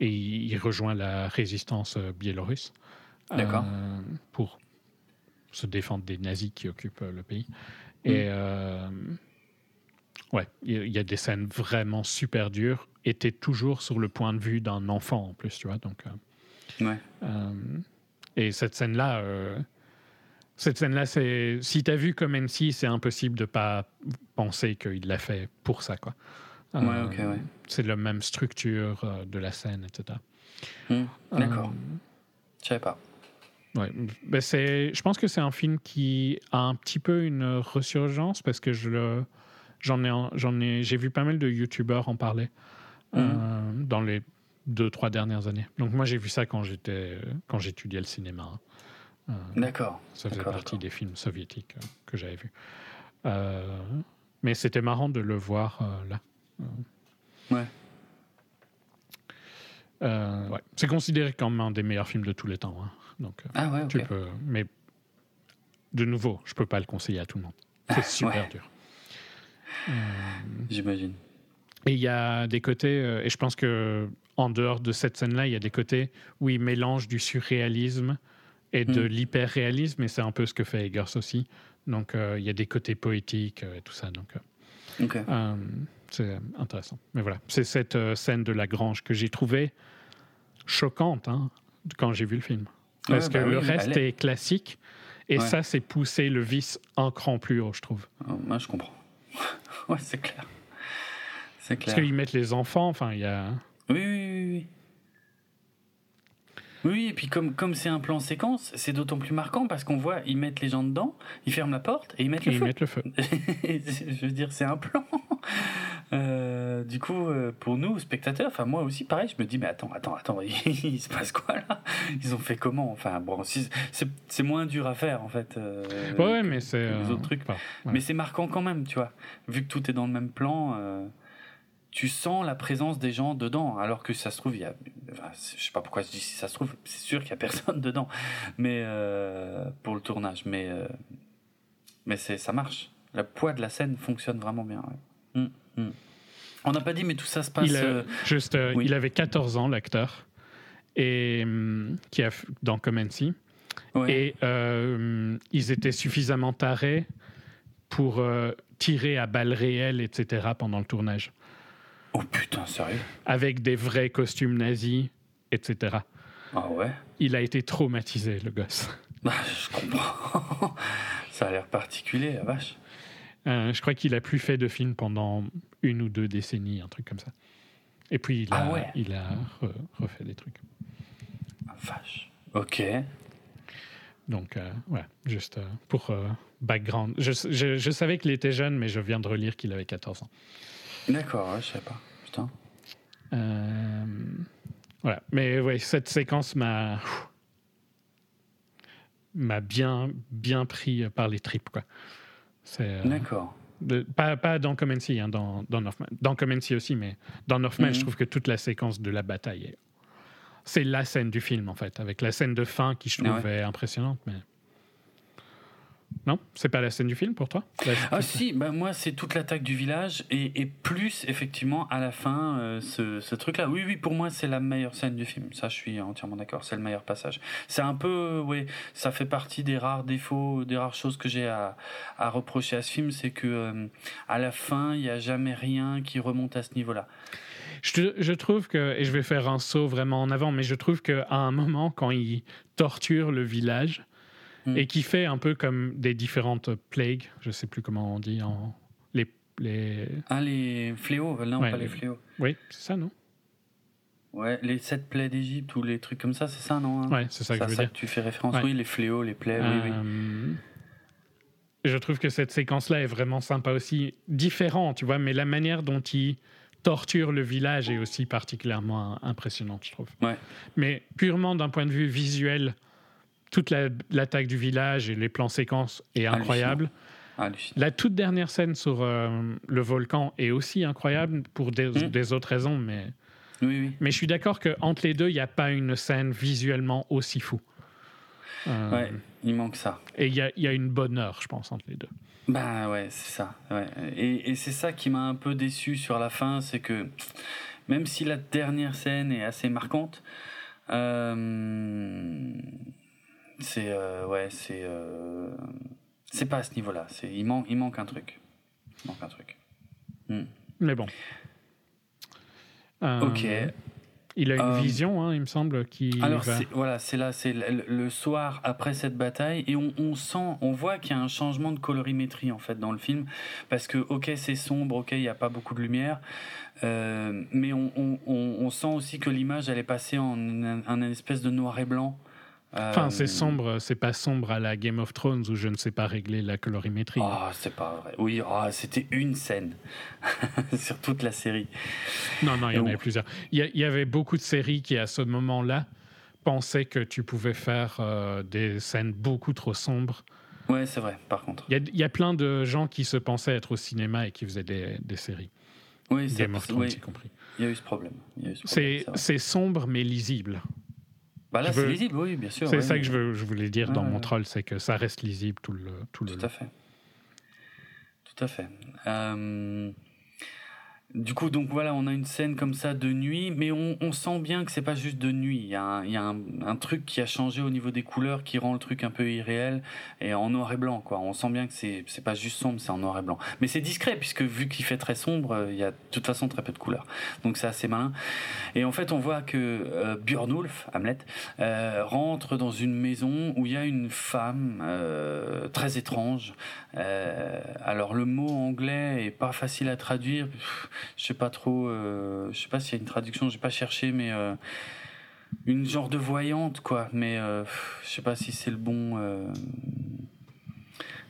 et il rejoint la résistance biélorusse D'accord. Euh, pour se défendre des nazis qui occupent le pays. Mmh. Et euh, ouais, il y a des scènes vraiment super dures. Et t'es toujours sur le point de vue d'un enfant, en plus, tu vois. Donc, euh, ouais. Euh, et cette scène-là... Euh, Cette scène-là, c'est... si t'as vu Come and See, c'est impossible de pas penser qu'il l'a fait pour ça, quoi. Euh, ouais, ok, ouais. C'est la même structure euh, de la scène, et cetera. Mmh, d'accord. Euh... Je savais pas. Ouais, ben c'est. Je pense que c'est un film qui a un petit peu une resurgence parce que je le, j'en ai, j'en ai, j'ai vu pas mal de youtubeurs en parler mmh. euh, dans les deux, trois dernières années. Donc moi, j'ai vu ça quand j'étais, quand j'étudiais le cinéma. Hein. Euh, d'accord. Ça faisait d'accord, partie d'accord. des films soviétiques euh, que j'avais vus. Euh, mais c'était marrant de le voir euh, là. Euh, ouais. Euh, ouais. C'est considéré comme un des meilleurs films de tous les temps. Hein. Donc, ah ouais, tu okay. peux. Mais de nouveau, je peux pas le conseiller à tout le monde. C'est super ouais. dur. Euh, J'imagine. Et il y a des côtés, euh, et je pense que en dehors de cette scène-là, il y a des côtés où il mélange du surréalisme. Et de mmh. l'hyper-réalisme, et c'est un peu ce que fait Eggers aussi. Donc, il euh, y a des côtés poétiques euh, et tout ça. Donc, euh, okay. euh, c'est intéressant. Mais voilà, c'est cette euh, scène de la grange que j'ai trouvée choquante hein, quand j'ai vu le film. Ouais, parce bah que oui, le reste est classique, et ouais. ça, c'est pousser le vice un cran plus haut, je trouve. Moi, oh, ben, je comprends. ouais, c'est clair. C'est clair. Parce qu'ils mettent les enfants, enfin, il y a... Oui, oui, oui, oui. Oui, et puis comme, comme c'est un plan séquence, c'est d'autant plus marquant parce qu'on voit, ils mettent les gens dedans, ils ferment la porte et ils mettent, et le, ils feu. mettent le feu. Je veux dire, c'est un plan. Euh, du coup, pour nous, spectateurs, enfin moi aussi, pareil, je me dis, mais attends, attends, attends, il se passe quoi là ? Ils ont fait comment ? Enfin bon, c'est, c'est moins dur à faire en fait. Euh, ouais, mais c'est... Euh, les autres trucs. Pas, ouais. Mais c'est marquant quand même, tu vois. Vu que tout est dans le même plan... Euh, tu sens la présence des gens dedans, alors que si ça se trouve, il y a, enfin, je sais pas pourquoi je dis si ça se trouve, c'est sûr qu'il y a personne dedans, mais euh, pour le tournage, mais euh, mais c'est, ça marche. Le poids de la scène fonctionne vraiment bien. Ouais. Mm, mm. On n'a pas dit, mais tout ça se passe. Il a, euh, juste, euh, oui. il avait quatorze ans l'acteur et hum, qui a dans Come and See, ouais. et euh, ils étaient suffisamment tarés pour euh, tirer à balles réelles, et cetera pendant le tournage. Oh putain, sérieux ? Avec des vrais costumes nazis, et cetera. Ah ouais ? Il a été traumatisé, le gosse. Bah, je comprends. Ça a l'air particulier, la vache. Euh, je crois qu'il a plus fait de films pendant une ou deux décennies, un truc comme ça. Et puis, il a, ah ouais. il a re, refait des trucs. Ah, vache. Ok. Donc, euh, ouais, juste euh, pour euh, background. Je, je, je savais qu'il était jeune, mais je viens de relire qu'il avait quatorze ans. D'accord, ouais, je sais pas. Putain. Euh, voilà. Mais ouais, cette séquence m'a, pff, m'a bien, bien pris par les tripes, quoi. C'est, euh, D'accord. De, pas, pas dans Come and See, hein, dans, dans Northman. Dans Come and See aussi, mais dans Northman, mm-hmm. je trouve que toute la séquence de la bataille, est, c'est la scène du film, en fait, avec la scène de fin qui, je trouve, ouais. est impressionnante. Mais Non, c'est pas la scène du film pour toi? Ah si, bah moi c'est toute l'attaque du village et, et plus effectivement à la fin euh, ce, ce truc-là. Oui, oui, pour moi c'est la meilleure scène du film. Ça, je suis entièrement d'accord. C'est le meilleur passage. C'est un peu, ouais, ça fait partie des rares défauts, des rares choses que j'ai à, à reprocher à ce film, c'est que euh, à la fin il y a jamais rien qui remonte à ce niveau-là. Je, je trouve que, et je vais faire un saut vraiment en avant, mais je trouve qu'à un moment quand il torture le village. Mmh. Et qui fait un peu comme des différentes plagues, je ne sais plus comment on dit, en... les, les... Ah, les fléaux, non, ouais, pas les... les fléaux. Oui, c'est ça, non? Ouais, les sept plaies d'Égypte ou les trucs comme ça, c'est ça, non hein? Ouais, c'est ça que, ça, que je veux ça dire. Que tu fais référence, ouais. Oui, les fléaux, les plaies, euh... oui, oui. Je trouve que cette séquence-là est vraiment sympa aussi, différente, tu vois, mais la manière dont il torture le village est aussi particulièrement impressionnante, je trouve. Ouais. Mais purement d'un point de vue visuel... Toute la, l'attaque du village et les plans séquences est incroyable. Hallucinant. Hallucinant. La toute dernière scène sur euh, le volcan est aussi incroyable pour des, mmh. des autres raisons, mais, oui, oui. mais je suis d'accord qu'entre les deux, il n'y a pas une scène visuellement aussi fou. Euh, ouais, il manque ça. Et il y a, y a une bonne heure, je pense, entre les deux. Bah ouais, c'est ça. Ouais. Et, et c'est ça qui m'a un peu déçu sur la fin, c'est que même si la dernière scène est assez marquante, euh... C'est euh, ouais, c'est euh, c'est pas à ce niveau-là. C'est il manque il manque un truc, il manque un truc. Mm. Mais bon. Euh, ok. Il a une euh, vision, hein, il me semble, qui. Alors va... c'est, voilà, c'est là, c'est le, le soir après cette bataille et on, on sent, on voit qu'il y a un changement de colorimétrie en fait dans le film parce que ok c'est sombre, ok il y a pas beaucoup de lumière, euh, mais on, on on on sent aussi que l'image elle est passée en un, un espèce de noir et blanc. Enfin, c'est sombre, c'est pas sombre à la Game of Thrones où je ne sais pas régler la colorimétrie. Ah, oh, c'est pas vrai. Oui, oh, c'était une scène sur toute la série. Non, non, il y en avait plusieurs. Il y avait beaucoup de séries qui, à ce moment-là, pensaient que tu pouvais faire euh, des scènes beaucoup trop sombres. Ouais, c'est vrai, par contre. Il y, y a plein de gens qui se pensaient être au cinéma et qui faisaient des, des séries. Oui, c'est Game of Thrones, oui. Y compris. Il y a eu ce problème. Il y a eu ce problème, c'est, c'est, c'est sombre, mais lisible. Bah là, veux... c'est lisible, oui, bien sûr. C'est oui, ça oui. que je, veux, je voulais dire ah, dans mon troll, c'est que ça reste lisible tout le tout le. Tout à fait. Tout à fait. Euh... Du coup, donc voilà, on a une scène comme ça de nuit, mais on, on sent bien que c'est pas juste de nuit. Il y a, un, il y a un, un truc qui a changé au niveau des couleurs, qui rend le truc un peu irréel et en noir et blanc, quoi. On sent bien que c'est c'est pas juste sombre, c'est en noir et blanc. Mais c'est discret puisque vu qu'il fait très sombre, il y a de toute façon très peu de couleurs. Donc c'est assez malin. Et en fait, on voit que euh, Björnulf, Hamlet, euh, rentre dans une maison où il y a une femme euh, très étrange. Euh, alors le mot anglais est pas facile à traduire. Je sais pas trop, euh, je sais pas s'il y a une traduction, j'ai pas cherché, mais euh, une genre de voyante quoi. Mais euh, je sais pas si c'est le bon, euh,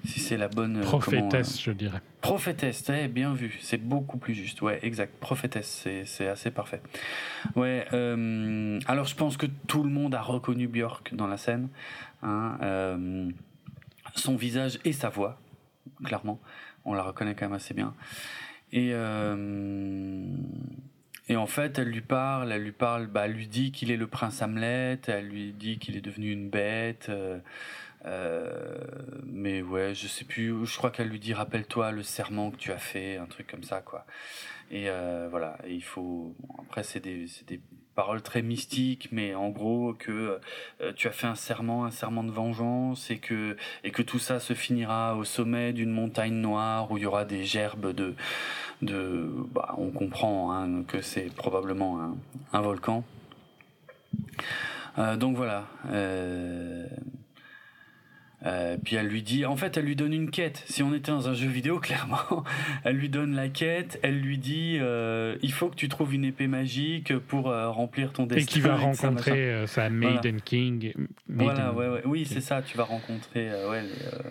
si c'est la bonne. Euh, prophétesse, comment, euh, je dirais. Prophétesse, eh, bien vu, c'est beaucoup plus juste. Ouais, exact. Prophétesse, c'est, c'est assez parfait. Ouais. Euh, alors je pense que tout le monde a reconnu Björk dans la scène, hein, euh, son visage et sa voix, clairement, on la reconnaît quand même assez bien. Et, euh, et en fait, elle lui parle, elle lui parle, bah, elle lui dit qu'il est le prince Hamlet, elle lui dit qu'il est devenu une bête, euh, euh, mais ouais, je sais plus, je crois qu'elle lui dit, rappelle-toi le serment que tu as fait, un truc comme ça, quoi. Et euh, voilà, et il faut, bon, après c'est des, c'est des paroles très mystiques, mais en gros que euh, tu as fait un serment, un serment de vengeance, et que et que tout ça se finira au sommet d'une montagne noire où il y aura des gerbes de, de, bah, on comprend hein, que c'est probablement un, un volcan. Euh, donc voilà. Euh Euh, puis elle lui dit, en fait elle lui donne une quête. Si on était dans un jeu vidéo, clairement, elle lui donne la quête. Elle lui dit, euh, il faut que tu trouves une épée magique pour euh, remplir ton destin. Et qui va rencontrer euh, sa Maiden voilà. King. Maiden voilà, ouais, ouais. Oui, King. C'est ça. Tu vas rencontrer euh, ouais, les, euh,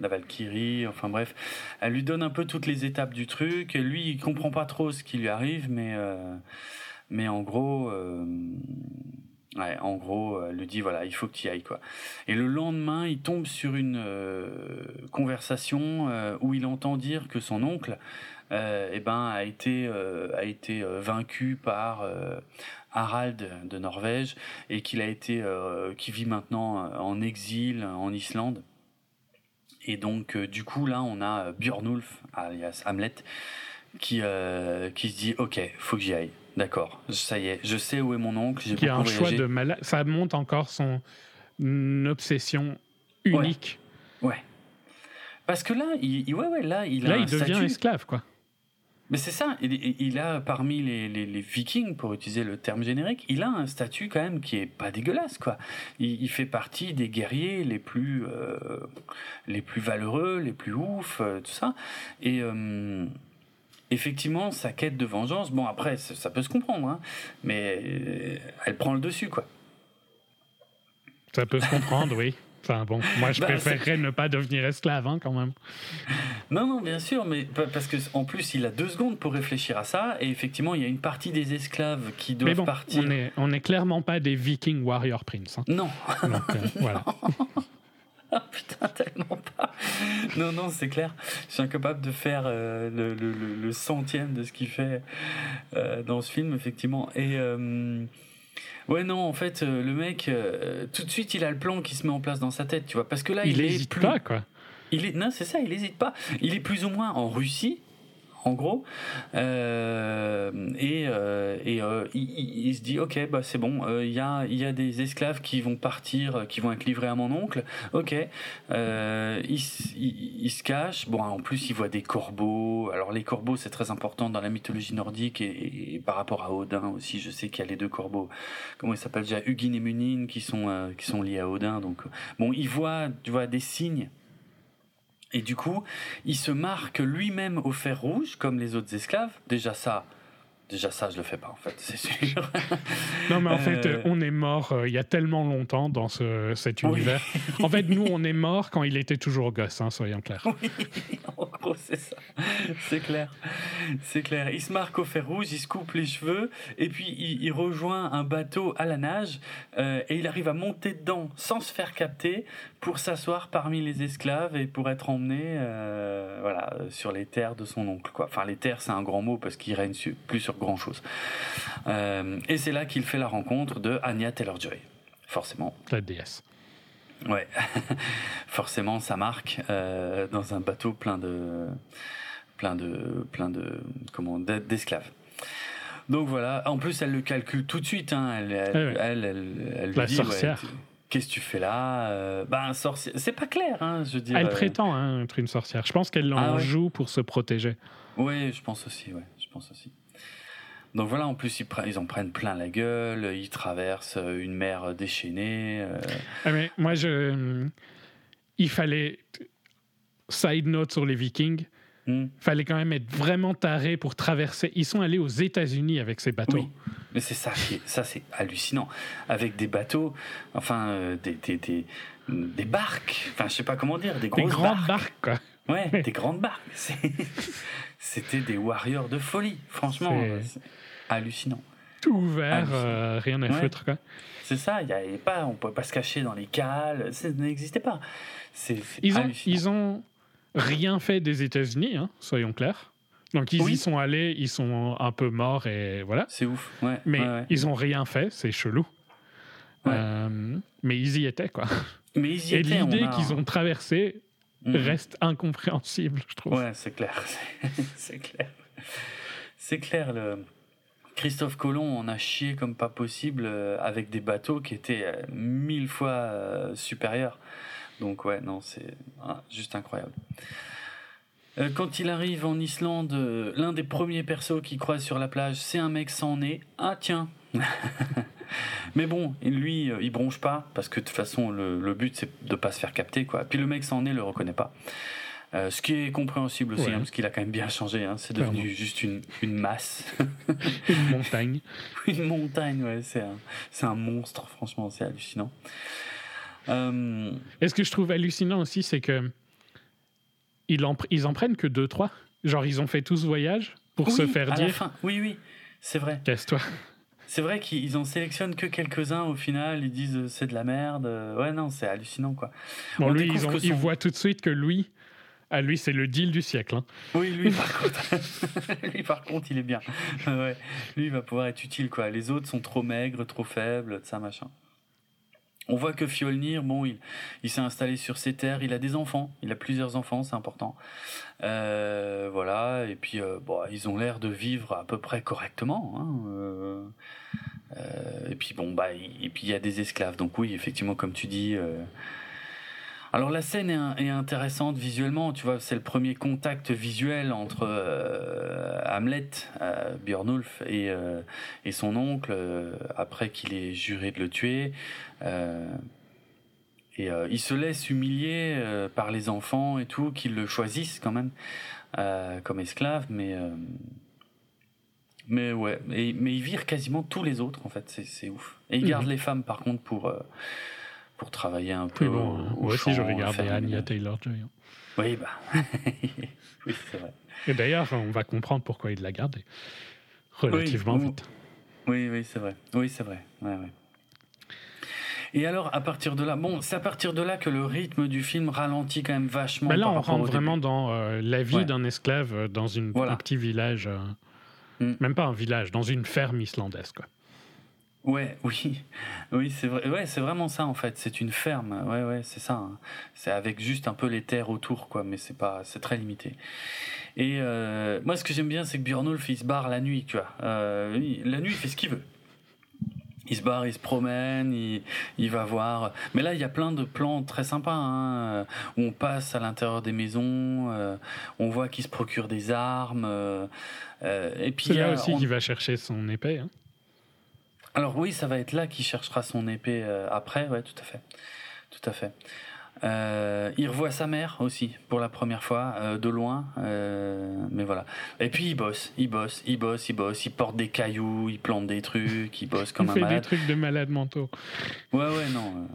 la Valkyrie. Enfin bref, elle lui donne un peu toutes les étapes du truc. Et lui, il comprend pas trop ce qui lui arrive, mais euh, mais en gros. Euh, Ouais, en gros, elle lui dit voilà, il faut que tu y ailles quoi. Et le lendemain, il tombe sur une euh, conversation euh, où il entend dire que son oncle, euh, eh ben, a été euh, a été euh, vaincu par euh, Harald de Norvège et qu'il a été, euh, qui vit maintenant en exil en Islande. Et donc euh, du coup là on a Björnulf alias Hamlet qui euh, qui se dit ok, faut que j'y aille, d'accord, ça y est, je sais où est mon oncle, j'ai qui a un voyager. Choix de malade, ça monte encore son obsession unique. Ouais, ouais. Parce que là il ouais ouais là il là, a il un devient statut. Esclave quoi. Mais c'est ça, il, il a parmi les, les, les Vikings, pour utiliser le terme générique, il a un statut quand même qui est pas dégueulasse, quoi. Il, il fait partie des guerriers les plus euh, les plus valeureux, les plus ouf, euh, tout ça. Et euh, effectivement, sa quête de vengeance, bon après ça, ça peut se comprendre, hein, mais euh, elle prend le dessus, quoi. Ça peut se comprendre, oui. Enfin bon, moi je bah, préférerais c'est... ne pas devenir esclave hein, quand même. Non, non, bien sûr, mais parce qu'en plus il a deux secondes pour réfléchir à ça, et effectivement il y a une partie des esclaves qui doivent mais bon, partir. On est, on est clairement pas des Viking Warrior Prince. Hein. Non. Donc, euh, voilà. Ah putain, tellement pas. Non, non, c'est clair. Je suis incapable de faire euh, le, le, le centième de ce qu'il fait euh, dans ce film, effectivement. Et. Euh, Ouais non, en fait euh, le mec euh, tout de suite il a le plan qui se met en place dans sa tête, tu vois, parce que là il, il hésite est plus... pas quoi. Il est non, c'est ça, il hésite pas. Il est plus ou moins en Russie en gros euh... et euh, et euh, il, il, il se dit OK, bah c'est bon, il euh, y a il y a des esclaves qui vont partir, qui vont être livrés à mon oncle. OK. Euh, il, il il se cache. Bon, en plus il voit des corbeaux. Alors les corbeaux, c'est très important dans la mythologie nordique, et, et, et par rapport à Odin aussi, je sais qu'il y a les deux corbeaux. Comment ils s'appellent déjà, Hugin et Munin, qui sont euh, qui sont liés à Odin. Donc bon, il voit, tu vois, des signes. Et du coup, il se marque lui-même au fer rouge, comme les autres esclaves. Déjà ça, déjà ça, je le fais pas, en fait, c'est sûr. Non, mais en euh... fait, on est mort euh, il y a tellement longtemps dans ce, cet univers. Oui. En fait, nous, on est mort quand il était toujours gosse, hein, soyons clairs. Oui, en gros, c'est ça. C'est clair. C'est clair. Il se marque au fer rouge, il se coupe les cheveux, et puis il, il rejoint un bateau à la nage, euh, et il arrive à monter dedans sans se faire capter, pour s'asseoir parmi les esclaves et pour être emmené euh, voilà, sur les terres de son oncle, quoi. Enfin, les terres, c'est un grand mot parce qu'il règne su- plus sur grand-chose. Euh, et c'est là qu'il fait la rencontre de Anya Taylor-Joy, forcément. La déesse. Ouais, forcément, ça marque euh, dans un bateau plein de, plein de, plein de, comment, d'esclaves. Donc voilà. En plus, elle le calcule tout de suite. Hein. Elle, elle, ah oui. elle, elle, elle la lui dit, sorcière. Ouais, qu'est-ce que tu fais là euh, Ben, sorcière. C'est pas clair, hein, je veux dire. Elle prétend hein, être une sorcière. Je pense qu'elle en ah, ouais. joue pour se protéger. Oui, je pense aussi, ouais, je pense aussi. Donc voilà, en plus, ils, pre- ils en prennent plein la gueule, ils traversent une mer déchaînée. Euh... Ah, mais moi, je... il fallait... Side note sur les Vikings, mm. il fallait quand même être vraiment taré pour traverser. Ils sont allés aux États-Unis avec ces bateaux. Oui. Mais c'est ça, ça c'est hallucinant. Avec des bateaux, enfin euh, des, des des des barques, enfin je sais pas comment dire, des grosses des grandes barques. barques quoi. Ouais, des grandes barques. C'est, c'était des warriors de folie, franchement, c'est, c'est hallucinant. Tout ouvert, hallucinant. Euh, rien à ouais. foutre quoi. C'est ça, il y avait pas, on pouvait pas se cacher dans les cales, ça n'existait pas. C'est, c'est ils ont ils ont rien fait des États-Unis, hein, soyons clairs. Donc ils oui. y sont allés, ils sont un peu morts et voilà. C'est ouf, ouais. Mais ouais, ouais. ils ont rien fait, c'est chelou. Ouais. Euh, mais ils y étaient, quoi. Mais ils y et étaient, l'idée on a... qu'ils ont traversée mmh. reste incompréhensible, je trouve. Ouais, c'est clair, c'est, c'est clair. C'est clair, le... Christophe Colomb en a chié comme pas possible avec des bateaux qui étaient mille fois euh, supérieurs. Donc ouais, non, c'est ah, juste incroyable. Quand il arrive en Islande, l'un des premiers persos qu'il croise sur la plage, c'est un mec sans nez. Ah tiens. Mais bon, lui, il bronche pas, parce que de toute façon, le, le but, c'est de pas se faire capter, quoi. Puis le mec sans nez le reconnaît pas. Euh, ce qui est compréhensible aussi, ouais. hein, parce qu'il a quand même bien changé. Hein, c'est devenu Pardon. juste une, une masse. Une montagne. Une montagne, ouais. C'est un, c'est un monstre, franchement, c'est hallucinant. Euh... Et ce que je trouve hallucinant aussi, c'est que Ils en, ils en prennent que deux, trois. Genre, ils ont fait tout ce voyage pour oui, se faire à dire... La fin. Oui, oui, c'est vrai. Casse-toi. C'est vrai qu'ils en sélectionnent que quelques-uns au final. Ils disent, c'est de la merde. Ouais, non, c'est hallucinant, quoi. Bon, on lui, ils, ont, son... ils voient tout de suite que lui... Ah, lui, c'est le deal du siècle. Hein. Oui, lui, par contre. Lui, par contre, il est bien. Ouais. Lui, il va pouvoir être utile, quoi. Les autres sont trop maigres, trop faibles, de ça, machin. On voit que Fjolnir, bon, il, il s'est installé sur ses terres, il a des enfants, il a plusieurs enfants, c'est important. Euh, voilà, et puis euh, bon, ils ont l'air de vivre à peu près correctement. Hein, euh, euh, et puis bon, bah, et, et puis il y a des esclaves, donc oui, effectivement, comme tu dis. Euh, Alors la scène est, est intéressante visuellement, tu vois, c'est le premier contact visuel entre euh, Hamlet, euh, Björnulf et, euh, et son oncle, euh, après qu'il ait juré de le tuer. Euh, et euh, il se laisse humilier euh, par les enfants et tout, qu'ils le choisissent quand même euh, comme esclave, mais... Euh, mais ouais, et, mais il vire quasiment tous les autres en fait, c'est, c'est ouf. Et il garde mmh. les femmes par contre pour... Euh, pour travailler un peu bon, au, au ouais, champ. Si je regardais Anya Taylor-Joy. Oui, bah. Oui, c'est vrai. Et d'ailleurs, on va comprendre pourquoi il l'a gardée relativement oui, vite. Oui, oui, c'est vrai. Oui, c'est vrai. Ouais, ouais. Et alors, à partir de là, bon, c'est à partir de là que le rythme du film ralentit quand même vachement. Mais là, par on rentre vraiment début. dans euh, la vie ouais. d'un esclave dans une, voilà. un petit village, euh, mm. même pas un village, dans une ferme islandaise, quoi. Ouais, oui, oui, c'est vrai. Ouais, c'est vraiment ça en fait. C'est une ferme. Ouais, ouais, c'est ça. C'est avec juste un peu les terres autour, quoi. Mais c'est pas, c'est très limité. Et euh, moi, ce que j'aime bien, c'est que Björnulf il se barre la nuit, tu vois. Euh, la nuit, il fait ce qu'il veut. Il se barre, il se promène, il, il va voir. Mais là, il y a plein de plans très sympas, hein, où on passe à l'intérieur des maisons, euh, on voit qu'il se procure des armes. Euh, et puis c'est là a, aussi on... qu'il va chercher son épée. Hein. Alors oui, ça va être là qu'il cherchera son épée euh, après, ouais, tout à fait, tout à fait. Euh, il revoit sa mère aussi pour la première fois euh, de loin, euh, mais voilà. Et puis il bosse, il bosse, il bosse, il bosse, il porte des cailloux, il plante des trucs, il bosse comme il un malade. Il fait des trucs de malade mentaux. Ouais, ouais, non. Euh,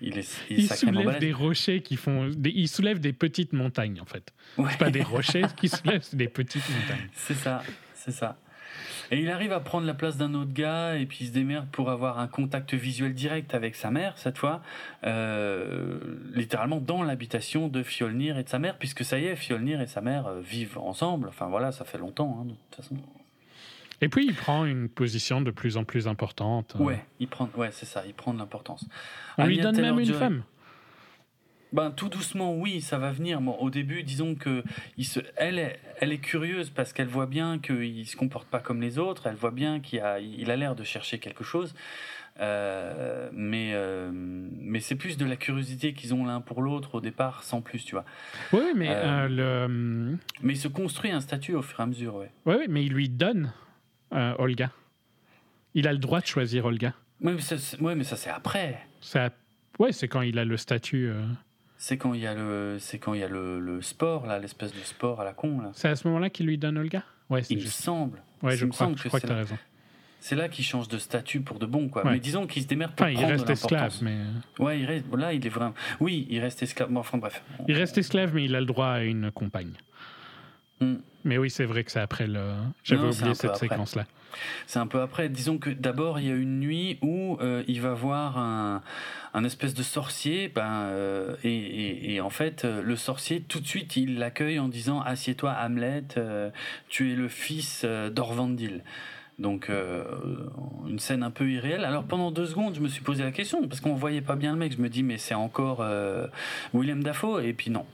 il est, il est il sacrément soulève balèze. Des rochers qui font, des, il soulève des petites montagnes en fait. Ouais. C'est pas des rochers qu'il soulève, c'est des petites montagnes. C'est ça, c'est ça. Et il arrive à prendre la place d'un autre gars et puis il se démerde pour avoir un contact visuel direct avec sa mère, cette fois, euh, littéralement dans l'habitation de Fjolnir et de sa mère, puisque ça y est, Fjolnir et sa mère vivent ensemble. Enfin voilà, ça fait longtemps, hein, de toute façon. Et puis il prend une position de plus en plus importante. Ouais, il prend, ouais c'est ça, il prend de l'importance. On Anya lui donne Taylor même une Joy. Femme. Ben, tout doucement, oui, ça va venir. Bon, au début, disons que il se, elle, est, elle est curieuse parce qu'elle voit bien qu'il ne se comporte pas comme les autres. Elle voit bien qu'il a, il a l'air de chercher quelque chose. Euh, mais, euh, mais c'est plus de la curiosité qu'ils ont l'un pour l'autre au départ, sans plus, tu vois. Oui, mais... Euh, euh, le... Mais il se construit un statut au fur et à mesure, oui. Oui, ouais, mais il lui donne euh, Olga. Il a le droit de choisir Olga. Oui, mais ça, c'est, ouais, mais ça, c'est après. Ça, ouais, c'est quand il a le statut... Euh... C'est quand il y a le, c'est quand il y a le, le sport là, l'espèce de sport à la con là. C'est à ce moment-là qu'il lui donne Olga. Ouais, c'est il juste. Me semble. Ouais, c'est je me crois, semble je que, crois que t'as là, raison. C'est là qu'il change de statut pour de bon, quoi. Ouais. Mais disons qu'il se démerde pour enfin, prendre de l'importance. Il reste esclave, mais. Ouais, il reste. Là, il est vraiment. Oui, il reste esclave. Bon, enfin bref. On... Il reste esclave, mais il a le droit à une compagne. Mm. Mais oui, c'est vrai que c'est après le. J'avais non, oublié cette après. séquence-là. C'est un peu après. Disons que d'abord, il y a une nuit où euh, il va voir un, un espèce de sorcier. Ben, euh, et, et, et en fait, euh, le sorcier, tout de suite, il l'accueille en disant « Assieds-toi, Hamlet, euh, tu es le fils euh, d'Orvandil ». Donc, euh, une scène un peu irréelle. Alors, pendant deux secondes, je me suis posé la question, parce qu'on voyait pas bien le mec. Je me dis, mais c'est encore euh, William Dafoe. Et puis non,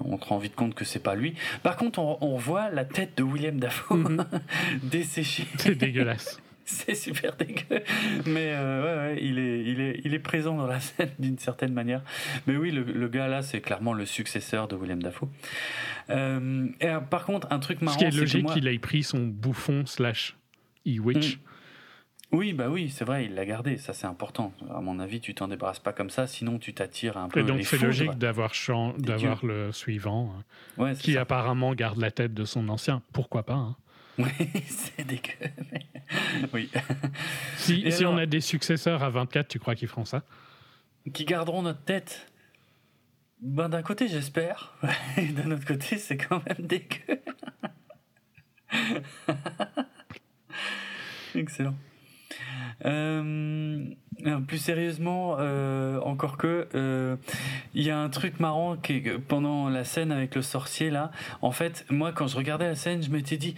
on te rend vite compte que c'est pas lui. Par contre, on, on voit la tête de William Dafoe mm-hmm. desséchée. C'est dégueulasse. C'est super dégueu. Mais euh, ouais, ouais, il est, il est, il est présent dans la scène d'une certaine manière. Mais oui, le, le gars là, c'est clairement le successeur de William Dafoe. Euh, et alors, par contre, un truc marrant, c'est que moi... Ce qui est logique, qu'il ait pris son bouffon slash... E-Witch. Mm. Oui, bah oui, c'est vrai, il l'a gardé, ça c'est important. À mon avis, tu t'en débarrasses pas comme ça, sinon tu t'attires un peu les foudres. Et donc c'est foudres. Logique d'avoir, chan- d'avoir le suivant, ouais, qui ça. Apparemment garde la tête de son ancien. Pourquoi pas hein. Oui, c'est dégueu. Oui. Si, si alors, on a des successeurs à vingt-quatre, tu crois qu'ils feront ça ? Qui garderont notre tête ? Ben d'un côté, j'espère. Et d'un autre côté, c'est quand même dégueu. Excellent. Euh, plus sérieusement, euh, encore que, il euh, y a un truc marrant qui est, pendant la scène avec le sorcier là. En fait, moi quand je regardais la scène, je m'étais dit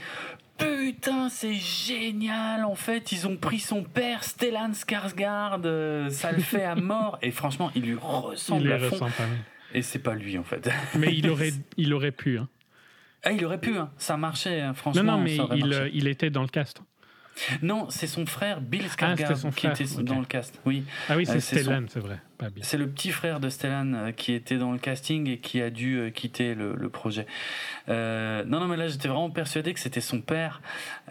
putain, c'est génial, en fait, ils ont pris son père, Stellan Skarsgård, euh, ça le fait à mort. Et franchement, il lui ressemble il à fond. Ressemble, et c'est pas lui, en fait. Mais il aurait, il aurait pu. Hein. Ah, il aurait pu, hein. Ça marchait, hein. Franchement. Non, non, mais il, euh, il était dans le cast. Non, c'est son frère Bill Skarsgård ah, qui était okay. dans le cast. Oui. Ah oui, c'est euh, Stellan, c'est, son... c'est vrai. Pas Bill. C'est le petit frère de Stellan euh, qui était dans le casting et qui a dû euh, quitter le, le projet. Euh, non, non, mais là j'étais vraiment persuadé que c'était son père,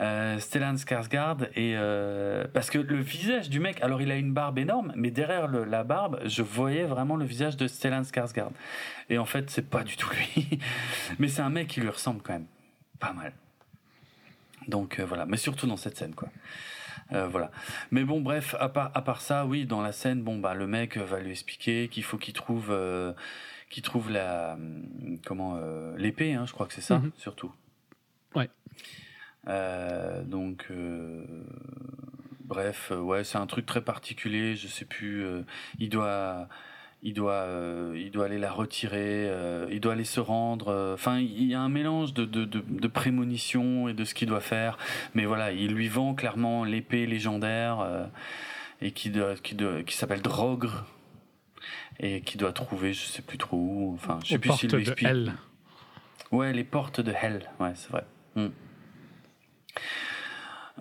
euh, Stellan Skarsgård, et euh, parce que le visage du mec, alors il a une barbe énorme, mais derrière le, la barbe, je voyais vraiment le visage de Stellan Skarsgård. Et en fait, c'est pas du tout lui, mais c'est un mec qui lui ressemble quand même, pas mal. Donc euh, voilà, mais surtout dans cette scène quoi. Euh, voilà. Mais bon bref, à part à part ça, oui, dans la scène, bon bah le mec va lui expliquer qu'il faut qu'il trouve euh, qu'il trouve la comment euh, l'épée, hein, je crois que c'est ça, mm-hmm. surtout. Ouais. Euh, donc euh, bref, ouais, c'est un truc très particulier, je sais plus. Euh, il doit il doit euh, il doit aller la retirer, euh, il doit aller se rendre, enfin euh, il y a un mélange de de de de prémonitions et de ce qu'il doit faire, mais voilà, il lui vend clairement l'épée légendaire euh, et qui doit, qui doit, qui s'appelle Drogr et qui doit trouver je sais plus trop où, enfin je sais les plus s'il lui explique. Hell. Ouais, les portes de Hell, ouais, c'est vrai. Mm.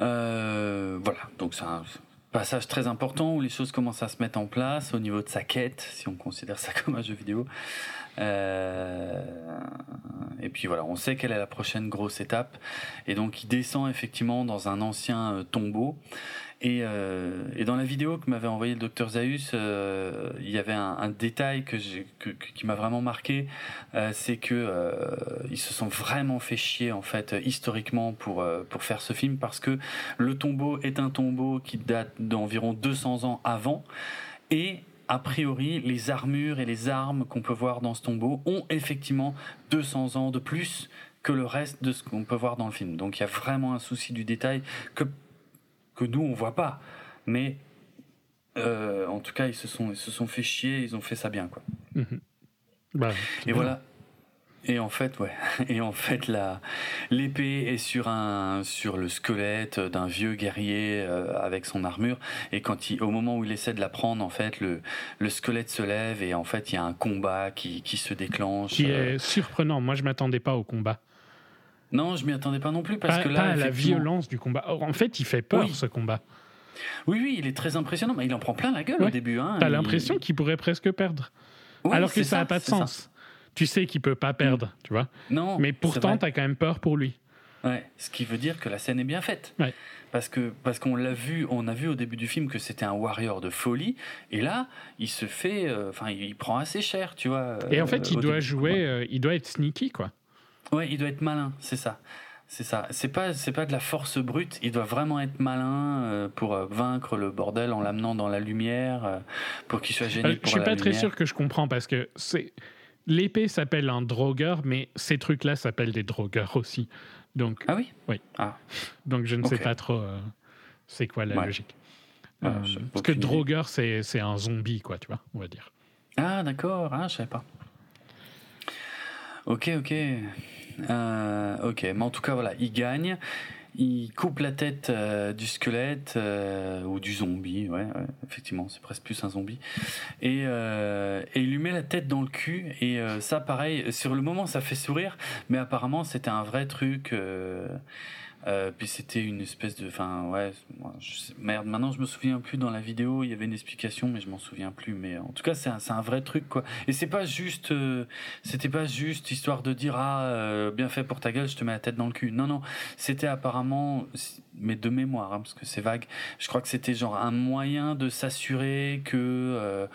Euh voilà, donc c'est un passage très important où les choses commencent à se mettre en place au niveau de sa quête, si on considère ça comme un jeu vidéo. Euh... Et puis voilà, on sait quelle est la prochaine grosse étape. Et donc il descend effectivement dans un ancien euh, tombeau. Et, euh, et dans la vidéo que m'avait envoyé le docteur Zaius, euh, il y avait un, un détail que j'ai, que, que, qui m'a vraiment marqué, euh, c'est que euh, ils se sont vraiment fait chier en fait historiquement pour euh, pour faire ce film, parce que le tombeau est un tombeau qui date d'environ deux cents ans avant, et a priori les armures et les armes qu'on peut voir dans ce tombeau ont effectivement deux cents ans de plus que le reste de ce qu'on peut voir dans le film. Donc il y a vraiment un souci du détail que que nous on voit pas, mais euh, en tout cas ils se sont ils se sont fait chier, ils ont fait ça bien quoi. Mmh. Bah, et bien. Voilà. Et en fait ouais, et en fait la l'épée est sur un sur le squelette d'un vieux guerrier euh, avec son armure, et quand il au moment où il essaie de la prendre en fait le le squelette se lève et en fait il y a un combat qui qui se déclenche. Qui est euh... surprenant, moi je m'attendais pas au combat. Non, je m'y attendais pas non plus, parce pas, que là, pas effectivement... la violence du combat. En fait, il fait peur, oui. Ce combat. Oui, oui, il est très impressionnant, mais il en prend plein la gueule ouais. au début. Hein, T'as il... l'impression qu'il pourrait presque perdre, oui, alors que ça n'a pas de sens. Ça. Tu sais qu'il peut pas perdre, mmh. tu vois. Non. Mais pourtant, t'as quand même peur pour lui. Ouais. Ce qui veut dire que la scène est bien faite, ouais. parce que parce qu'on l'a vu, on a vu au début du film que c'était un warrior de folie, et là, il se fait, enfin, euh, il prend assez cher, tu vois. Et en fait, euh, il doit début, jouer, euh, il doit être sneaky, quoi. Ouais, il doit être malin, c'est ça. C'est ça. C'est pas, c'est pas de la force brute. Il doit vraiment être malin pour vaincre le bordel en l'amenant dans la lumière, pour qu'il soit gêné euh, pour la lumière. Je suis pas très sûr que je comprends, parce que c'est... l'épée s'appelle un drogueur, mais ces trucs-là s'appellent des drogueurs aussi. Donc, ah oui? Oui. Ah. Donc je ne okay. sais pas trop euh, c'est quoi la ouais. logique. Euh, euh, parce que drogueur, c'est, c'est un zombie, quoi, tu vois, on va dire. Ah d'accord, ah, je savais pas. Ok, ok. Euh, ok, mais en tout cas, voilà, il gagne, il coupe la tête euh, du squelette euh, ou du zombie, ouais, ouais, effectivement, c'est presque plus un zombie, et, euh, et il lui met la tête dans le cul, et euh, ça, pareil, sur le moment, ça fait sourire, mais apparemment, c'était un vrai truc, euh, euh, puis c'était une espèce de, enfin, ouais, je sais, merde, maintenant, je me souviens plus, dans la vidéo, il y avait une explication, mais je m'en souviens plus, mais en tout cas, c'est un, c'est un vrai truc, quoi, et c'est pas juste, euh, c'était pas juste histoire de dire, ah, euh, bien fait pour ta gueule, je te mets la tête dans le cul, non, non, c'était apparemment mais de mémoire, hein, parce que c'est vague. Je crois que c'était genre un moyen de s'assurer que euh,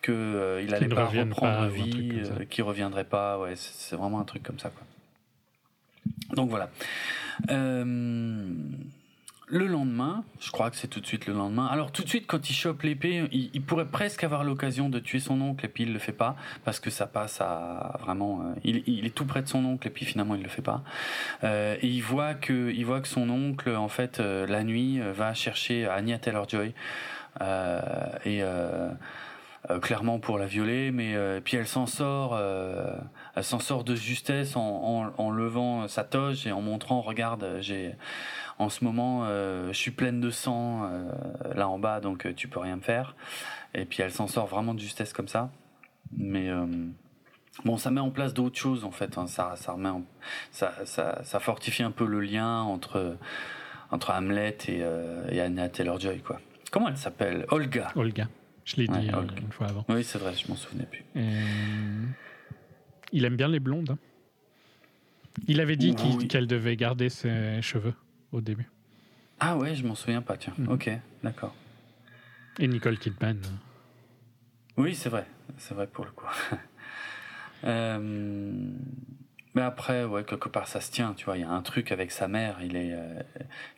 que euh, il allait pas reprendre vie, euh, qu'il reviendrait pas. Ouais, c'est, c'est vraiment un truc comme ça, quoi. Donc voilà. Euh, le lendemain, je crois que c'est tout de suite le lendemain. Alors tout de suite, quand il chope l'épée, il, il pourrait presque avoir l'occasion de tuer son oncle, et puis il le fait pas, parce que ça passe à vraiment. Euh, il, il est tout près de son oncle, et puis finalement il le fait pas. Euh, et il voit que il voit que son oncle, en fait, euh, la nuit, va chercher Anya Taylor-Joy, euh, et euh, euh, clairement pour la violer, mais euh, puis elle s'en sort, euh, elle s'en sort de justesse en, en, en levant sa toge et en montrant, regarde, j'ai, en ce moment, euh, je suis pleine de sang euh, là en bas, donc euh, tu peux rien me faire. Et puis elle s'en sort vraiment de justesse comme ça, mais euh, bon, ça met en place d'autres choses en fait. Hein. Ça, ça remet, en, ça, ça, ça fortifie un peu le lien entre entre Hamlet et, euh, et Anya Taylor-Joy, quoi. Comment elle s'appelle ? Olga. Olga. Je l'ai ouais, dit Olga. Une fois avant. Oui, c'est vrai, je m'en souvenais plus. Euh... Il aime bien les blondes. Hein. Il avait dit oui, oui. qu'elle devait garder ses cheveux au début. Ah ouais, je m'en souviens pas, tiens. Mmh. Ok, d'accord. Et Nicole Kidman. Oui, c'est vrai. C'est vrai pour le coup. euh... Mais après, ouais, quelque part, ça se tient, tu vois. Il y a un truc avec sa mère. Il est, euh,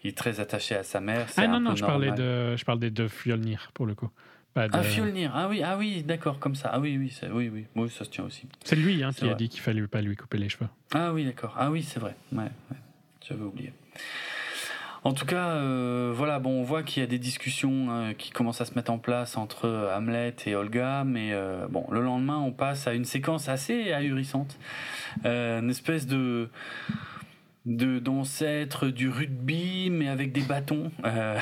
il est très attaché à sa mère. C'est ah non, un non, peu je parlais de, je parlais de Fjolnir, pour le coup. Pas de... Ah, Fjolnir, ah oui, ah oui, d'accord, comme ça. Ah oui, oui, c'est, oui, oui, oui, ça se tient aussi. C'est lui hein, c'est qui vrai. a dit qu'il ne fallait pas lui couper les cheveux. Ah oui, d'accord. Ah oui, c'est vrai. Ouais, ouais. J'avais oublié. En tout cas, euh, voilà, bon, on voit qu'il y a des discussions euh, qui commencent à se mettre en place entre Hamlet et Olga, mais euh, bon, le lendemain, on passe à une séquence assez ahurissante, euh, une espèce de, de d'ancêtre du rugby, mais avec des bâtons. Euh,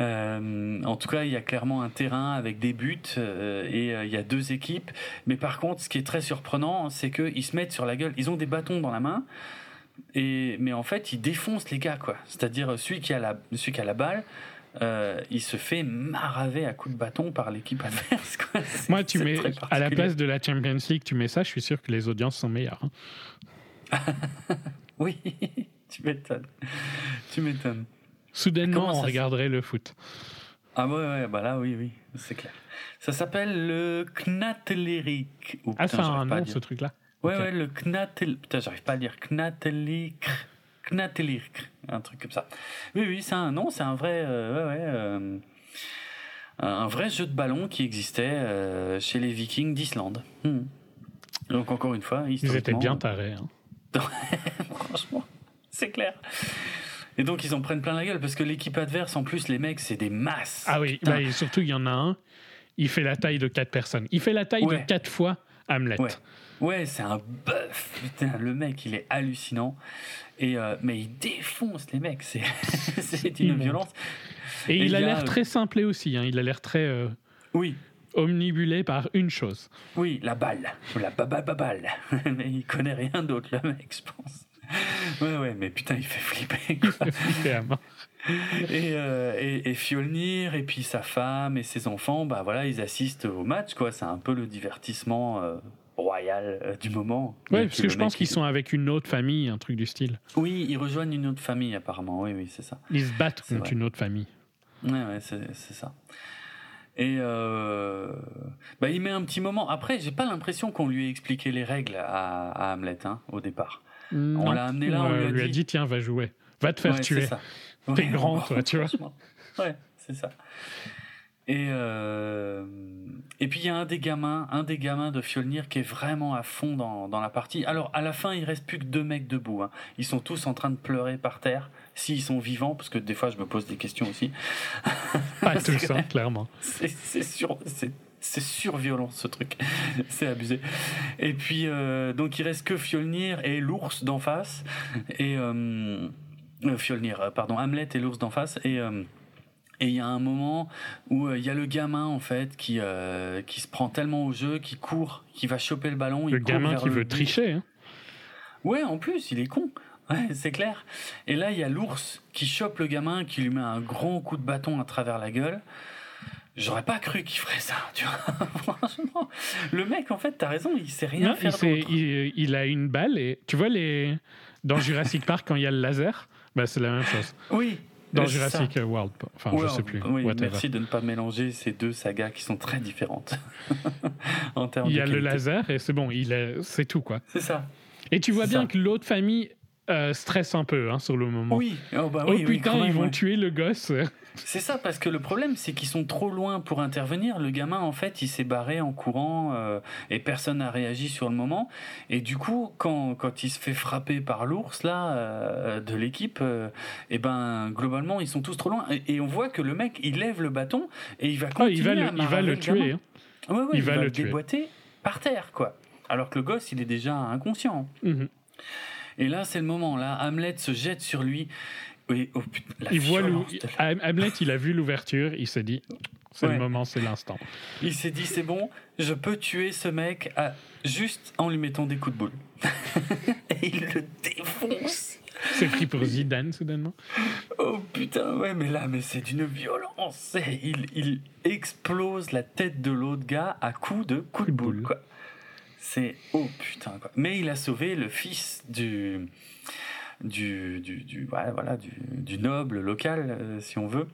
euh, en tout cas, il y a clairement un terrain avec des buts euh, et euh, il y a deux équipes. Mais par contre, ce qui est très surprenant, c'est qu'ils se mettent sur la gueule. Ils ont des bâtons dans la main. Et, mais en fait, il défonce les gars, quoi. C'est-à-dire, celui qui a la, celui qui a la balle, euh, il se fait maraver à coups de bâton par l'équipe adverse, quoi. C'est, Moi, tu mets, à la place de la Champions League, tu mets ça, je suis sûr que les audiences sont meilleures. Hein. Oui, tu m'étonnes. Tu m'étonnes. Soudainement, on regarderait le foot. Ah ouais, ouais, bah là, oui, oui, c'est clair. Ça s'appelle le Knatlerik. Oh, ah, putain, ça a un nom, ce truc-là. Ouais, okay. ouais, le Knatel... Putain, j'arrive pas à lire. Knatelirk. Knatelirk. Un truc comme ça. Oui, oui, c'est un nom, c'est un vrai... Euh, ouais, ouais, euh, un vrai jeu de ballon qui existait euh, chez les Vikings d'Islande. Hmm. Donc, encore une fois, historiquement... Ils étaient bien tarés. Hein. Franchement, c'est clair. Et donc, ils en prennent plein la gueule, parce que l'équipe adverse, en plus, les mecs, c'est des masses. Ah oui, bah, et surtout, il y en a un, il fait la taille de quatre personnes. Il fait la taille ouais. de quatre fois Hamlet. Ouais. Ouais, c'est un bœuf. Putain, le mec, il est hallucinant. Et euh, mais il défonce les mecs. C'est, c'est une violence. Et, et il a l'air euh... très simplé aussi. Hein. Il a l'air très euh... oui. omnibulé par une chose. Oui, la balle, la bababalle. Mais il connaît rien d'autre, le mec, je pense. Ouais, ouais, mais putain, il fait flipper. Quoi. Il fait flipper à mort. Et, euh, et, et Fjolnir et puis sa femme et ses enfants, bah voilà, ils assistent au match, quoi. C'est un peu le divertissement. Euh... royal euh, du moment. Oui, parce que je pense qu'ils sont avec une autre famille, un truc du style. Oui, ils rejoignent une autre famille, apparemment. Oui, oui, c'est ça. Ils se battent c'est contre vrai. une autre famille. Oui, ouais, c'est, c'est ça. Et euh, bah, il met un petit moment. Après, j'ai pas l'impression qu'on lui ait expliqué les règles à, à Hamlet, hein, au départ. Non, on l'a amené là, on, on lui, a, lui dit... a dit, tiens, va jouer. Va te faire ouais, tuer. Ouais, t'es grand, toi, tu vois. Ouais, c'est ça. Et, euh, et puis il y a un des gamins, un des gamins de Fjolnir qui est vraiment à fond dans, dans la partie. Alors à la fin, il reste plus que deux mecs debout. Hein. Ils sont tous en train de pleurer par terre, s'ils sont vivants, parce que des fois je me pose des questions aussi. Pas tous, hein, clairement. C'est, c'est sûr, c'est. C'est surviolent ce truc, c'est abusé. Et puis euh, donc il reste que Fjolnir et l'ours d'en face et euh, Fjolnir, pardon, Hamlet et l'ours d'en face et euh, et il y a un moment où il euh, y a le gamin en fait qui euh, qui se prend tellement au jeu, qui court, qui va choper le ballon. Le il gamin court vers qui le veut but. tricher. Hein. Ouais, en plus il est con. Ouais, c'est clair. Et là il y a l'ours qui chope le gamin, qui lui met un grand coup de bâton à travers la gueule. J'aurais pas cru qu'il ferait ça, tu vois. Franchement, le mec en fait, t'as raison, il sait rien non, faire il sait, d'autre. Il, il a une balle et tu vois les dans Jurassic Park quand il y a le laser, bah c'est la même chose. Oui. Dans Jurassic World, enfin World, je sais plus. Oui, merci de ne pas mélanger ces deux sagas qui sont très différentes. en termes il y a de le laser et c'est bon, il est, c'est tout quoi. C'est ça. Et tu vois c'est bien ça. que l'autre famille euh, stresse un peu hein, sur le moment. Oui. Oh, bah, oui, oh putain, oui, ils même, vont ouais. tuer le gosse. C'est ça, parce que le problème, c'est qu'ils sont trop loin pour intervenir. Le gamin, en fait, il s'est barré en courant euh, et personne n'a réagi sur le moment. Et du coup, quand quand il se fait frapper par l'ours là euh, de l'équipe, euh, et ben globalement, ils sont tous trop loin. Et, et on voit que le mec, il lève le bâton et il va continuer. Ah, il va le, à il va le, le tuer. Hein. ouais, ouais, il, il va, va le déboîter tuer. Par terre, quoi. Alors que le gosse, il est déjà inconscient. Mm-hmm. Et là, c'est le moment. Là, Hamlet se jette sur lui. Et, oh, putain, la il voit le... Hamlet, il a vu l'ouverture, il s'est dit, c'est ouais. le moment, c'est l'instant. Il s'est dit, c'est bon, je peux tuer ce mec à... juste en lui mettant des coups de boule. Et il le défonce. C'est pris pour Zidane, soudainement. Oh putain, ouais, mais là, mais c'est d'une violence. Il, il explose la tête de l'autre gars à coups de coups de boule, quoi. C'est... Oh putain, quoi. Mais il a sauvé le fils du... du... du, du ouais, voilà, du, du noble local, euh, si on veut,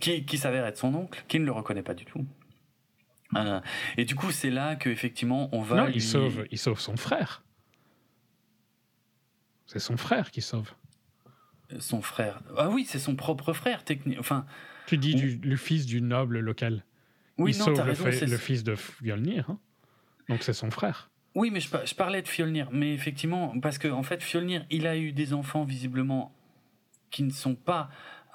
qui, qui s'avère être son oncle, qui ne le reconnaît pas du tout. Euh, et du coup, c'est là qu'effectivement, on va... Non, lui... il sauve, il sauve son frère. C'est son frère qui sauve. Son frère. Ah oui, c'est son propre frère, technique. Enfin, tu dis on... du, le fils du noble local. Oui, il non, sauve t'as raison, le, fait, le fils de Fjolnir. Hein. Donc c'est son frère. Oui, mais je, je parlais de Fjolnir. Mais effectivement, parce que en fait, Fjolnir, il a eu des enfants visiblement qui ne sont pas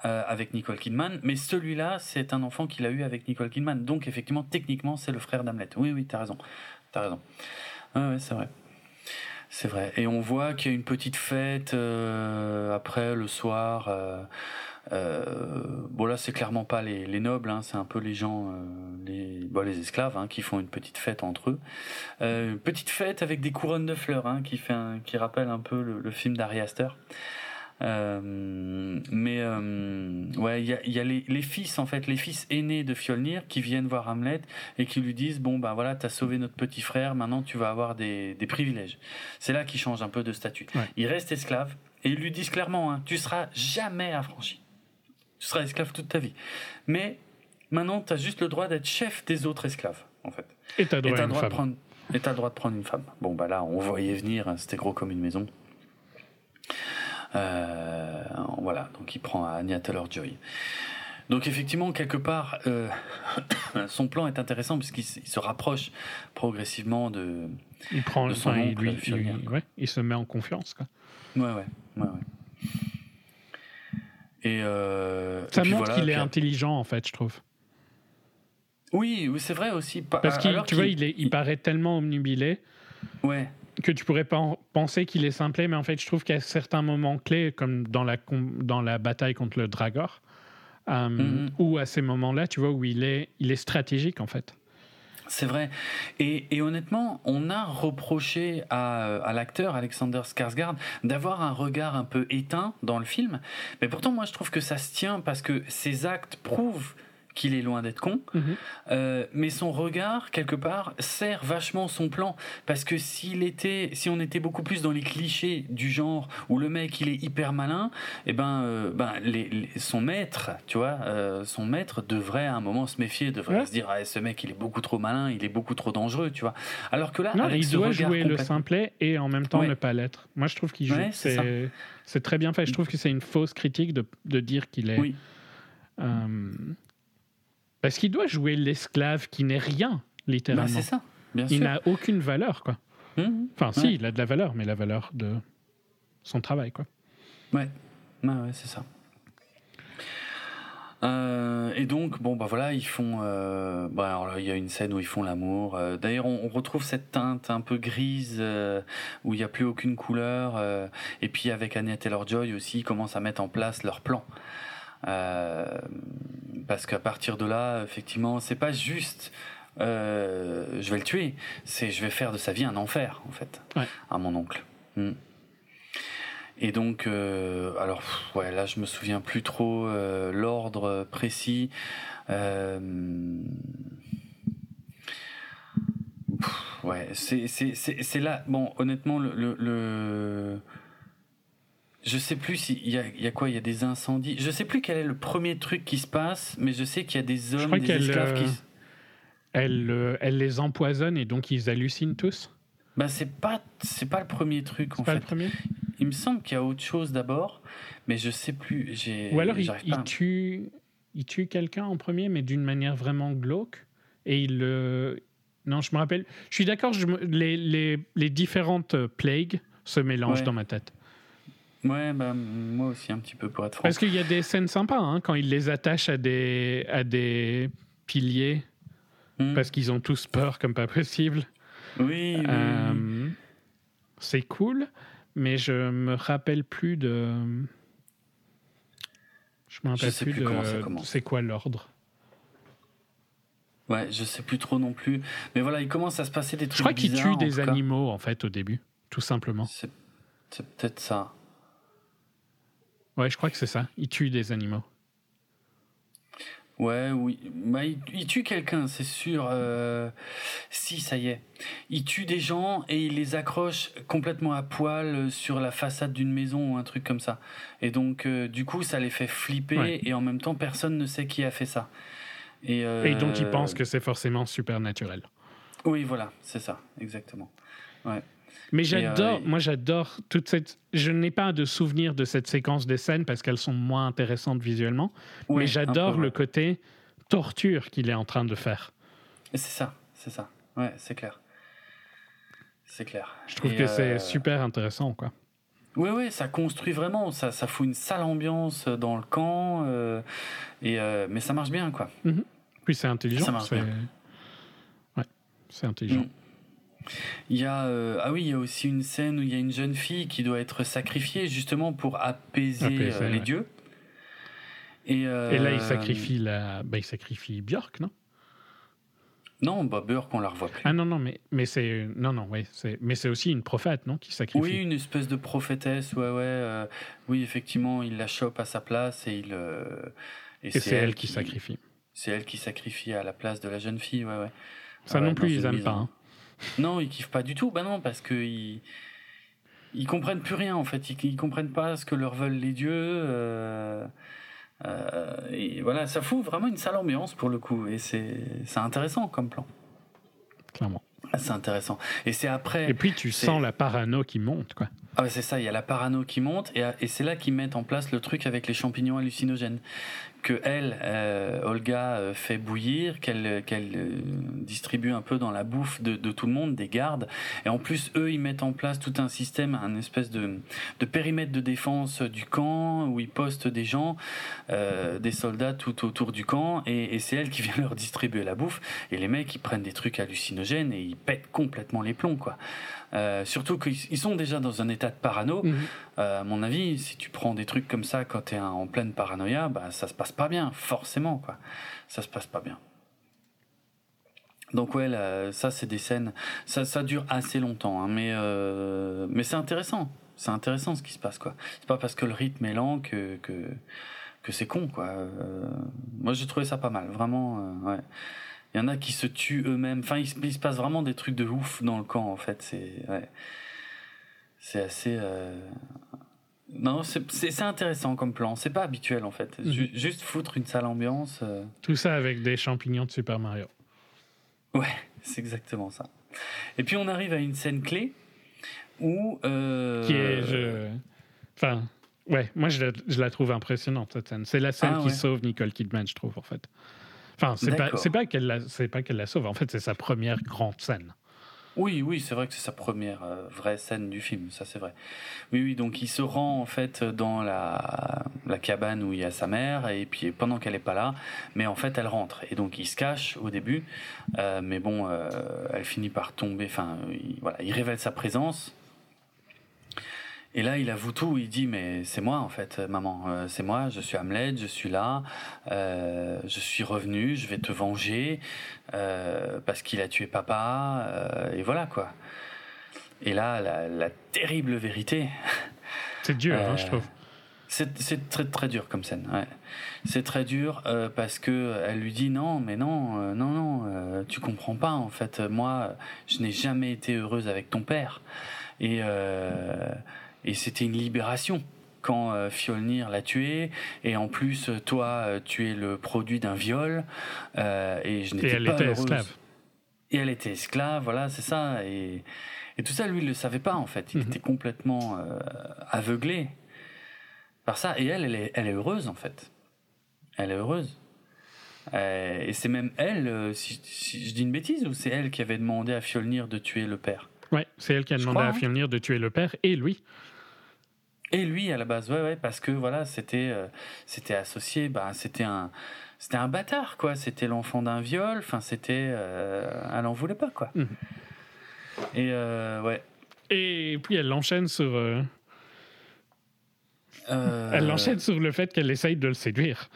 euh, avec Nicole Kidman. Mais celui-là, c'est un enfant qu'il a eu avec Nicole Kidman. Donc effectivement, techniquement, c'est le frère d'Hamlet. Oui, oui, t'as raison. T'as raison. Ah, ouais, c'est vrai. C'est vrai. Et on voit qu'il y a une petite fête euh, après, le soir. Euh, euh, bon, là, c'est clairement pas les, les nobles, hein, c'est un peu les gens, euh, les, bon, les esclaves, hein, qui font une petite fête entre eux. Euh, une petite fête avec des couronnes de fleurs, hein, qui, fait un, qui rappelle un peu le, le film d'Ari Aster. Euh, mais euh, ouais, il y a, y a les, les fils en fait, les fils aînés de Fjolnir qui viennent voir Hamlet et qui lui disent bon ben voilà, t'as sauvé notre petit frère, maintenant tu vas avoir des, des privilèges. C'est là qu'il change un peu de statut. Ouais. Il reste esclave et ils lui disent clairement hein, tu seras jamais affranchi, tu seras esclave toute ta vie. Mais maintenant t'as juste le droit d'être chef des autres esclaves en fait. Et t'as le droit, et t'as droit de prendre, et t'as le droit de prendre une femme. Bon ben là on voyait venir, c'était gros comme une maison. Euh, voilà, donc il prend Anya Taylor-Joy. Donc effectivement, quelque part, euh, son plan est intéressant puisqu'il se rapproche progressivement de, il prend, de son enfin, oncle. Lui, Fjolnir, il, ouais, il se met en confiance. Quoi. Ouais, ouais, ouais, ouais. Et euh, ça et puis montre voilà, qu'il est intelligent, en fait, je trouve. Oui, c'est vrai aussi. Pa- Parce qu'il, tu qu'il, vois, il, est, il, il paraît tellement omnubilé. Ouais. Que tu pourrais pas penser qu'il est simplé, mais en fait, je trouve qu'à certains moments clés, comme dans la, dans la bataille contre le Dragor, euh, mm-hmm. ou à ces moments-là, tu vois, où il est, il est stratégique, en fait. C'est vrai. Et, et honnêtement, on a reproché à, à l'acteur Alexander Skarsgård d'avoir un regard un peu éteint dans le film, mais pourtant, moi, je trouve que ça se tient parce que ses actes prouvent qu'il est loin d'être con, mmh. euh, mais son regard, quelque part, sert vachement son plan, parce que s'il était, si on était beaucoup plus dans les clichés du genre où le mec, il est hyper malin, et eh ben, euh, ben les, les, son maître, tu vois, euh, son maître devrait à un moment se méfier, devrait ouais. se dire, ah, ce mec, il est beaucoup trop malin, il est beaucoup trop dangereux, tu vois. Alors que là, non, avec il ce doit jouer complètement... le simplet et en même temps ouais. ne pas l'être. Moi, je trouve qu'il joue, ouais, c'est, c'est, c'est très bien fait. Je trouve que c'est une fausse critique de, de dire qu'il est... Oui. Euh, Parce qu'il doit jouer l'esclave qui n'est rien, littéralement. Ben c'est ça, bien sûr. Il n'a aucune valeur, quoi. Mmh, enfin, ouais. si, il a de la valeur, mais la valeur de son travail, quoi. Ouais, ben ouais, c'est ça. Euh, et donc, bon, bah voilà, ils font... Euh, bah, alors là, il y a une scène où ils font l'amour. Euh, d'ailleurs, on, on retrouve cette teinte un peu grise, euh, où il n'y a plus aucune couleur. Euh, et puis, avec Anya Taylor-Joy aussi, ils commencent à mettre en place leur plan. Euh, parce qu'à partir de là, effectivement, c'est pas juste euh, je vais le tuer, c'est je vais faire de sa vie un enfer, en fait, ouais. à mon oncle. Mm. Et donc, euh, alors, pff, ouais, là, je me souviens plus trop euh, l'ordre précis. Euh, pff, ouais, c'est, c'est, c'est, c'est là, bon, honnêtement, le. le, le je sais plus s'il y a, y a quoi, il y a des incendies. Je sais plus quel est le premier truc qui se passe, mais je sais qu'il y a des hommes, des esclaves euh, qui... Elle, euh, elle les empoisonne et donc ils hallucinent tous. Ben c'est pas, c'est pas le premier truc c'est en pas fait. Le premier il me semble qu'il y a autre chose d'abord, mais je sais plus. J'ai, Ou alors il, il, à... tue, il tue quelqu'un en premier, mais d'une manière vraiment glauque. Et il... Euh, non, je me rappelle. Je suis d'accord, je, les, les, les différentes plagues se mélangent ouais. dans ma tête. Ouais, bah, moi aussi un petit peu pour être franc. Parce qu'il y a des scènes sympas hein, quand il les attache à des à des piliers mmh. parce qu'ils ont tous peur comme pas possible. Oui, euh, oui. C'est cool, mais je me rappelle plus de... Je me rappelle je sais plus, plus de... comment ça commence. C'est quoi l'ordre ? Ouais, je sais plus trop non plus. Mais voilà, il commence à se passer des trucs bizarres. Je crois bizarres, qu'ils tuent des animaux, en fait, au début, tout simplement. C'est, c'est peut-être ça. Ouais, je crois que c'est ça. Ils tuent des animaux. Ouais, oui. Bah, il, il tue quelqu'un, c'est sûr. Euh... Si, ça y est. Il tue des gens et il les accroche complètement à poil sur la façade d'une maison ou un truc comme ça. Et donc, euh, du coup, ça les fait flipper ouais. et en même temps, personne ne sait qui a fait ça. Et, euh... et donc, ils pensent que c'est forcément supernaturel. Oui, voilà, c'est ça, exactement. Ouais. Mais j'adore, euh... moi j'adore toute cette... Je n'ai pas de souvenir de cette séquence des scènes parce qu'elles sont moins intéressantes visuellement, ouais, mais j'adore le côté torture qu'il est en train de faire. Et c'est ça, c'est ça. Ouais, c'est clair. C'est clair. Je trouve Et que euh... c'est super intéressant, quoi. Oui, oui, ça construit vraiment, ça, ça fout une sale ambiance dans le camp, euh, et, euh, mais ça marche bien, quoi. Mm-hmm. Puis c'est intelligent. Ça marche c'est... bien. Ouais, c'est intelligent. Mm. Il y a, euh, ah oui, il y a aussi une scène où il y a une jeune fille qui doit être sacrifiée justement pour apaiser, apaiser euh, les ouais. dieux. Et, euh, et là, il sacrifie, la... bah, il sacrifie Björk, non ? Non, bah, Björk, on la revoit plus. Ah non, non, mais, mais c'est, non, non, ouais, c'est, mais c'est aussi une prophète, non, qui sacrifie. Oui, une espèce de prophétesse, ouais, ouais. Euh, oui, effectivement, il la chope à sa place et il. Euh, et, et c'est, c'est elle, elle qui sacrifie. C'est elle qui sacrifie à la place de la jeune fille, ouais, ouais. Ça ah, non ouais, plus, ils n'aiment pas. Hein. Non, ils kiffent pas du tout. Ben non, parce que ils, ils comprennent plus rien en fait. Ils, ils comprennent pas ce que leur veulent les dieux. Euh, euh, et voilà, ça fout vraiment une sale ambiance pour le coup. Et c'est, c'est intéressant comme plan. Clairement. C'est intéressant. Et c'est après. Et puis tu c'est... sens la parano qui monte, quoi. Ah ouais, c'est ça. Il y a la parano qui monte, et, et c'est là qu'ils mettent en place le truc avec les champignons hallucinogènes que elle, euh, Olga, fait bouillir, qu'elle, qu'elle euh, distribue un peu dans la bouffe de, de tout le monde, des gardes. Et en plus, eux, ils mettent en place tout un système, un espèce de, de périmètre de défense du camp où ils postent des gens, euh, des soldats tout autour du camp, et, et c'est elle qui vient leur distribuer la bouffe. Et les mecs, ils prennent des trucs hallucinogènes et ils pètent complètement les plombs, quoi. Euh, surtout qu'ils sont déjà dans un état de parano. Mmh. Euh, à mon avis, si tu prends des trucs comme ça quand t'es en pleine paranoïa, bah, ça se passe pas bien, forcément, quoi. Ça se passe pas bien. Donc ouais, là, ça c'est des scènes, ça, ça dure assez longtemps, hein, mais, euh, mais c'est intéressant. C'est intéressant ce qui se passe, quoi. C'est pas parce que le rythme est lent que, que, que c'est con, quoi. Euh, moi j'ai trouvé ça pas mal, vraiment, euh, ouais. Il y en a qui se tuent eux-mêmes. Enfin, il se, il se passe vraiment des trucs de ouf dans le camp, en fait. C'est, ouais. c'est assez... Euh... Non, c'est, c'est, c'est intéressant comme plan. C'est pas habituel, en fait. J- mmh. Juste foutre une sale ambiance. Euh... Tout ça avec des champignons de Super Mario. Ouais, c'est exactement ça. Et puis, on arrive à une scène clé où... Euh... Qui est... Je... Enfin, ouais. Moi, je la, je la trouve impressionnante, cette scène. C'est la scène ah, qui ouais. sauve Nicole Kidman, je trouve, en fait. Enfin, c'est pas, c'est, pas qu'elle la, c'est pas qu'elle la sauve, en fait, c'est sa première grande scène. Oui, oui, c'est vrai que c'est sa première euh, vraie scène du film, ça c'est vrai. Oui, oui, donc il se rend en fait dans la, la cabane où il y a sa mère, et puis pendant qu'elle n'est pas là, mais en fait elle rentre. Et donc il se cache au début, euh, mais bon, euh, elle finit par tomber, enfin, il, voilà, il révèle sa présence. Et là, il avoue tout, il dit « mais c'est moi en fait, maman, euh, c'est moi, je suis Hamlet, je suis là, euh, je suis revenu, je vais te venger euh, parce qu'il a tué papa, euh, et voilà quoi. » Et là, la, la terrible vérité... C'est dur, euh, hein, je trouve. C'est, c'est très très dur comme scène, ouais. C'est très dur euh, parce qu'elle lui dit « non, mais non, euh, non, non, euh, tu comprends pas en fait, moi, je n'ai jamais été heureuse avec ton père. » Et... Euh, Et c'était une libération quand euh, Fjolnir l'a tué. Et en plus, toi, euh, tu es le produit d'un viol. Euh, et je n'étais et elle pas était heureuse. Esclave. Et elle était esclave, voilà, c'est ça. Et, et tout ça, lui, il ne le savait pas, en fait. Il mm-hmm. était complètement euh, aveuglé par ça. Et elle, elle est, elle est heureuse, en fait. Elle est heureuse. Euh, et c'est même elle, euh, si, si je dis une bêtise, ou c'est elle qui avait demandé à Fjolnir de tuer le père ? Ouais, c'est elle qui a demandé crois, à Fjolnir hein. de tuer le père et lui. Et lui à la base, ouais, ouais, parce que voilà, c'était, euh, c'était associé, bah, c'était un, c'était un bâtard, quoi. C'était l'enfant d'un viol. Enfin, c'était, euh, elle en voulait pas, quoi. Mmh. Et euh, ouais. Et puis elle l'enchaîne sur. Euh... Euh... Elle l'enchaîne sur le fait qu'elle essaye de le séduire.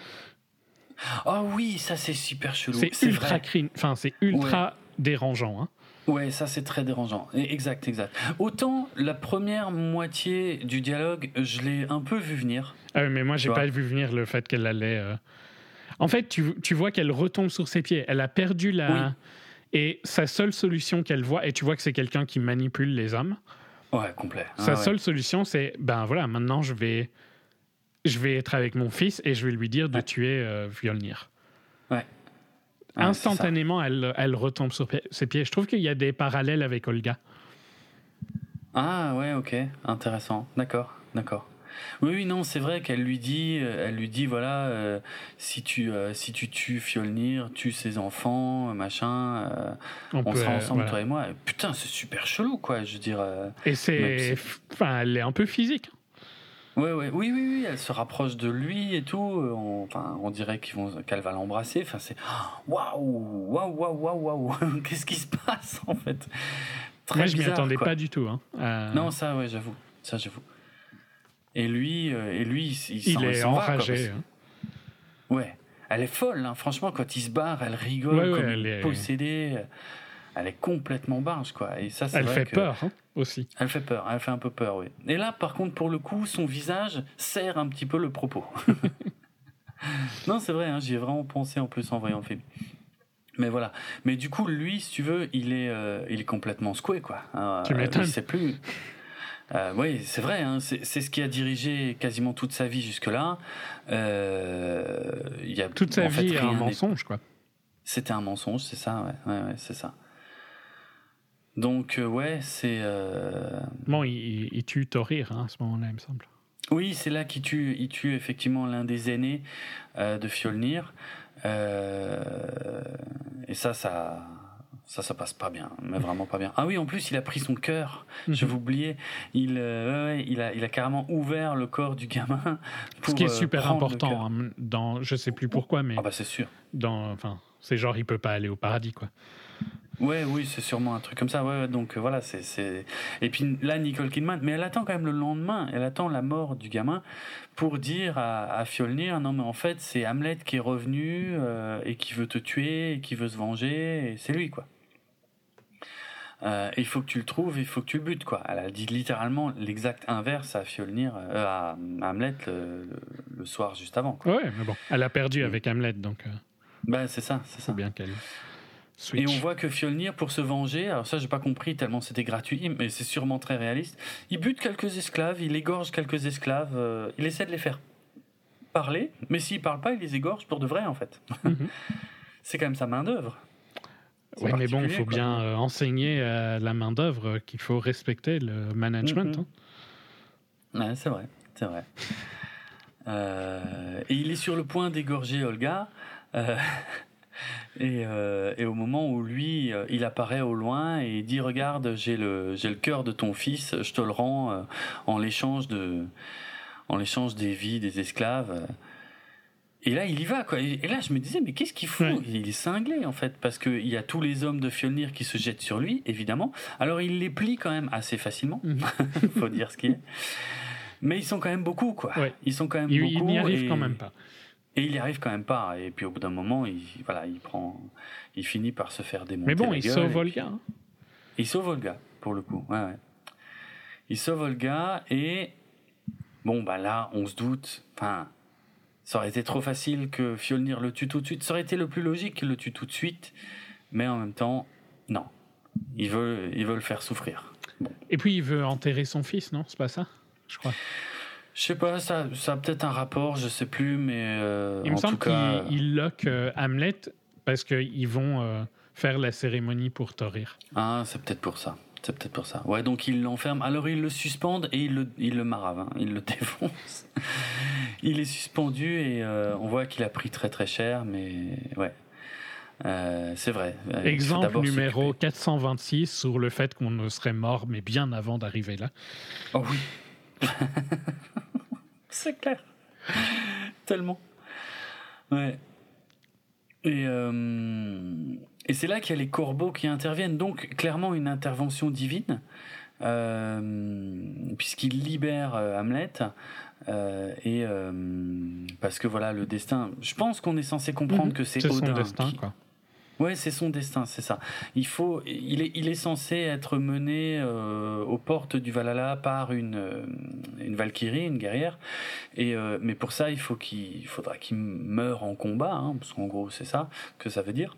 Ah oh oui, ça c'est super chelou. C'est, c'est ultra crin... enfin c'est ultra ouais. dérangeant. Hein. Ouais, ça c'est très dérangeant. Exact, exact. Autant la première moitié du dialogue, je l'ai un peu vu venir. Ah oui, mais moi j'ai vois. pas vu venir le fait qu'elle allait. Euh... En fait, tu tu vois qu'elle retombe sur ses pieds. Elle a perdu la. Oui. Et sa seule solution qu'elle voit, et tu vois que c'est quelqu'un qui manipule les hommes. Ouais, complet. Sa ah, seule ouais. solution, c'est ben voilà, maintenant je vais, je vais être avec mon fils et je vais lui dire de ouais. tuer euh, Fjolnir. Ouais. Ah, instantanément, elle, elle retombe sur ses pieds. Je trouve qu'il y a des parallèles avec Olga. Ah ouais, ok, intéressant. D'accord, d'accord. Oui, oui, non, c'est vrai qu'elle lui dit, elle lui dit, voilà, euh, si tu, euh, si tu tues Fjolnir, tue ses enfants, machin, euh, on, on peut, sera ensemble, voilà. toi et moi. Et putain, c'est super chelou, quoi, je veux dire. Euh, et c'est, enfin, elle est un peu physique. Ouais, ouais, oui, oui, oui, elle se rapproche de lui et tout. On, enfin, on dirait qu'ils vont, qu'elle va l'embrasser. Enfin, c'est waouh, waouh, waouh, waouh, waouh. Qu'est-ce qui se passe en fait? Très Moi, je bizarre, m'y attendais quoi. pas du tout. Hein. Euh... Non, ça, ouais, j'avoue, ça, j'avoue. Et lui, euh, et lui, il, il, il est enragé. Va, hein. Ouais, elle est folle. Hein. Franchement, quand il se barre, elle rigole ouais, comme ouais, elle est possédée. Elle est complètement barge, quoi. Et ça, c'est elle vrai fait que peur hein, aussi. Elle fait peur. Elle fait un peu peur, oui. Et là, par contre, pour le coup, son visage sert un petit peu le propos. Non, c'est vrai. Hein, j'y ai vraiment pensé en plus en voyant le film. Mais voilà. Mais du coup, lui, si tu veux, il est, euh, il est complètement secoué, quoi. Euh, tu m'étonnes. Il sait plus. Euh, oui, c'est vrai, hein, c'est, c'est ce qui a dirigé quasiment toute sa vie jusque-là. Euh, y a, toute sa vie est un mensonge, quoi. C'était un mensonge, c'est ça, ouais, ouais, ouais c'est ça. Donc, euh, ouais, c'est... Euh... Bon, il, il tue Thorir, hein, à ce moment-là, il me semble. Oui, c'est là qu'il tue, il tue effectivement l'un des aînés euh, de Fjolnir. Euh, et ça, ça... Ça, ça passe pas bien, mais vraiment pas bien. Ah oui, en plus, il a pris son cœur. Mmh. Je l'oubliais. Il, euh, ouais, il, a, il a carrément ouvert le corps du gamin. Pour, ce qui est super euh, important. Hein, dans, je sais plus pourquoi, mais. Ah bah c'est sûr. Dans, enfin, c'est genre il peut pas aller au paradis, quoi. Ouais, oui, c'est sûrement un truc comme ça. Ouais, ouais donc euh, voilà, c'est, c'est. Et puis là, Nicole Kidman, mais elle attend quand même le lendemain. Elle attend la mort du gamin pour dire à, à Fjolnir, non mais en fait, c'est Hamlet qui est revenu euh, et qui veut te tuer et qui veut se venger. Et c'est lui, quoi. Euh, il faut que tu le trouves, il faut que tu le butes, quoi. Elle a dit littéralement l'exact inverse à Fjolnir, euh, à Hamlet le, le soir juste avant, quoi. Ouais, mais bon, elle a perdu avec Hamlet, donc. Euh, bah c'est ça, c'est ça. Bien qu'elle switch. Et on voit que Fjolnir, pour se venger, alors ça j'ai pas compris tellement c'était gratuit, mais c'est sûrement très réaliste. Il bute quelques esclaves, il égorge quelques esclaves, euh, il essaie de les faire parler, mais s'ils parlent pas, il les égorge pour de vrai, en fait. Mm-hmm. C'est quand même sa main d'œuvre. Oui, mais bon, il faut quoi. bien euh, enseigner à la main-d'œuvre euh, qu'il faut respecter le management. Mm-hmm. Hein. Ouais, c'est vrai, c'est vrai. euh, et il est sur le point d'égorger Olga. Euh, et, euh, et au moment où lui, euh, il apparaît au loin et il dit « Regarde, j'ai le, j'ai le cœur de ton fils, je te le rends euh, en l'échange de, en l'échange des vies des esclaves. Euh. » Et là, il y va, quoi. Et là, je me disais, mais qu'est-ce qu'il fout ? Ouais. Il est cinglé, en fait, parce qu'il y a tous les hommes de Fjolnir qui se jettent sur lui, évidemment. Alors, il les plie quand même assez facilement, faut dire ce qu'il est. Mais ils sont quand même beaucoup, quoi. Ouais. Ils sont quand même il, beaucoup. Il n'y arrive et... quand même pas. Et il n'y arrive quand même pas. Et puis, au bout d'un moment, il, voilà, il, prend... il finit par se faire démonter. Mais bon, il sauve Olga. Puis... Hein. Il sauve Olga, pour le coup. Ouais, ouais. Il sauve Olga, et bon, bah là, on se doute. Enfin. Ça aurait été trop facile que Fjolnir le tue tout de suite. Ça aurait été le plus logique qu'il le tue tout de suite. Mais en même temps, non. Il veut, il veut le faire souffrir. Bon. Et puis, il veut enterrer son fils, non ? C'est pas ça ? Je crois. Je sais pas, ça, ça a peut-être un rapport, je sais plus, mais euh, il en me semble tout cas... qu'il lock euh, Hamlet parce qu'ils vont euh, faire la cérémonie pour Thorir. Ah, c'est peut-être pour ça. C'est peut-être pour ça. Ouais, donc ils l'enferment. Alors ils le suspendent et ils le, ils le maravent. Hein. Ils le défoncent. Il est suspendu et euh, on voit qu'il a pris très très cher, mais ouais. Euh, c'est vrai. Exemple numéro s'occuper. quatre cent vingt-six sur le fait qu'on serait mort, mais bien avant d'arriver là. Oh oui. C'est clair. Tellement. Ouais. Et, euh, et c'est là qu'il y a les corbeaux qui interviennent, donc clairement une intervention divine, euh, puisqu'il libère Hamlet, euh, et euh, parce que voilà, le destin, je pense qu'on est censé comprendre mmh, que c'est, c'est Odin son destin, qui... quoi. Ouais, c'est son destin, c'est ça. Il faut, il est, il est censé être mené euh, aux portes du Valhalla par une, une Valkyrie, une guerrière. Et euh, mais pour ça, il faut qu'il, il faudra qu'il meure en combat, hein, parce qu'en gros, c'est ça que ça veut dire.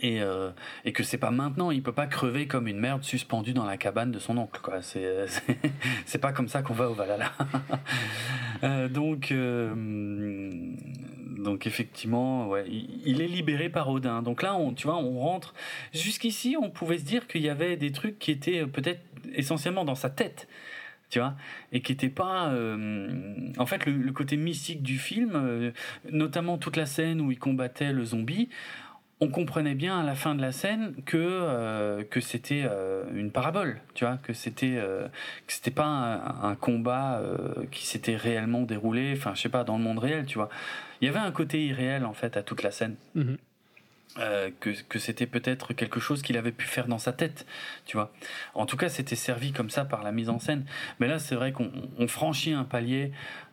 Et euh, et que c'est pas maintenant, il peut pas crever comme une merde suspendue dans la cabane de son oncle, quoi. C'est c'est, c'est pas comme ça qu'on va au Valhalla. euh, donc. Euh, Donc effectivement, ouais, il est libéré par Odin. Donc là, on, tu vois, on rentre. Jusqu'ici, on pouvait se dire qu'il y avait des trucs qui étaient peut-être essentiellement dans sa tête, tu vois, et qui n'étaient pas. Euh, en fait, le, le côté mystique du film, euh, notamment toute la scène où il combattait le zombie, on comprenait bien à la fin de la scène que euh, que c'était euh, une parabole, tu vois, que c'était euh, que c'était pas un, un combat euh, qui s'était réellement déroulé, enfin je sais pas, dans le monde réel, tu vois. Il y avait un côté irréel en fait à toute la scène, mmh. euh, que que c'était peut-être quelque chose qu'il avait pu faire dans sa tête, tu vois. En tout cas, c'était servi comme ça par la mise en scène. Mais là, c'est vrai qu'on on franchit un palier,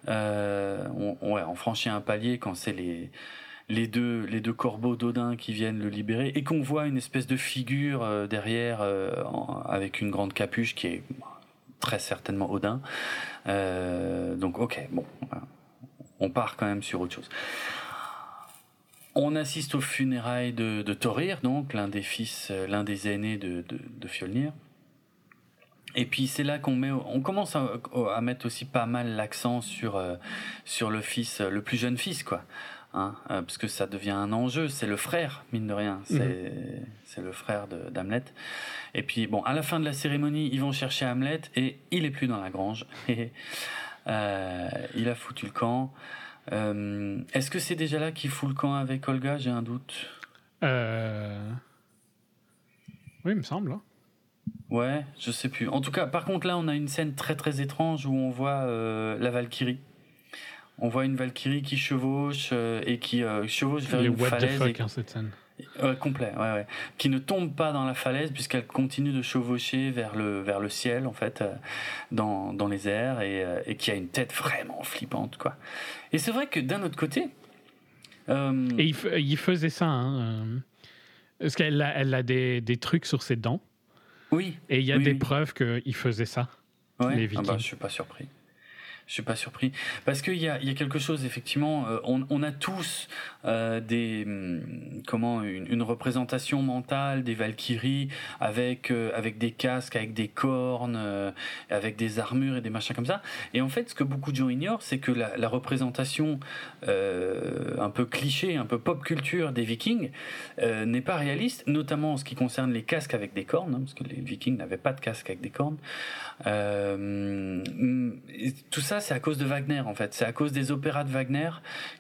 euh, on, ouais, on franchit un palier quand c'est les les deux les deux corbeaux d'Odin qui viennent le libérer et qu'on voit une espèce de figure euh, derrière euh, en, avec une grande capuche qui est très certainement Odin. Euh, donc ok, bon, on part quand même sur autre chose. On assiste aux funérailles de, de Thorir, donc l'un des fils, l'un des aînés de, de, de Fjolnir. Et puis c'est là qu'on met, on commence à, à mettre aussi pas mal l'accent sur euh, sur le fils, le plus jeune fils, quoi. Hein, euh, parce que ça devient un enjeu, c'est le frère, mine de rien, c'est, mmh. c'est le frère de, d'Hamlet. Et puis bon, à la fin de la cérémonie, ils vont chercher Hamlet et il est plus dans la grange. euh, il a foutu le camp. Euh, est-ce que c'est déjà là qu'il fout le camp avec Olga ? J'ai un doute. Euh... Oui, il me semble. Hein. Ouais, je sais plus. En tout cas, par contre, là, on a une scène très très étrange où on voit euh, la Valkyrie. On voit une Valkyrie qui chevauche euh, et qui euh, chevauche vers et une what falaise. What the fuck, et... hein, cette scène. Euh, complet, ouais, ouais. Qui ne tombe pas dans la falaise puisqu'elle continue de chevaucher vers le vers le ciel en fait, euh, dans dans les airs et, euh, et qui a une tête vraiment flippante, quoi. Et c'est vrai que d'un autre côté. Euh... Et il, f- il faisait ça, hein, euh... parce qu'elle a, elle a des des trucs sur ses dents. Oui. Et il y a oui, des oui. preuves qu'il faisait ça. Ouais. Les Vikings. Ah bah, je suis pas surpris. Je suis pas surpris parce qu'il y a il y a quelque chose effectivement. Euh, on on a tous euh, des comment une, une représentation mentale des Valkyries avec euh, avec des casques, avec des cornes, euh, avec des armures et des machins comme ça. Et en fait, ce que beaucoup de gens ignorent, c'est que la, la représentation euh, un peu cliché, un peu pop culture des Vikings euh, n'est pas réaliste, notamment en ce qui concerne les casques avec des cornes, hein, parce que les Vikings n'avaient pas de casque avec des cornes. Euh, tout ça, c'est à cause de Wagner, en fait. C'est à cause des opéras de Wagner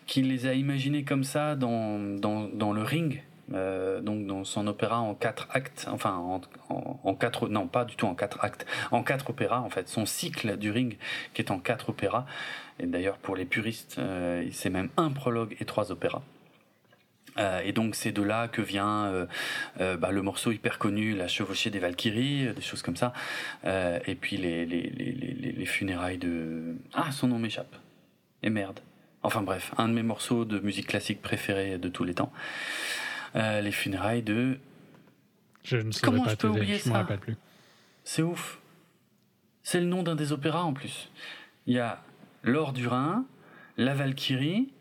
qui les a imaginés comme ça dans, dans, dans le Ring, euh, donc dans son opéra en quatre actes, enfin, en, en, en quatre, non, pas du tout en quatre actes, en quatre opéras, en fait. Son cycle du Ring, qui est en quatre opéras. Et d'ailleurs, pour les puristes, euh, c'est même un prologue et trois opéras. Euh, et donc c'est de là que vient euh, euh, bah, le morceau hyper connu, la chevauchée des Valkyries, euh, des choses comme ça, euh, et puis les, les, les, les, les funérailles de... Ah, son nom m'échappe, et merde. Enfin bref, un de mes morceaux de musique classique préférés de tous les temps, euh, les funérailles de... Je ne saurais pas te dire, je ne me rappelle plus. C'est ouf, c'est le nom d'un des opéras en plus. Il y a l'or du Rhin, la Valkyrie...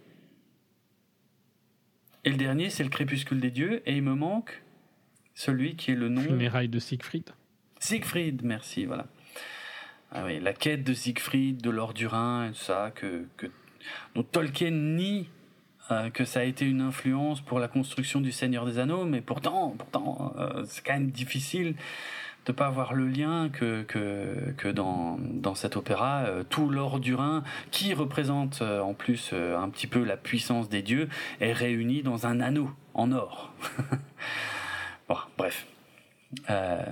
Et le dernier, c'est le crépuscule des dieux, et il me manque celui qui est le nom... Funérailles de Siegfried. Siegfried, merci, voilà. Ah oui, la quête de Siegfried, de l'or du Rhin, et tout ça, que, que... dont Tolkien nie euh, que ça a été une influence pour la construction du Seigneur des Anneaux, mais pourtant, pourtant euh, c'est quand même difficile de pas avoir le lien que, que, que dans, dans cet opéra, euh, tout l'or du Rhin, qui représente euh, en plus euh, un petit peu la puissance des dieux, est réuni dans un anneau en or. Bon, bref. Euh,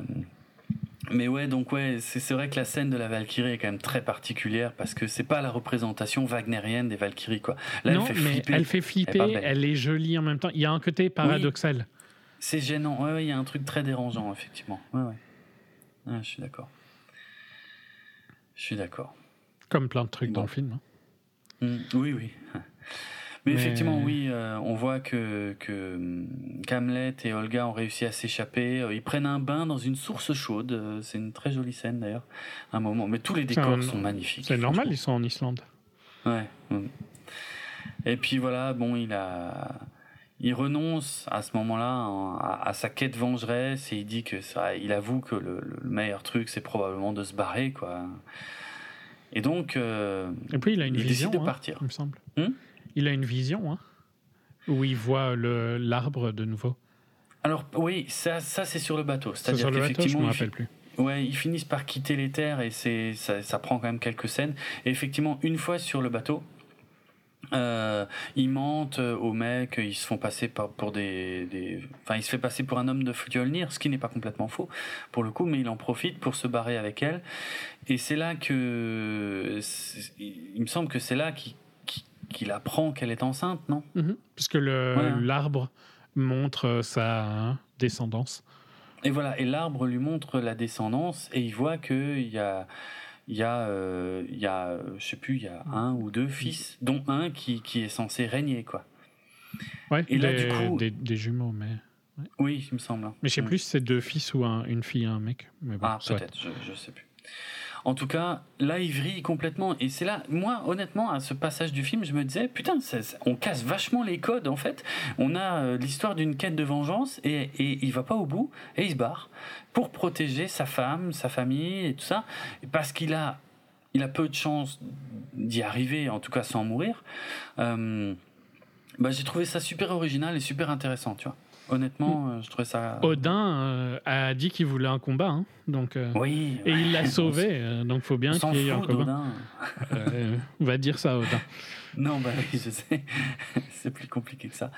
Mais ouais, donc ouais, c'est, c'est vrai que la scène de la Valkyrie est quand même très particulière parce que c'est pas la représentation wagnérienne des Valkyries, quoi. Là, non, elle fait flipper. Elle fait flipper, elle est, elle est jolie en même temps. Il y a un côté paradoxal. Oui, c'est gênant, ouais, ouais, il y a un truc très dérangeant, effectivement. Ouais, ouais. Ah, je suis d'accord. Je suis d'accord. Comme plein de trucs bon. Dans le film. Hein. Mmh, oui, oui. Mais, Mais effectivement, oui, euh, on voit que, que Kaamelott et Olga ont réussi à s'échapper. Ils prennent un bain dans une source chaude. C'est une très jolie scène, d'ailleurs, à un moment. Mais tous les décors un... sont magnifiques. C'est normal, ils sont en Islande. Ouais. Et puis voilà, bon, il a... il renonce à ce moment-là à, à sa quête vengeresse et il dit que ça, il avoue que le, le meilleur truc, c'est probablement de se barrer, quoi. Et donc, euh, et puis il a une il vision, décide de partir. Hein, il me semble. Hum Il a une vision, hein, où il voit le, l'arbre de nouveau. Alors oui, ça, ça c'est sur le bateau. C'est-à-dire c'est qu'effectivement, bateau, je me rappelle il, plus. Ouais, ils finissent par quitter les terres et c'est, ça, ça prend quand même quelques scènes. Et effectivement, une fois sur le bateau, euh, ils mentent aux mecs, ils se font passer par, pour des, des, enfin, il se fait passer pour un homme de Fjolnir, ce qui n'est pas complètement faux pour le coup, mais il en profite pour se barrer avec elle. Et c'est là que, c'est, il me semble que c'est là qu'il qu'il apprend qu'elle est enceinte, non ? Mmh, puisque le, voilà. l'arbre montre sa descendance. Et voilà, et l'arbre lui montre la descendance, et il voit qu'il y a, il y a, euh, il y a je sais plus, il y a un ou deux fils, dont un qui, qui est censé régner, quoi. Ouais, et des, là, du coup, des, des jumeaux, mais... Ouais. Oui, il me semble. Mais je sais mmh. plus si c'est deux fils ou un, une fille et un mec. Mais bon, ah, peut-être, je, je sais plus. En tout cas, là, il vrille complètement. Et c'est là, moi, honnêtement, à ce passage du film, je me disais, putain, ça, ça, on casse vachement les codes, en fait. On a euh, l'histoire d'une quête de vengeance et, et il va pas au bout et il se barre pour protéger sa femme, sa famille et tout ça. Parce qu'il a, il a peu de chance d'y arriver, en tout cas sans mourir. Euh, bah, j'ai trouvé ça super original et super intéressant, tu vois. Honnêtement, euh, je trouvais ça... Odin euh, a dit qu'il voulait un combat, hein, donc, euh, oui, et ouais, il l'a sauvé, euh, donc il faut bien qu'il y ait un combat. Euh, on va dire ça, Odin. Non, bah oui, je sais, c'est plus compliqué que ça.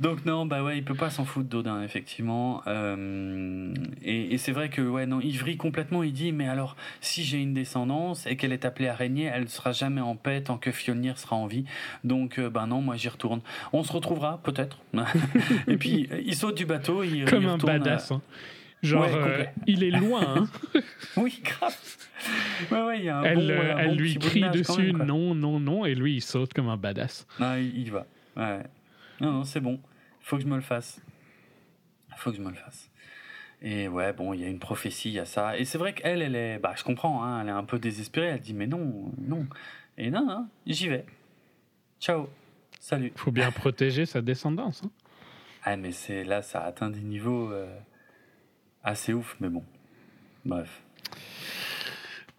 Donc non, bah ouais, il peut pas s'en foutre d'Odin, effectivement. Euh, et, et c'est vrai que, ouais, non, il vrille complètement, il dit, mais alors, si j'ai une descendance et qu'elle est appelée à régner, elle ne sera jamais en paix tant que Fjolnir sera en vie. Donc, euh, bah non, moi j'y retourne. On se retrouvera, peut-être. Et puis, il saute du bateau, il Comme il un badass, à... hein. Genre, ouais, euh, il est loin, hein. Oui, grave. Ouais, ouais, y a un elle bon, euh, elle bon lui crie dessus, même, non, non, non, et lui, il saute comme un badass. Ah, il y va. Ouais. Non, non, c'est bon. Faut que je me le fasse. Faut que je me le fasse. Et ouais, bon, il y a une prophétie, il y a ça. Et c'est vrai qu'elle, elle est... Bah, je comprends, hein, elle est un peu désespérée. Elle dit, mais non, non. Et non, non, j'y vais. Ciao. Salut. Faut bien protéger sa descendance. Hein. Ah, mais c'est... Là, ça atteint des niveaux... Euh... assez ouf, mais bon. Bref.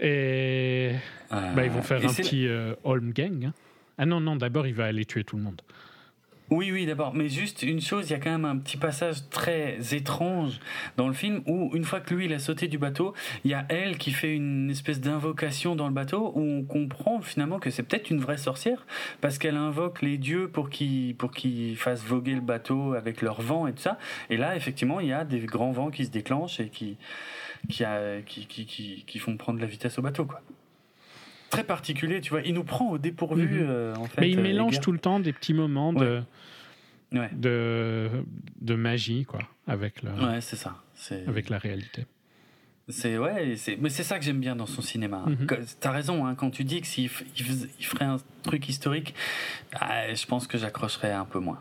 Et euh... bah, ils vont faire et un petit euh, Holmgang. Hein. Ah non, non, d'abord, il va aller tuer tout le monde. Oui, oui, d'abord. Mais juste une chose, il y a quand même un petit passage très étrange dans le film où, une fois que lui, il a sauté du bateau, il y a elle qui fait une espèce d'invocation dans le bateau où on comprend finalement que c'est peut-être une vraie sorcière parce qu'elle invoque les dieux pour qu'ils, pour qu'ils fassent voguer le bateau avec leur vent et tout ça. Et là, effectivement, il y a des grands vents qui se déclenchent et qui, qui, a, qui, qui, qui, qui font prendre la vitesse au bateau, quoi. Très particulier, tu vois, il nous prend au dépourvu. Mmh. Euh, en fait, mais il euh, mélange tout le temps des petits moments de, ouais. Ouais. de, de magie, quoi, avec, le, ouais, c'est ça. C'est... avec la réalité. C'est, ouais, c'est... Mais c'est ça que j'aime bien dans son cinéma. Mmh. T'as raison, hein, quand tu dis que s'il f... il ferait un truc historique, ah, je pense que j'accrocherais un peu moins.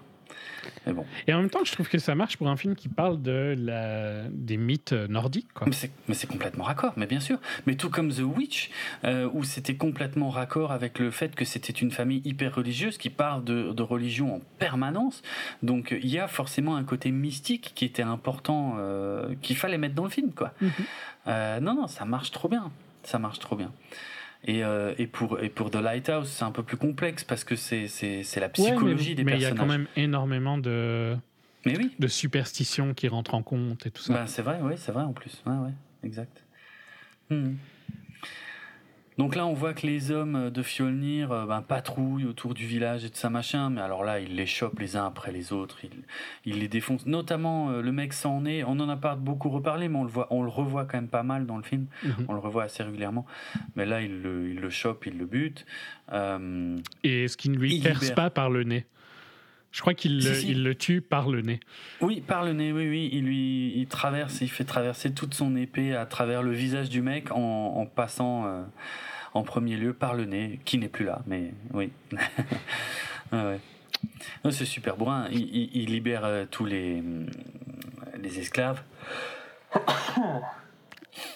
Mais bon. Et en même temps, je trouve que ça marche pour un film qui parle de la... des mythes nordiques, quoi. Mais c'est, mais c'est complètement raccord, mais bien sûr. Mais tout comme The Witch, euh, où c'était complètement raccord avec le fait que c'était une famille hyper religieuse qui parle de, de religion en permanence. Donc il y a forcément un côté mystique qui était important, euh, qu'il fallait mettre dans le film, quoi. Mm-hmm. Euh, non, non, ça marche trop bien. Ça marche trop bien. Et, euh, et, pour, et pour The Lighthouse, c'est un peu plus complexe parce que c'est, c'est, c'est la psychologie ouais, mais, des mais personnages. Mais il y a quand même énormément de, mais oui. de superstitions qui rentrent en compte et tout ça. Ben, c'est vrai, oui, c'est vrai en plus. Ouais, ouais, exact. Hmm. Donc là, on voit que les hommes de Fjolnir ben, patrouillent autour du village et de ça, machin. Mais alors là, ils les chopent les uns après les autres. Ils, ils les défoncent. Notamment, euh, le mec s'en est. On n'en a pas beaucoup reparlé, mais on le, voit, on le revoit quand même pas mal dans le film. Mm-hmm. On le revoit assez régulièrement. Mais là, ils le, ils le chopent, ils le butent. Euh, et ce qui ne lui perce pas par le nez. Je crois qu'il si, le, si. Il le tue par le nez. Oui, par le nez, oui, oui. Il, lui, il traverse, il fait traverser toute son épée à travers le visage du mec en, en passant euh, en premier lieu par le nez, qui n'est plus là, mais oui. ah ouais. Non, c'est super bourrin. Il, il, il libère euh, tous les, les esclaves.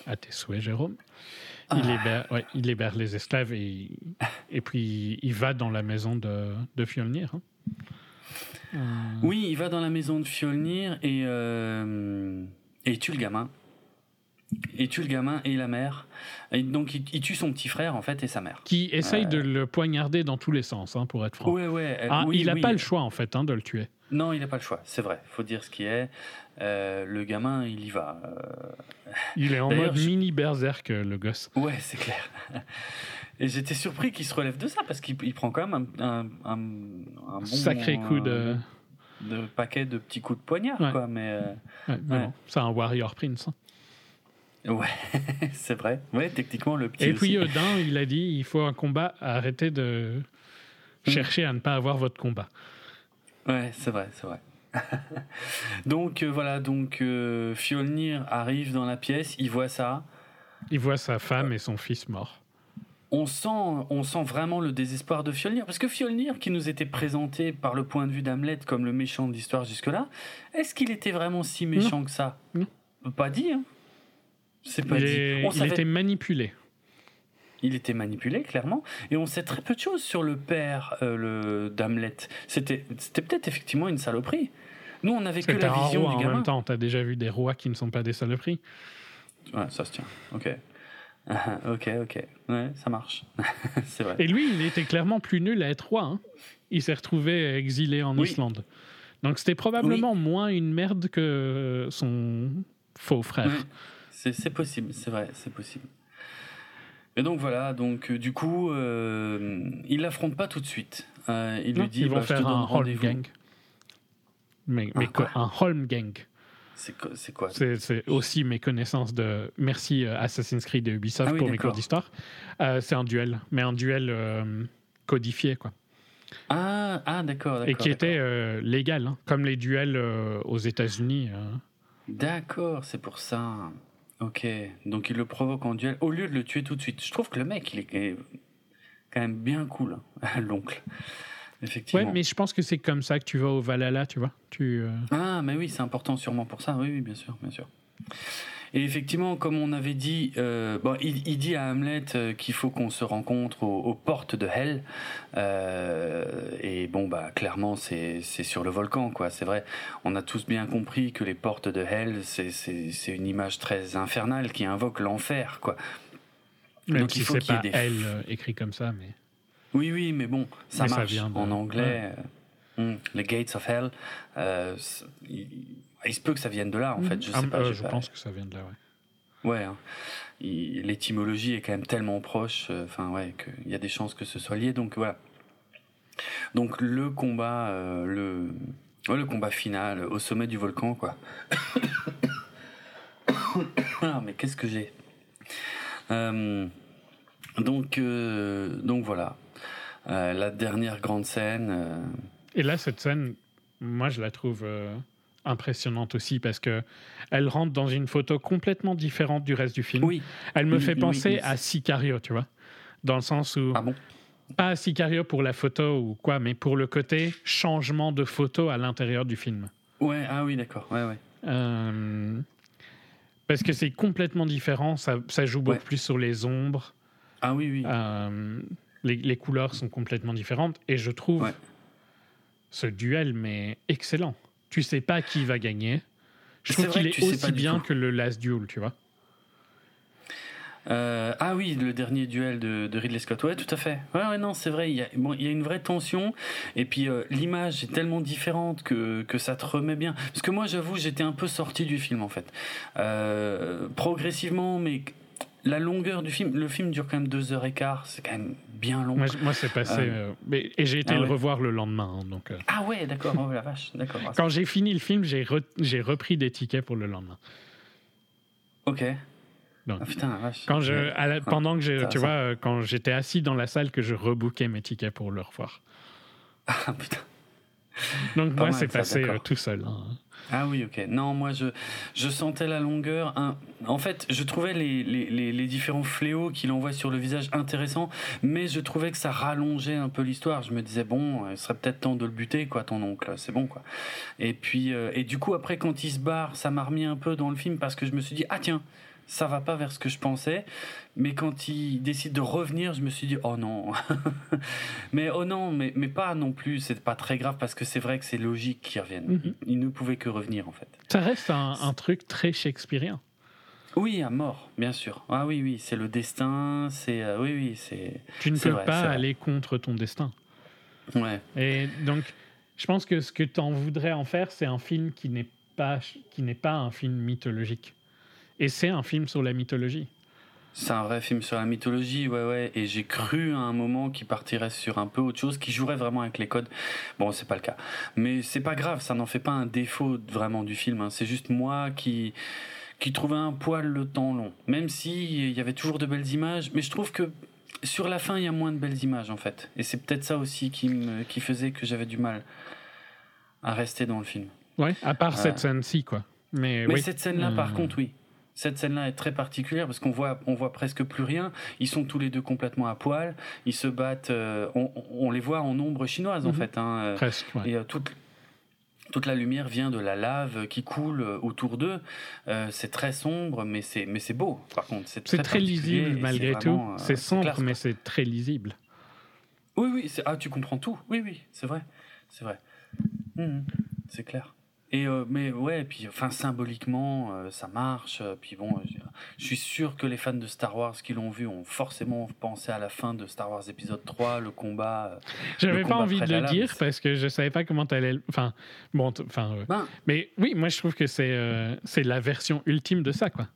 À tes souhaits, Jérôme. Il libère, ouais, il libère les esclaves et, et puis il va dans la maison de, de Fjolnir, hein. Hum. Oui, il va dans la maison de Fjolnir et, euh, et il tue le gamin. Il tue le gamin et la mère. Et donc, il, il tue son petit frère, en fait, et sa mère. Qui essaye euh... de le poignarder dans tous les sens, hein, pour être franc. Ouais, ouais, euh, ah, oui, il n'a oui, pas oui. le choix, en fait, hein, de le tuer. Non, il n'a pas le choix, c'est vrai. Il faut dire ce qui est. Euh, le gamin, il y va. Euh... Il est en D'ailleurs, mode je... mini berserk, le gosse. Ouais, c'est clair. Et j'étais surpris qu'il se relève de ça, parce qu'il il prend quand même un, un, un, un bon... Sacré coup de... Un, de paquet de petits coups de poignard, ouais. quoi, mais... Euh, ouais, mais ouais. Bon, c'est un Warrior Prince. Hein. Ouais, c'est vrai. Ouais, techniquement, le petit... Et aussi. Puis, Odin, il a dit, il faut un combat, arrêtez de mmh. chercher à ne pas avoir votre combat. Ouais, c'est vrai, c'est vrai. donc, euh, voilà, donc, euh, Fjolnir arrive dans la pièce, il voit ça. Il voit sa femme euh, et son fils morts. On sent, on sent vraiment le désespoir de Fjolnir, parce que Fjolnir, qui nous était présenté par le point de vue d'Hamlet comme le méchant de l'histoire jusque-là, est-ce qu'il était vraiment si méchant non. que ça non. Pas dit, hein. C'est pas il dit. Est, on il savait... était manipulé. Il était manipulé, clairement, et on sait très peu de choses sur le père euh, le, d'Hamlet. C'était, c'était peut-être effectivement une saloperie. Nous, on n'avait que la vision roi, du gamin. En même temps, t'as déjà vu des rois qui ne sont pas des saloperies. Ouais, ça se tient, ok. Ah, ok, ok, ouais, ça marche. C'est vrai. Et lui, il était clairement plus nul à être roi. Hein. Il s'est retrouvé exilé en oui. Islande. Donc c'était probablement oui. moins une merde que son faux frère. Oui. C'est, c'est possible, c'est vrai, c'est possible. Et donc voilà, donc euh, du coup, euh, il l'affronte pas tout de suite. Euh, il non, lui dit ils vont bah, faire un Holmgang. Mais, mais quoi, un Holmgang. C'est quoi, c'est, quoi c'est, c'est aussi mes connaissances de... Merci Assassin's Creed et Ubisoft ah oui, pour d'accord. mes cours d'histoire. Euh, c'est un duel, mais un duel euh, codifié, quoi. Ah, ah d'accord, d'accord. Et qui d'accord. était euh, légal, hein, comme les duels euh, aux États-Unis. Euh. D'accord, c'est pour ça. Ok, donc il le provoque en duel, au lieu de le tuer tout de suite. Je trouve que le mec, il est quand même bien cool, hein, l'oncle. Effectivement. Ouais, mais je pense que c'est comme ça que tu vas au Valhalla, tu vois. Tu, euh... Ah, mais oui, c'est important sûrement pour ça. Oui, oui, bien sûr, bien sûr. Et effectivement, comme on avait dit, euh, bon, il, il dit à Hamlet euh, qu'il faut qu'on se rencontre aux, aux portes de Hell. Euh, et bon, bah, clairement, c'est, c'est sur le volcan, quoi. C'est vrai. On a tous bien compris que les portes de Hell, c'est, c'est, c'est une image très infernale qui invoque l'enfer, quoi. Même Donc, si il faut c'est qu'il pas y ait des... Hell euh, écrit comme ça, mais. Oui, oui, mais bon, ça mais marche. Ça vient de... En anglais, ouais. euh, les Gates of Hell, euh, il, il se peut que ça vienne de là, en mmh. fait. Je sais ah, pas. Euh, je pas... pense que ça vient de là, ouais. Ouais. Hein. Il, l'étymologie est quand même tellement proche, enfin, euh, ouais, qu'il y a des chances que ce soit lié. Donc voilà. Donc le combat, euh, le, ouais, le combat final au sommet du volcan, quoi. ah, mais qu'est-ce que j'ai. Euh, donc, euh, donc voilà. Euh, la dernière grande scène. Euh... Et là, cette scène, moi, je la trouve euh, impressionnante aussi parce que elle rentre dans une photo complètement différente du reste du film. Oui. Elle me oui, fait penser oui, oui. à Sicario, tu vois, dans le sens où ah bon pas à Sicario pour la photo ou quoi, mais pour le côté changement de photo à l'intérieur du film. Ouais, ah oui, d'accord, ouais, ouais. Euh, parce que c'est complètement différent, ça, ça joue beaucoup ouais. plus sur les ombres. Ah oui, oui. Euh, Les, les couleurs sont complètement différentes et je trouve ouais. ce duel mais excellent. Tu sais pas qui va gagner. Je c'est trouve qu'il est aussi bien que le Last Duel, tu vois. Euh, ah oui, le dernier duel de, de Ridley Scott. Ouais, tout à fait. Ouais, ouais, non, c'est vrai. Il y a, bon, il y a une vraie tension et puis euh, l'image est tellement différente que que ça te remet bien. Parce que moi, j'avoue, j'étais un peu sorti du film en fait, euh, progressivement, mais la longueur du film, le film dure quand même deux heures et quart, c'est quand même bien long. Moi, moi c'est passé, euh, euh, mais, et j'ai été ah, le ouais. revoir le lendemain. Hein, donc, euh. Ah ouais, d'accord, oh la vache, d'accord. Quand j'ai fini le film, j'ai, re, j'ai repris des tickets pour le lendemain. Ok. Donc, ah, putain, la vache. Quand je, à la, pendant que j'ai, ça, tu ça. vois, quand j'étais assis dans la salle, que je rebookais mes tickets pour le revoir. Ah putain. Donc moi, c'est passé euh, tout seul. Hein. Ah oui, ok. Non, moi, je, je sentais la longueur. Hein. En fait, je trouvais les, les, les, les différents fléaux qu'il envoie sur le visage intéressants, mais je trouvais que ça rallongeait un peu l'histoire. Je me disais, bon, il serait peut-être temps de le buter, quoi, ton oncle. C'est bon, quoi. Et puis, euh, et du coup, après, quand il se barre, ça m'a remis un peu dans le film parce que je me suis dit, ah tiens, ça va pas vers ce que je pensais. Mais quand il décide de revenir, je me suis dit oh non. mais oh non, mais, mais pas non plus, c'est pas très grave parce que c'est vrai que c'est logique qu'il revienne. Mm-hmm. Il ne pouvait que revenir en fait. Ça reste un, un truc très shakespearien. Oui, à mort, bien sûr. Ah oui, oui, c'est le destin, c'est. Euh, oui, oui, c'est. Tu ne c'est peux vrai, pas aller contre ton destin. Ouais. Et donc, je pense que ce que tu en voudrais en faire, c'est un film qui n'est pas, qui n'est pas un film mythologique. Et c'est un film sur la mythologie. C'est un vrai film sur la mythologie, ouais, ouais. Et j'ai cru à un moment qu'il partirait sur un peu autre chose, qu'il jouerait vraiment avec les codes. Bon, c'est pas le cas. Mais c'est pas grave, ça n'en fait pas un défaut vraiment du film, hein. C'est juste moi qui, qui trouvais un poil le temps long. Même s'il y avait toujours de belles images, mais je trouve que sur la fin, il y a moins de belles images, en fait. Et c'est peut-être ça aussi qui, me, qui faisait que j'avais du mal à rester dans le film. Ouais, à part euh... cette scène-ci, quoi. Mais, mais oui. cette scène-là, mmh. par contre, oui. Cette scène-là est très particulière parce qu'on voit, on voit presque plus rien. Ils sont tous les deux complètement à poil. Ils se battent. Euh, on, on les voit en ombre chinoise, en mm-hmm. fait. Hein. Presque. Ouais. Et euh, toute, toute la lumière vient de la lave qui coule autour d'eux. Euh, c'est très sombre, mais c'est, mais c'est beau. Par contre, c'est, c'est très, très lisible malgré c'est vraiment, tout. C'est sombre, classe, mais c'est très lisible. Oui, oui. C'est, ah, tu comprends tout. Oui, oui. C'est vrai. C'est vrai. Mmh, c'est clair. Et euh, mais ouais, et puis enfin symboliquement, euh, ça marche. Puis bon, euh, je suis sûr que les fans de Star Wars qui l'ont vu ont forcément pensé à la fin de Star Wars épisode trois, le combat. J'avais le combat pas envie de le dire parce que je savais pas comment t'allais. Enfin bon, enfin. Euh, ben, mais oui, moi je trouve que c'est euh, c'est la version ultime de ça, quoi.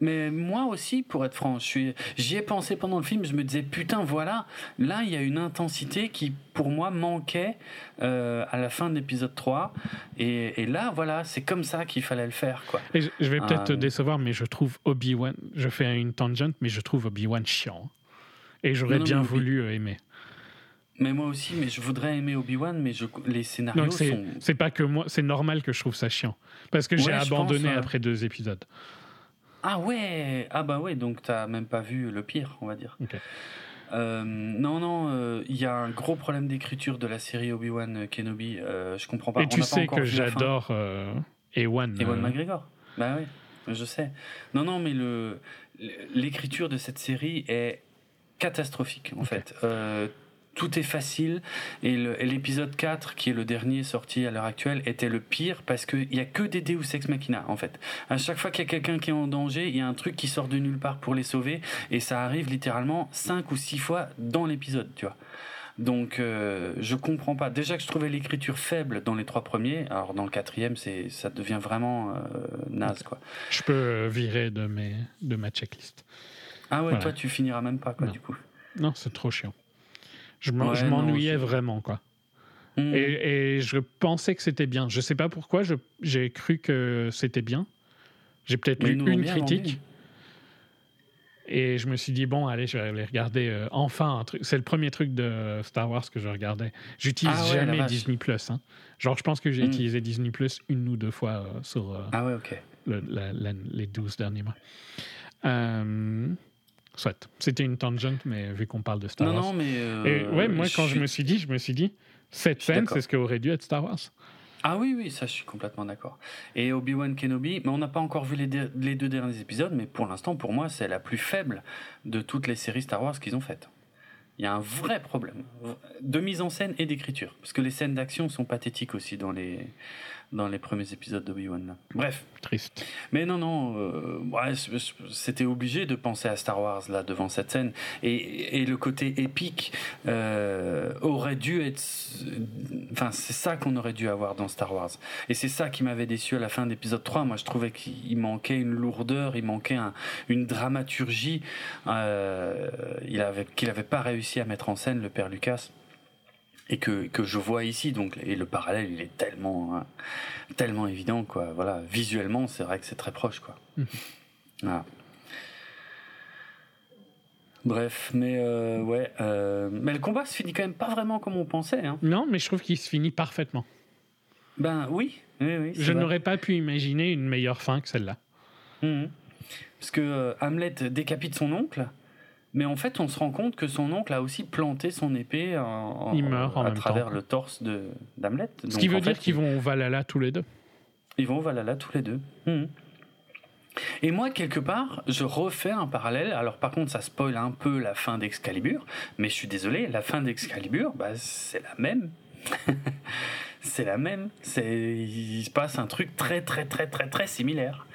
Mais moi aussi, pour être franc, je suis, j'y ai pensé pendant le film, je me disais, putain, voilà, là, il y a une intensité qui, pour moi, manquait euh, à la fin de l'épisode trois. Et, et là, voilà, c'est comme ça qu'il fallait le faire, quoi. Et je, je vais peut-être euh... te décevoir, mais je trouve Obi-Wan, je fais une tangente, mais je trouve Obi-Wan chiant. Et j'aurais non, bien non, voulu Obi... aimer. Mais moi aussi, mais je voudrais aimer Obi-Wan, mais je, les scénarios Donc c'est, sont... C'est pas que moi, c'est normal que je trouve ça chiant. Parce que ouais, j'ai abandonné pense, euh... après deux épisodes. Ah ouais, ah bah ouais, donc t'as même pas vu le pire, on va dire. Okay. Euh, non, non, il euh, y a un gros problème d'écriture de la série Obi-Wan Kenobi, euh, je comprends pas. Et on tu sais que j'adore euh, Ewan. Ewan euh... McGregor, bah ouais, je sais. Non, non, mais le, l'écriture de cette série est catastrophique, en okay. fait. Euh, Tout est facile et, le, et l'épisode quatre, qui est le dernier sorti à l'heure actuelle, était le pire parce qu'il n'y a que des Deus Ex Machina, en fait. À chaque fois qu'il y a quelqu'un qui est en danger, il y a un truc qui sort de nulle part pour les sauver et ça arrive littéralement cinq ou six fois dans l'épisode, tu vois. Donc, euh, je comprends pas. Déjà que je trouvais l'écriture faible dans les trois premiers, alors dans le quatrième, c'est, ça devient vraiment euh, naze, quoi. Je peux virer de, mes, de ma checklist. Ah ouais, voilà. Toi, tu finiras même pas, quoi, non. du coup. Non, c'est trop chiant. Je, m'en, ouais, je m'ennuyais non, vraiment, quoi. Mmh. Et, et je pensais que c'était bien. Je sais pas pourquoi, je, j'ai cru que c'était bien. J'ai peut-être Mais lu une critique. Rendu. Et je me suis dit, bon, allez, je vais aller regarder euh, enfin un truc. C'est le premier truc de Star Wars que je regardais. J'utilise ah ouais, jamais Disney+. Hein. Genre, je pense que j'ai mmh. utilisé Disney+, une ou deux fois euh, sur euh, ah ouais, okay. le, la, la, les douze derniers mois. Euh... Soit. C'était une tangente, mais vu qu'on parle de Star non, Wars. Non, mais. Euh, et ouais, moi, je quand suis... je me suis dit, je me suis dit, cette je suis scène, d'accord. c'est ce qu'aurait dû être Star Wars. Ah oui, oui, ça, je suis complètement d'accord. Et Obi-Wan Kenobi, mais on n'a pas encore vu les, de- les deux derniers épisodes, mais pour l'instant, pour moi, c'est la plus faible de toutes les séries Star Wars qu'ils ont faites. Il y a un vrai problème de mise en scène et d'écriture, parce que les scènes d'action sont pathétiques aussi dans les, dans les premiers épisodes d'Obi-Wan là. Bref, triste. Mais non non, euh, ouais, c'était obligé de penser à Star Wars là devant cette scène, et, et le côté épique euh, aurait dû être, enfin c'est ça qu'on aurait dû avoir dans Star Wars, et c'est ça qui m'avait déçu à la fin d'épisode trois. Moi je trouvais qu'il manquait une lourdeur, il manquait un, une dramaturgie euh, il avait, qu'il n'avait pas réussi à mettre en scène le père Lucas, et que que je vois ici. Donc et le parallèle il est tellement hein, tellement évident quoi, voilà, visuellement c'est vrai que c'est très proche quoi. Mmh. Voilà. Bref, mais euh, ouais euh, mais le combat se finit quand même pas vraiment comme on pensait hein. Non, mais je trouve qu'il se finit parfaitement. Ben oui, oui, oui je vrai. N'aurais pas pu imaginer une meilleure fin que celle-là. Mmh. Parce que euh, Hamlet décapite son oncle. Mais en fait, on se rend compte que son oncle a aussi planté son épée en, en, il meurt en à même travers temps. Le torse de, d'Hamlet. Ce donc, qui veut dire fait, qu'ils vont au Valhalla tous les deux. Ils vont au Valhalla tous les deux. Mmh. Et moi, quelque part, je refais un parallèle. Alors par contre, ça spoil un peu la fin d'Excalibur. Mais je suis désolé, la fin d'Excalibur, bah, c'est la même. c'est la même. C'est... Il se passe un truc très, très, très, très, très similaire.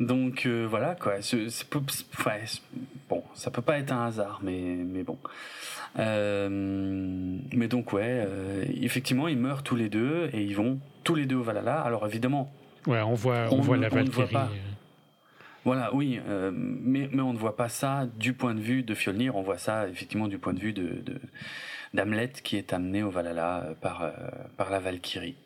Donc euh, voilà quoi, c'est, c'est, ouais, c'est, bon, ça peut pas être un hasard, mais mais bon. Euh, mais donc ouais, euh, effectivement, ils meurent tous les deux et ils vont tous les deux au Valhalla. Alors évidemment, ouais, on voit on, on voit la Valkyrie. Voilà, oui, euh, mais mais on ne voit pas ça du point de vue de Fjolnir, on voit ça effectivement du point de vue de, de d'Hamlet qui est amené au Valhalla par euh, par la Valkyrie.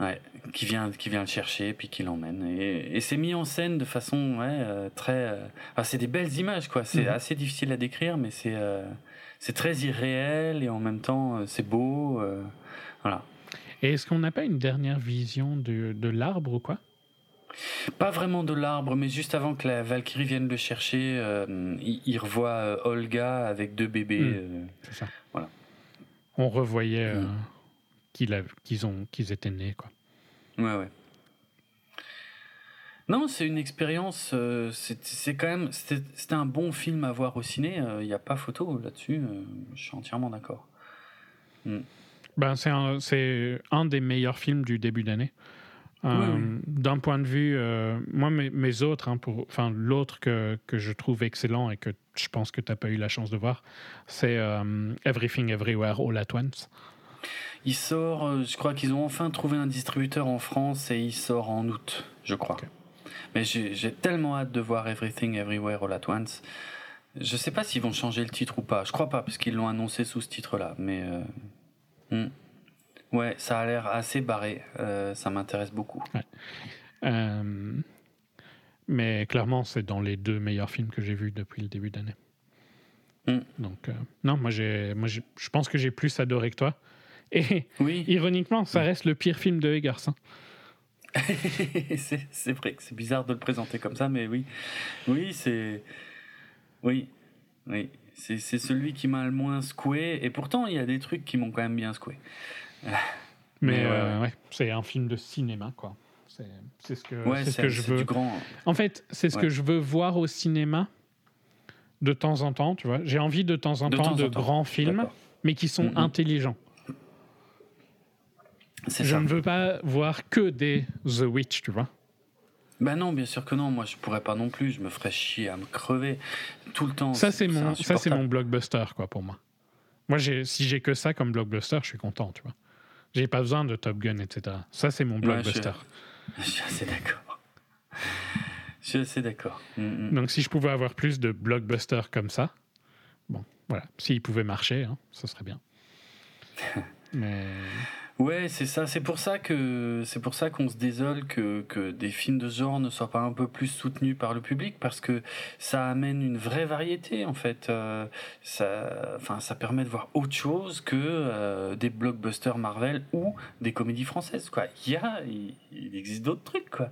Ouais, qui vient, qui vient le chercher, puis qui l'emmène. Et, et c'est mis en scène de façon ouais, euh, très. Euh, enfin, c'est des belles images, quoi. C'est mmh. assez difficile à décrire, mais c'est euh, c'est très irréel et en même temps euh, c'est beau. Euh, voilà. Et est-ce qu'on n'a pas une dernière vision de de l'arbre ou quoi? Pas vraiment de l'arbre, mais juste avant que la Valkyrie vienne le chercher, euh, il, il revoit euh, Olga avec deux bébés. Mmh. Euh, c'est ça. Voilà. On revoyait. Euh... Mmh. Qu'ils, a, qu'ils, ont, qu'ils étaient nés, quoi. Ouais, ouais. Non, c'est une expérience... Euh, c'est, c'est quand même... C'était, c'était un bon film à voir au ciné. Il euh, n'y a pas photo là-dessus. Euh, je suis entièrement d'accord. Mm. Ben, c'est, un, c'est un des meilleurs films du début d'année. Euh, oui, oui. D'un point de vue... Euh, moi, mes, mes autres... Hein, pour, enfin, l'autre que, que je trouve excellent et que je pense que tu n'as pas eu la chance de voir, c'est euh, Everything Everywhere All at Once. Il sort, je crois qu'ils ont enfin trouvé un distributeur en France et il sort en août, je crois. Okay. Mais j'ai, j'ai tellement hâte de voir Everything Everywhere All at Once. Je sais pas s'ils vont changer le titre ou pas. Je crois pas, parce qu'ils l'ont annoncé sous ce titre-là. Mais euh... mmh. ouais, ça a l'air assez barré. Euh, ça m'intéresse beaucoup. Ouais. Euh... Mais clairement, c'est dans les deux meilleurs films que j'ai vus depuis le début d'année. Mmh. Donc euh... non, moi j'ai, moi j'ai... je pense que j'ai plus adoré que toi. Et oui. Ironiquement, ça reste le pire film de Eggers. Hein. c'est, c'est vrai que c'est bizarre de le présenter comme ça, mais oui, oui, c'est, oui, oui, c'est, c'est celui qui m'a le moins secoué. Et pourtant, il y a des trucs qui m'ont quand même bien secoué. Mais, mais euh, ouais, c'est un film de cinéma, quoi. C'est, c'est ce que, ouais, c'est ce que je veux. Grand... En fait, c'est ce ouais. que je veux voir au cinéma de temps en temps. Tu vois, j'ai envie de temps en de temps, temps de en grands temps. films, D'accord. mais qui sont mmh. intelligents. C'est je ça. ne veux pas voir que des The Witch, tu vois. Ben non, bien sûr que non. Moi, je pourrais pas non plus. Je me ferais chier à me crever tout le temps. Ça, c'est, c'est mon, ça, c'est mon blockbuster, quoi, pour moi. Moi, j'ai, si j'ai que ça comme blockbuster, je suis content, tu vois. J'ai pas besoin de Top Gun, et cetera. Ça, c'est mon blockbuster. Ouais, je, je suis assez d'accord. Je suis assez d'accord. Mm-hmm. Donc, si je pouvais avoir plus de blockbusters comme ça, bon, voilà. S'ils pouvaient marcher, hein, ça serait bien. Mais... Ouais, c'est ça. C'est pour ça que c'est pour ça qu'on se désole que que des films de genre ne soient pas un peu plus soutenus par le public, parce que ça amène une vraie variété en fait. Euh, ça, enfin, ça permet de voir autre chose que euh, des blockbusters Marvel ou des comédies françaises, quoi. Il y a, il, il existe d'autres trucs, quoi.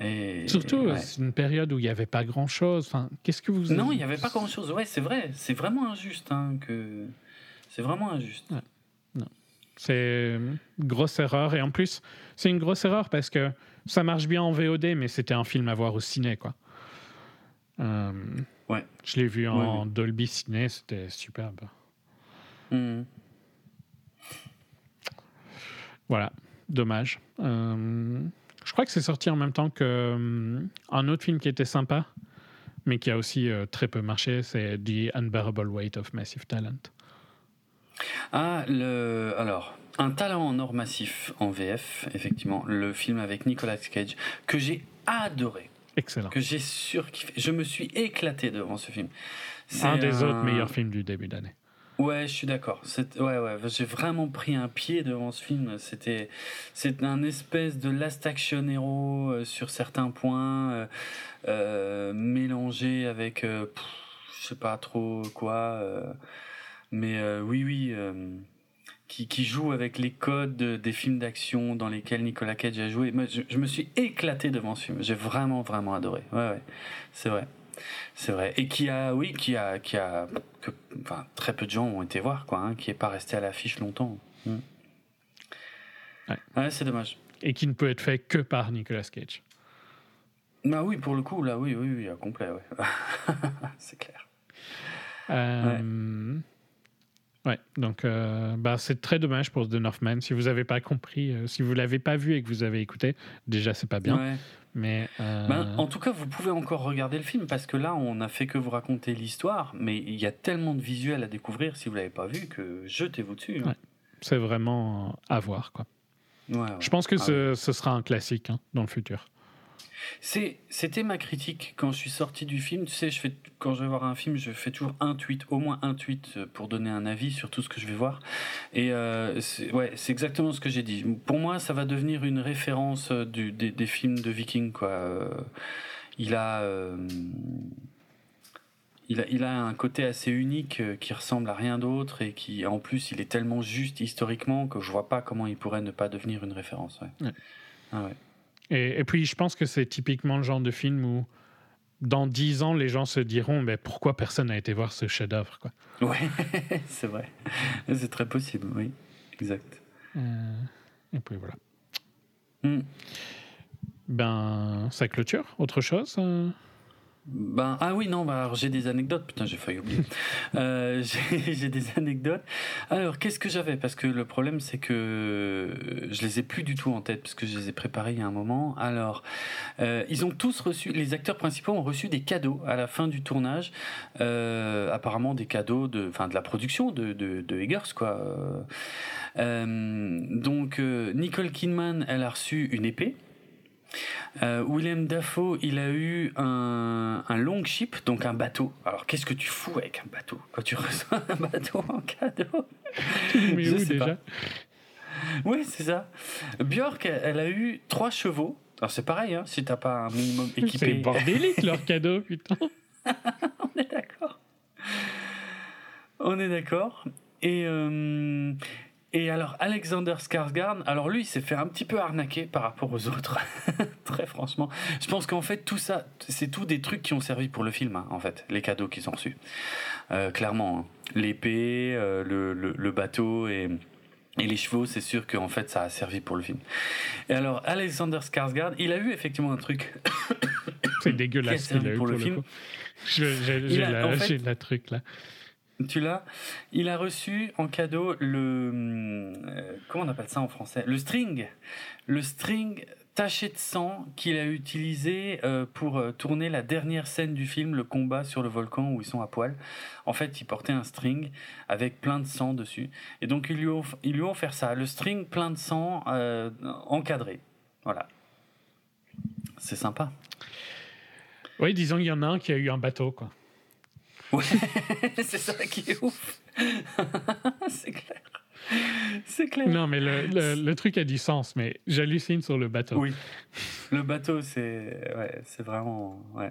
Et, surtout, ouais. c'est une période où il n'y avait pas grand chose. Enfin, qu'est-ce que vous Non, il n'y avait pas grand chose. Ouais, c'est vrai. C'est vraiment injuste, hein, que c'est vraiment injuste. Ouais. Non. C'est une grosse erreur, et en plus c'est une grosse erreur parce que ça marche bien en V O D, mais c'était un film à voir au ciné, quoi. Euh, ouais. Je l'ai vu en ouais, oui. Dolby Ciné, c'était superbe. Mmh. Voilà, dommage. Euh, je crois que c'est sorti en même temps qu'un euh, autre film qui était sympa, mais qui a aussi euh, très peu marché, c'est The Unbearable Weight of Massive Talent. Ah, le... alors... Un talent en or massif en V F, effectivement, le film avec Nicolas Cage, que j'ai adoré. Excellent. Que j'ai surkiffé. Je me suis éclaté devant ce film. C'est un des un... autres meilleurs films du début d'année. Ouais, je suis d'accord. C'est... Ouais, ouais, j'ai vraiment pris un pied devant ce film. C'était, c'est un espèce de Last Action Hero euh, sur certains points, euh, euh, mélangé avec, euh, pff, je sais pas trop quoi, euh, mais euh, oui, oui. Euh, Qui, qui joue avec les codes des films d'action dans lesquels Nicolas Cage a joué. Moi, je, je me suis éclaté devant ce film. J'ai vraiment, vraiment adoré. Ouais, ouais, c'est vrai, c'est vrai. Et qui a, oui, qui a, qui a, que, enfin, très peu de gens ont été voir, quoi. Hein, qui n'est pas resté à l'affiche longtemps. Hum. Ouais. Ouais, c'est dommage. Et qui ne peut être fait que par Nicolas Cage. Bah oui, pour le coup, là, oui, oui, oui, à complet, ouais. C'est clair. Euh... Ouais. Ouais, donc euh, bah, c'est très dommage pour The Northman. Si vous n'avez pas compris, euh, si vous ne l'avez pas vu et que vous avez écouté, déjà c'est pas bien. Ouais. Mais, euh... ben, en tout cas, vous pouvez encore regarder le film parce que là, on n'a fait que vous raconter l'histoire, mais il y a tellement de visuels à découvrir si vous ne l'avez pas vu que jetez-vous dessus. Hein. Ouais. C'est vraiment à voir, quoi. Ouais, ouais. Je pense que ah ce, ouais. ce sera un classique hein, dans le futur. C'est, c'était ma critique quand je suis sorti du film. Tu sais, je fais, quand je vais voir un film, je fais toujours un tweet, au moins un tweet pour donner un avis sur tout ce que je vais voir. Et euh, c'est, ouais, c'est exactement ce que j'ai dit. Pour moi, ça va devenir une référence du, des, des films de Vikings, quoi. Euh, il a, euh, il a, il a un côté assez unique qui ressemble à rien d'autre et qui, en plus, il est tellement juste historiquement que je vois pas comment il pourrait ne pas devenir une référence. Ouais. Ouais. Ah ouais. Et, et puis, je pense que c'est typiquement le genre de film où, dans dix ans, les gens se diront bah, « Pourquoi personne n'a été voir ce chef-d'œuvre ?» Oui, c'est vrai. C'est très possible, oui. Exact. Euh, et puis, voilà. Mm. Ben, ça clôture. Autre chose euh... Ben, ah oui, non, ben, alors, j'ai des anecdotes. Putain, j'ai failli oublier. euh, j'ai, j'ai des anecdotes. Alors, qu'est-ce que j'avais ? Parce que le problème, c'est que je les ai plus du tout en tête, parce que je les ai préparés il y a un moment. Alors, euh, ils ont tous reçu, les acteurs principaux ont reçu des cadeaux à la fin du tournage. Euh, apparemment, des cadeaux de, enfin, de la production de, de, de Eggers, quoi. Euh, donc, euh, Nicole Kidman, elle a reçu une épée. Euh, William Dafoe, il a eu un, un long ship, donc un bateau. Alors qu'est-ce que tu fous avec un bateau quand tu reçois un bateau en cadeau? Mais je oui, sais déjà. Pas. Oui, c'est ça. Björk, elle a eu trois chevaux. Alors c'est pareil, hein, si t'as pas un minimum équipé. C'est bordélique leur cadeau, putain. On est d'accord. On est d'accord. Et. Euh... Et alors, Alexander Skarsgård, alors lui, il s'est fait un petit peu arnaquer par rapport aux autres, très franchement. Je pense qu'en fait, tout ça, c'est tout des trucs qui ont servi pour le film, hein, en fait, les cadeaux qu'ils ont reçus. Euh, clairement, hein. L'épée, euh, le, le, le bateau et, et les chevaux, c'est sûr qu'en fait, ça a servi pour le film. Et alors, Alexander Skarsgård, il a eu effectivement un truc... c'est dégueulasse qu'il a eu pour le, le film. Je, je, j'ai, a, la, en fait, j'ai la truc, là. Tu l'as ? Il a reçu en cadeau le... Euh, comment on appelle ça en français ? Le string. Le string taché de sang qu'il a utilisé euh, pour euh, tourner la dernière scène du film, le combat sur le volcan où ils sont à poil. En fait, il portait un string avec plein de sang dessus. Et donc, ils lui ont, ils lui ont offert ça. Le string plein de sang euh, encadré. Voilà. C'est sympa. Oui, disons qu'il y en a un qui a eu un bateau, quoi. Ouais, c'est ça qui est ouf. C'est clair. C'est clair. Non, mais le, le, le truc a du sens, mais j'hallucine sur le bateau. Oui. Le bateau, c'est, ouais, c'est vraiment ouais.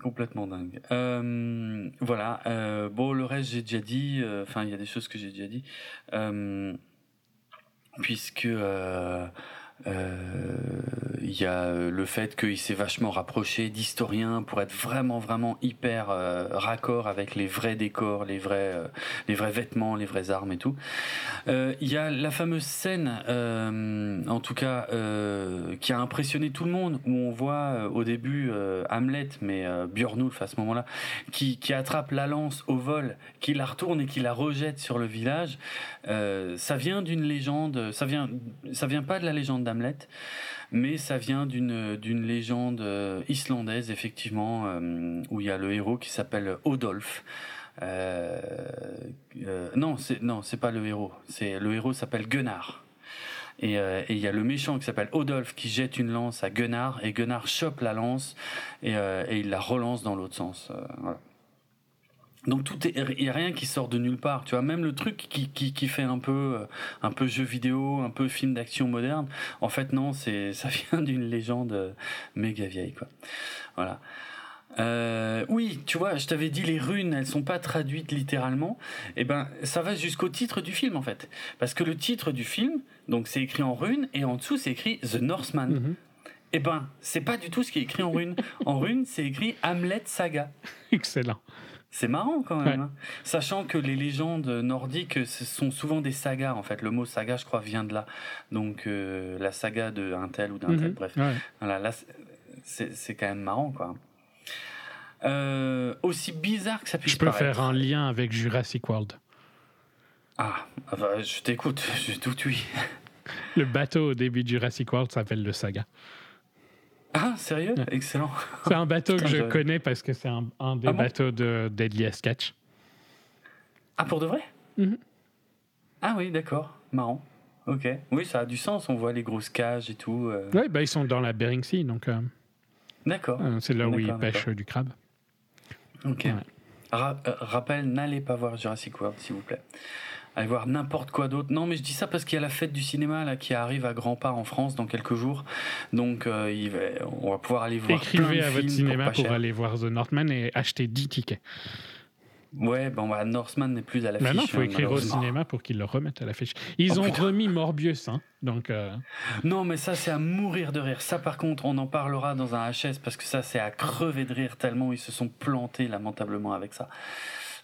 complètement dingue. Euh, voilà. Euh, bon, le reste, j'ai déjà dit. Enfin, euh, il y a des choses que j'ai déjà dit. Euh, puisque... Euh, il euh, y a le fait qu'il s'est vachement rapproché d'historiens pour être vraiment vraiment hyper euh, raccord avec les vrais décors, les vrais euh, les vrais vêtements, les vraies armes et tout. Il euh, y a la fameuse scène euh, en tout cas euh, qui a impressionné tout le monde, où on voit euh, au début euh, Hamlet, mais euh, Björnulf à ce moment-là, qui, qui attrape la lance au vol, qui la retourne et qui la rejette sur le village, euh, ça vient d'une légende, ça vient, ça vient pas de la légende d'Hamlet, mais ça vient d'une, d'une légende euh, islandaise, effectivement, euh, où il y a le héros qui s'appelle Odolf. Euh, euh, non, c'est, non, c'est pas le héros. C'est, le héros s'appelle Gunnar. Et il euh, y a le méchant qui s'appelle Odolf qui jette une lance à Gunnar, et Gunnar chope la lance et, euh, et il la relance dans l'autre sens. Euh, voilà. Donc tout est, il y a rien qui sort de nulle part. Tu vois, même le truc qui qui qui fait un peu un peu jeu vidéo, un peu film d'action moderne. En fait, non, c'est ça vient d'une légende méga vieille, quoi. Voilà. Euh, oui, tu vois, je t'avais dit les runes, elles sont pas traduites littéralement. Eh ben, ça va jusqu'au titre du film en fait, parce que le titre du film, donc c'est écrit en runes et en dessous c'est écrit The Northman. Mm-hmm. Eh ben, c'est pas du tout ce qui est écrit en runes. En runes, c'est écrit Hamlet Saga. Excellent. C'est marrant quand même, ouais. hein. Sachant que les légendes nordiques ce sont souvent des sagas en fait. Le mot saga, je crois, vient de là. Donc euh, la saga de un tel ou d'un mm-hmm. tel, bref. Ouais. Voilà, là, c'est, c'est quand même marrant quoi. Euh, aussi bizarre que ça puisse paraître. Je peux paraître. Faire un lien avec Jurassic World. Ah, bah, je t'écoute, j'ai tout oui. Le bateau au début de Jurassic World s'appelle le Saga. Ah, sérieux ? Ouais. Excellent. C'est un bateau Putain, que je de... connais parce que c'est un, un des ah bon bateaux de Deadly Sketch. Ah, pour de vrai ? Mm-hmm. Ah oui, d'accord, marrant. Ok. Oui, ça a du sens, on voit les grosses cages et tout. Euh... Oui, bah, ils sont dans la Bering Sea, donc... Euh... D'accord. Euh, c'est là où ils pêchent du crabe. Ok. Ouais. Ra- euh, rappel, n'allez pas voir Jurassic World, s'il vous plaît. Allez voir n'importe quoi d'autre. Non, mais je dis ça parce qu'il y a la fête du cinéma là, qui arrive à grands pas en France dans quelques jours. Donc, euh, il va, on va pouvoir aller voir Écrivez plein de films. Écrivez à votre cinéma pour, pour aller voir The Northman et acheter dix tickets. Ouais, bon, bah, Northman n'est plus à l'affiche. Maintenant, il faut écrire au cinéma pour qu'ils le remettent à l'affiche. Ils oh, ont putain. remis Morbius, hein. Donc, euh... Non, mais ça, c'est à mourir de rire. Ça, par contre, on en parlera dans un H S parce que ça, c'est à crever de rire tellement ils se sont plantés lamentablement avec ça.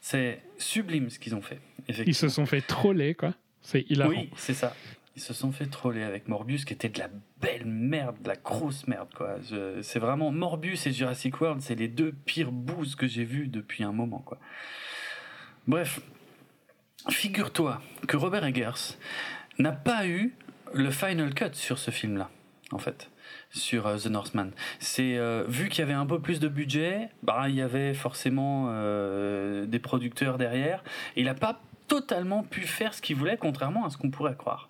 C'est sublime ce qu'ils ont fait. Ils se sont fait troller, quoi. C'est hilarant. Oui, c'est ça. Ils se sont fait troller avec Morbius, qui était de la belle merde, de la grosse merde, quoi. Je, c'est vraiment Morbius et Jurassic World, c'est les deux pires bouses que j'ai vues depuis un moment, quoi. Bref, figure-toi que Robert Eggers n'a pas eu le final cut sur ce film-là, en fait, sur euh, The Northman. C'est euh, vu qu'il y avait un peu plus de budget, bah il y avait forcément euh, des producteurs derrière. Et il n'a pas totalement pu faire ce qu'il voulait, contrairement à ce qu'on pourrait croire.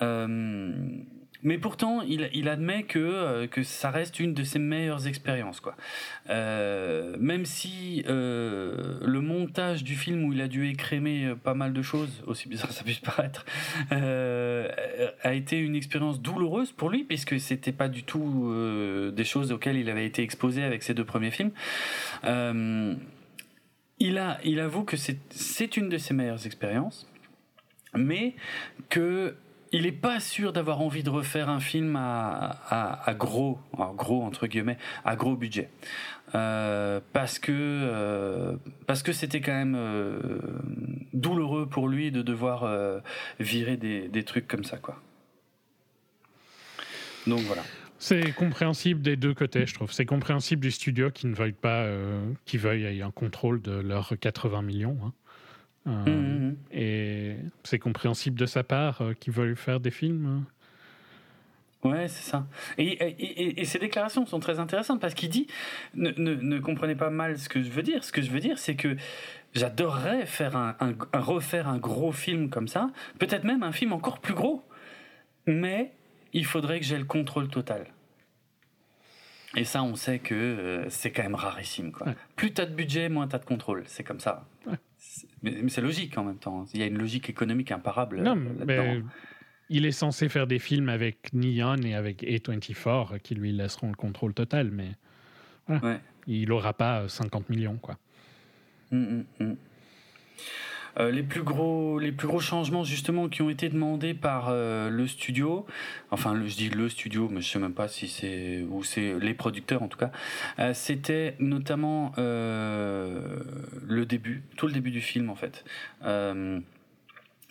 Euh, mais pourtant, il, il admet que euh, que ça reste une de ses meilleures expériences, quoi. Euh, même si euh, le montage du film où il a dû écrémer pas mal de choses, aussi bizarre que ça puisse paraître, euh, a été une expérience douloureuse pour lui, puisque c'était pas du tout euh, des choses auxquelles il avait été exposé avec ses deux premiers films. Euh, il a, il avoue que c'est c'est une de ses meilleures expériences, mais que il est pas sûr d'avoir envie de refaire un film à, à, à gros, alors gros entre guillemets, à gros budget, euh, parce que euh, parce que c'était quand même euh, douloureux pour lui de devoir euh, virer des, des trucs comme ça, quoi. Donc voilà. C'est compréhensible des deux côtés, je trouve. C'est compréhensible du studio qui ne veuille pas, euh, qui veuille un contrôle de leurs quatre-vingts millions. Hein. Euh, mmh. Et c'est compréhensible de sa part euh, qu'ils veulent faire des films. Ouais, c'est ça. Et, et, et, et ses déclarations sont très intéressantes parce qu'il dit ne, ne, ne comprenez pas mal ce que je veux dire. Ce que je veux dire, c'est que j'adorerais faire un, un, un, refaire un gros film comme ça, peut-être même un film encore plus gros, mais il faudrait que j'aie le contrôle total. Et ça, on sait que euh, c'est quand même rarissime, quoi. Ouais. Plus t'as de budget, moins t'as de contrôle. C'est comme ça. Ouais. C'est, mais, mais c'est logique en même temps. Il y a une logique économique imparable non, là-dedans. Mais il est censé faire des films avec Neon et avec A vingt-quatre qui lui laisseront le contrôle total, mais voilà. Ouais. Il n'aura pas cinquante millions, quoi. Mmh, mmh. Euh, les plus gros, les plus gros changements justement qui ont été demandés par euh, le studio, enfin le, je dis le studio, mais je sais même pas si c'est ou c'est les producteurs en tout cas. Euh, c'était notamment euh, le début, tout le début du film en fait. Euh,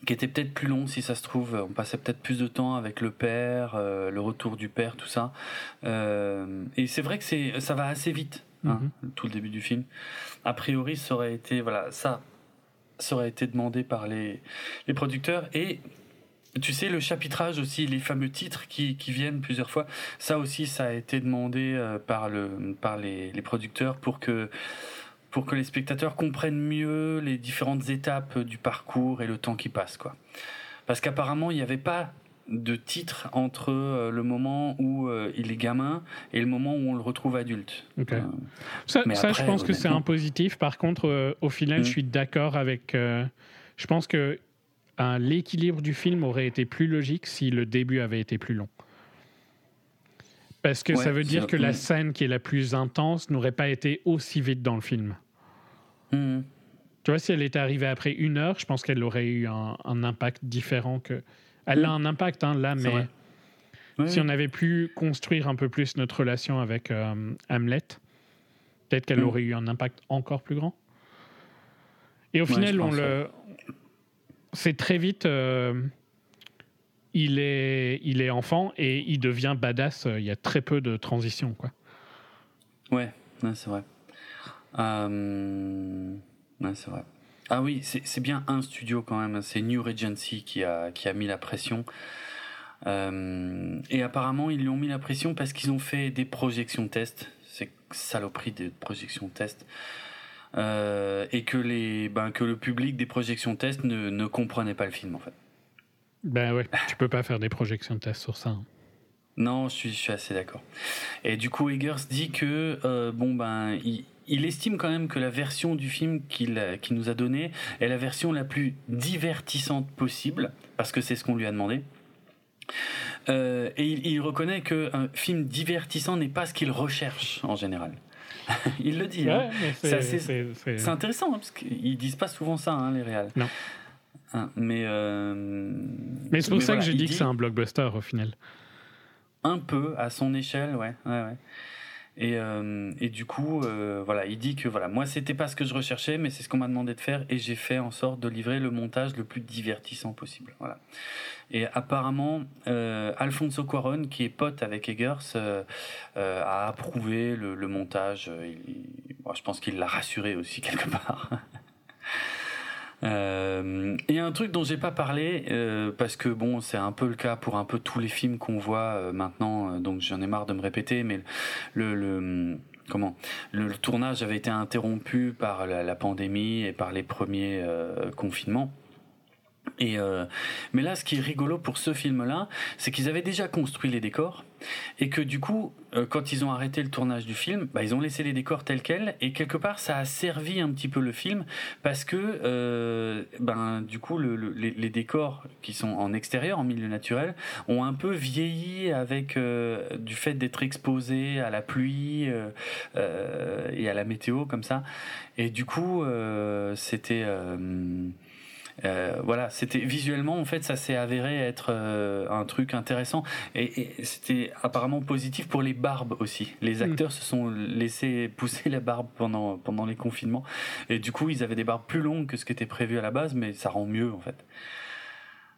qui était peut-être plus longue si ça se trouve, on passait peut-être plus de temps avec le père, euh, le retour du père, tout ça. Euh, et c'est vrai que c'est, ça va assez vite, hein, mm-hmm. tout le début du film. A priori, ça aurait été, voilà, ça, ça aurait été demandé par les, les producteurs. Et tu sais, le chapitrage aussi, les fameux titres qui, qui viennent plusieurs fois, ça aussi, ça a été demandé euh, par le, par les, les producteurs pour que, pour que les spectateurs comprennent mieux les différentes étapes du parcours et le temps qui passe, quoi. Parce qu'apparemment, il n'y avait pas de titre entre euh, le moment où euh, il est gamin et le moment où on le retrouve adulte. Okay. Euh, ça, ça après, je pense que c'est un positif. Par contre, euh, au final, mmh. je suis d'accord avec... Euh, je pense que hein, l'équilibre du film aurait été plus logique si le début avait été plus long. Parce que ouais, ça veut dire que la scène qui est la plus intense n'aurait pas été aussi vite dans le film. Mmh. Tu vois, si elle était arrivée après une heure, je pense qu'elle aurait eu un, un impact différent. Que... Elle mmh. a un impact hein, là, mais ouais. si on avait pu construire un peu plus notre relation avec euh, Hamlet, peut-être qu'elle mmh. aurait eu un impact encore plus grand. Et au ouais, final, on le... que... c'est très vite... Euh... Il est, il est enfant et il devient badass. Il y a très peu de transition, quoi. Ouais, ouais c'est vrai. Euh... Ouais, c'est vrai. Ah oui, c'est, c'est bien un studio quand même. C'est New Regency qui a, qui a mis la pression. Euh... Et apparemment, ils lui ont mis la pression parce qu'ils ont fait des projections tests. C'est saloperie des projections tests. Euh... Et que, les, ben, que le public des projections tests ne, ne comprenait pas le film, en fait. Ben ouais, tu peux pas faire des projections de tests sur ça. Hein. Non, je suis, je suis assez d'accord. Et du coup, Eggers dit que euh, bon ben, il, il estime quand même que la version du film qu'il, qu'il nous a donnée est la version la plus divertissante possible, parce que c'est ce qu'on lui a demandé. Euh, et il, il reconnaît qu'un film divertissant n'est pas ce qu'il recherche en général. Il le dit. Ouais, hein. c'est, c'est, assez, c'est, c'est... c'est intéressant hein, parce qu'ils disent pas souvent ça, hein, les réals. Non. Ah, mais, euh... mais c'est pour mais ça voilà, que j'ai dit, dit que c'est un blockbuster au final. Un peu à son échelle, ouais. ouais, ouais. Et, euh, et du coup, euh, voilà, il dit que voilà, moi c'était pas ce que je recherchais, mais c'est ce qu'on m'a demandé de faire et j'ai fait en sorte de livrer le montage le plus divertissant possible. Voilà. Et apparemment, euh, Alfonso Cuarón, qui est pote avec Eggers, euh, euh, a approuvé le, le montage. Il, il, bon, je pense qu'il l'a rassuré aussi quelque part. Euh, et un truc dont j'ai pas parlé euh, parce que bon c'est un peu le cas pour un peu tous les films qu'on voit euh, maintenant euh, donc j'en ai marre de me répéter mais le, le, comment, le, le tournage avait été interrompu par la, la pandémie et par les premiers euh, confinements et euh, mais là ce qui est rigolo pour ce film là c'est qu'ils avaient déjà construit les décors et que du coup euh, quand ils ont arrêté le tournage du film bah, ils ont laissé les décors tels quels et quelque part ça a servi un petit peu le film parce que euh, ben, du coup le, le, les, les décors qui sont en extérieur, en milieu naturel ont un peu vieilli avec euh, du fait d'être exposés à la pluie euh, euh, et à la météo comme ça et du coup euh, c'était euh, Euh, voilà, c'était visuellement en fait ça s'est avéré être euh, un truc intéressant et, et c'était apparemment positif pour les barbes aussi. Les acteurs mmh. se sont laissés pousser la barbe pendant pendant les confinements et du coup ils avaient des barbes plus longues que ce qui était prévu à la base, mais ça rend mieux en fait.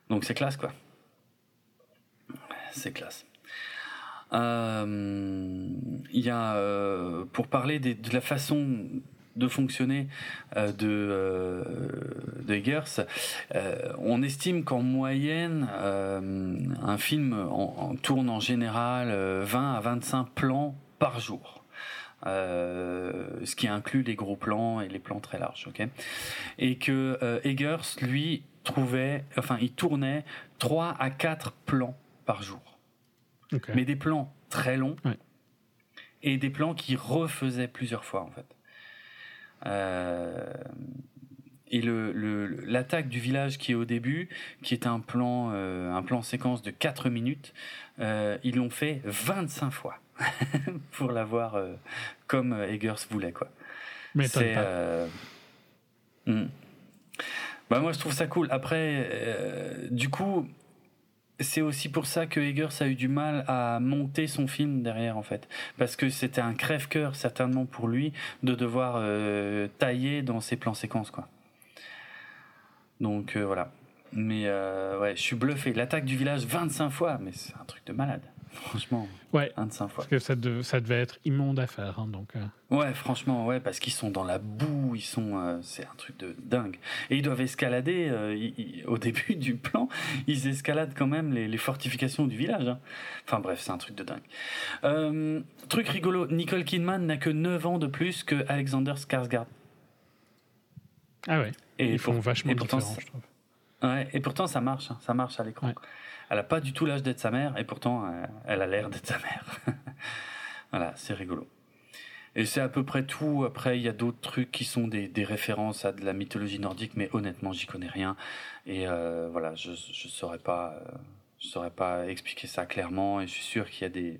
Donc c'est classe quoi. C'est classe. Euh, il y a euh, pour parler des, de la façon de fonctionner euh, de, euh, de Eggers, euh, on estime qu'en moyenne, euh, un film en, en tourne en général euh, vingt à vingt-cinq plans par jour. Euh, ce qui inclut les gros plans et les plans très larges, ok ? Et que euh, Eggers, lui, trouvait, enfin, il tournait trois à quatre plans par jour. Okay. Mais des plans très longs ouais. et des plans qu'il refaisait plusieurs fois, en fait. Euh, et le, le, l'attaque du village qui est au début, qui est un plan, euh, un plan séquence de quatre minutes, euh, ils l'ont fait vingt-cinq fois pour l'avoir euh, comme Eggers voulait, quoi. Mais c'est. Euh... Mmh. Bah, moi, je trouve ça cool. Après, euh, du coup. C'est aussi pour ça que Eggers a eu du mal à monter son film derrière, en fait. Parce que c'était un crève-cœur, certainement pour lui, de devoir euh, tailler dans ses plans-séquences, quoi. Donc, euh, voilà. mais euh, ouais, je suis bluffé. L'attaque du village vingt-cinq fois, mais c'est un truc de malade. Franchement, ouais, vingt-cinq fois. Parce que ça, de, ça devait être immonde à faire. Hein, donc, euh... Ouais, franchement, ouais, parce qu'ils sont dans la boue, ils sont, euh, c'est un truc de dingue. Et ils doivent escalader, euh, ils, ils, au début du plan, ils escaladent quand même les, les fortifications du village. Hein. Enfin bref, c'est un truc de dingue. Euh, truc rigolo, Nicole Kidman n'a que neuf ans de plus que Alexander Skarsgård. Ah ouais, et ils pour, font vachement différent, ça, je trouve. Ouais, et pourtant ça marche, hein, ça marche à l'écran. Ouais. Elle n'a pas du tout l'âge d'être sa mère, et pourtant, euh, elle a l'air d'être sa mère. Voilà, c'est rigolo. Et c'est à peu près tout. Après, il y a d'autres trucs qui sont des, des références à de la mythologie nordique, mais honnêtement, j'y connais rien. Et euh, voilà, je je saurais pas, euh, je saurais pas expliquer ça clairement. Et je suis sûr qu'il y a des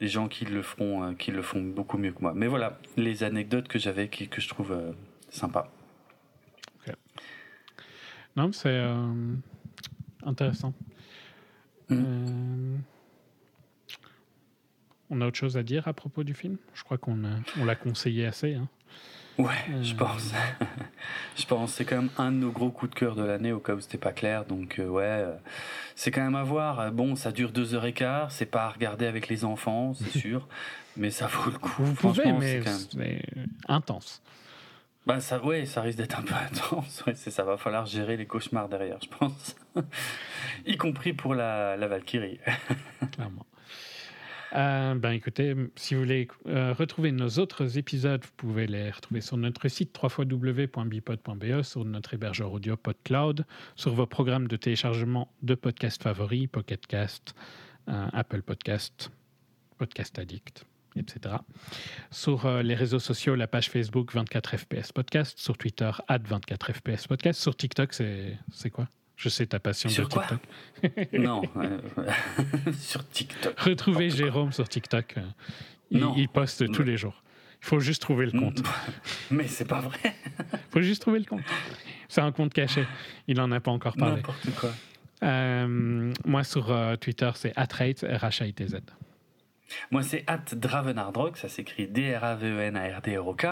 des gens qui le feront, euh, qui le font beaucoup mieux que moi. Mais voilà, les anecdotes que j'avais, qui, que je trouve euh, sympa. Okay. Non, c'est euh, intéressant. Euh, on a autre chose à dire à propos du film ? Je crois qu'on a, on l'a conseillé assez. Hein. Ouais, euh, je pense. je pense. C'est quand même un de nos gros coups de cœur de l'année, au cas où c'était pas clair. Donc euh, ouais, euh, c'est quand même à voir. Bon, ça dure deux heures et quart. C'est pas à regarder avec les enfants, c'est sûr. Mais ça vaut le coup. Vous pouvez, mais c'est même... intense. Bah ça, ouais, ça risque d'être un peu intense. Ouais, c'est ça, va falloir gérer les cauchemars derrière, je pense. Y compris pour la, la Valkyrie. Clairement. Euh, ben écoutez, si vous voulez euh, retrouver nos autres épisodes, vous pouvez les retrouver sur notre site w w w point bipod point b e, sur notre hébergeur audio PodCloud, sur vos programmes de téléchargement de podcasts favoris, Pocket Cast, euh, Apple Podcast, Podcast Addict, et cetera. Sur euh, les réseaux sociaux, la page Facebook vingt-quatre F P S Podcast, sur Twitter arobase vingt-quatre F P S Podcast, sur TikTok, c'est, c'est quoi ? Je sais ta passion sur de TikTok. Non, euh, sur TikTok. Retrouvez oh, Jérôme sur TikTok. Il, non, il poste tous non. les jours. Il faut juste trouver le compte. Mais c'est pas vrai. Il faut juste trouver le compte. C'est un compte caché. Il en a pas encore parlé. N'importe quoi. Euh, moi sur euh, Twitter, c'est at rate, R H A I T Z. Moi, c'est at dravenardrock, ça s'écrit D R A V E N A R D R O K.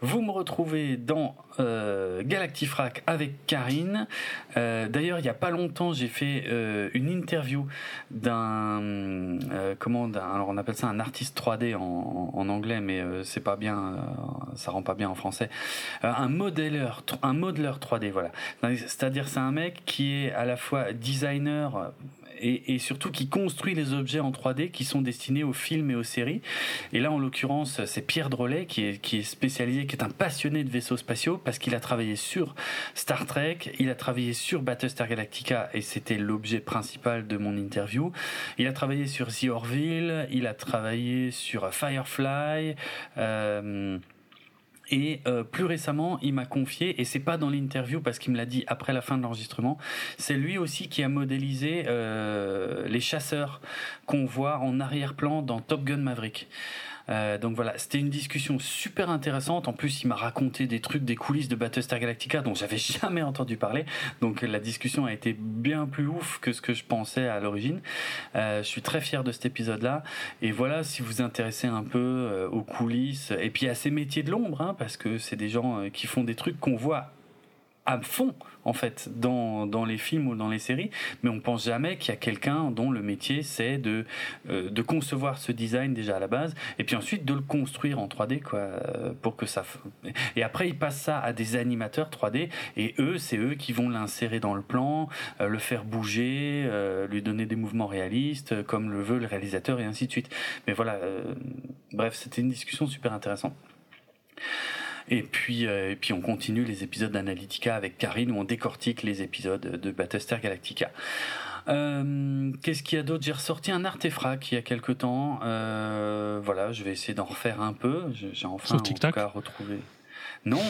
Vous me retrouvez dans euh, Galactifrac avec Karine. Euh, d'ailleurs, il n'y a pas longtemps, j'ai fait euh, une interview d'un... Euh, comment d'un, alors on appelle ça un artiste trois D en, en, en anglais, mais euh, c'est pas bien, euh, ça rend pas bien en français. Euh, un modéleur, un modeleur trois D, voilà. C'est-à-dire, c'est un mec qui est à la fois designer... Et, et surtout qui construit les objets en trois D qui sont destinés aux films et aux séries. Et là, en l'occurrence, c'est Pierre Drolet qui est, qui est spécialisé, qui est un passionné de vaisseaux spatiaux, parce qu'il a travaillé sur Star Trek, il a travaillé sur Battlestar Galactica, et c'était l'objet principal de mon interview. Il a travaillé sur The Orville, il a travaillé sur Firefly... Euh, Et euh, plus récemment, il m'a confié, et c'est pas dans l'interview parce qu'il me l'a dit après la fin de l'enregistrement, c'est lui aussi qui a modélisé euh, les chasseurs qu'on voit en arrière-plan dans Top Gun Maverick. Euh, donc voilà, c'était une discussion super intéressante. En plus, il m'a raconté des trucs des coulisses de Battlestar Galactica dont j'avais jamais entendu parler. Donc la discussion a été bien plus ouf que ce que je pensais à l'origine. Euh, je suis très fier de cet épisode-là. Et voilà, si vous vous intéressez un peu euh, aux coulisses et puis à ces métiers de l'ombre, hein, parce que c'est des gens euh, qui font des trucs qu'on voit à fond, en fait, dans, dans les films ou dans les séries, mais on pense jamais qu'il y a quelqu'un dont le métier c'est de, euh, de concevoir ce design déjà à la base, et puis ensuite de le construire en trois D, quoi, pour que ça... Et après, ils passent ça à des animateurs trois D, et eux, c'est eux qui vont l'insérer dans le plan, euh, le faire bouger, euh, lui donner des mouvements réalistes, comme le veut le réalisateur, et ainsi de suite. Mais voilà, euh, bref, c'était une discussion super intéressante. Et puis, euh, et puis on continue les épisodes d'Analytica avec Karine où on décortique les épisodes de Battlestar Galactica. Euh, qu'est-ce qu'il y a d'autre ? J'ai ressorti un artéfrac il y a quelque temps. Euh, voilà, je vais essayer d'en refaire un peu. J'ai enfin en tout cas retrouvé. Non.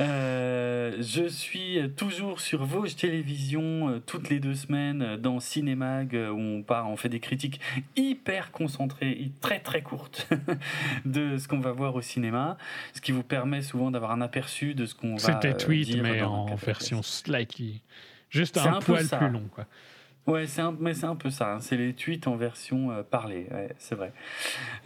euh, je suis toujours sur Vosges Télévision toutes les deux semaines dans Cinémag où on part, on fait des critiques hyper concentrées, très très courtes de ce qu'on va voir au cinéma, ce qui vous permet souvent d'avoir un aperçu de ce qu'on va dire. C'était tweet mais en version slightly, juste un, un poil plus long quoi. Ouais, c'est un, mais c'est un peu ça. Hein. C'est les tweets en version euh, parlée, ouais, c'est vrai.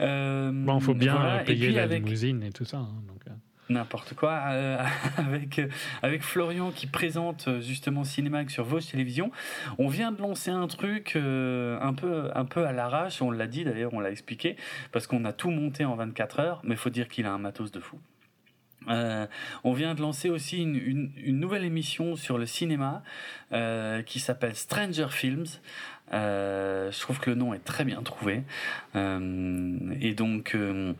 Euh, bon, faut bien voilà. Payer la avec... limousine et tout ça. Hein, donc, euh. n'importe quoi euh, avec, euh, avec Florian qui présente euh, justement Cinémax sur Vosges Télévision. On vient de lancer un truc euh, un, peu, un peu à l'arrache, on l'a dit d'ailleurs, on l'a expliqué, parce qu'on a tout monté en vingt-quatre heures, mais il faut dire qu'il a un matos de fou. Euh, on vient de lancer aussi une, une, une nouvelle émission sur le cinéma euh, qui s'appelle Stranger Films. Euh, je trouve que le nom est très bien trouvé. Euh, et donc... Euh,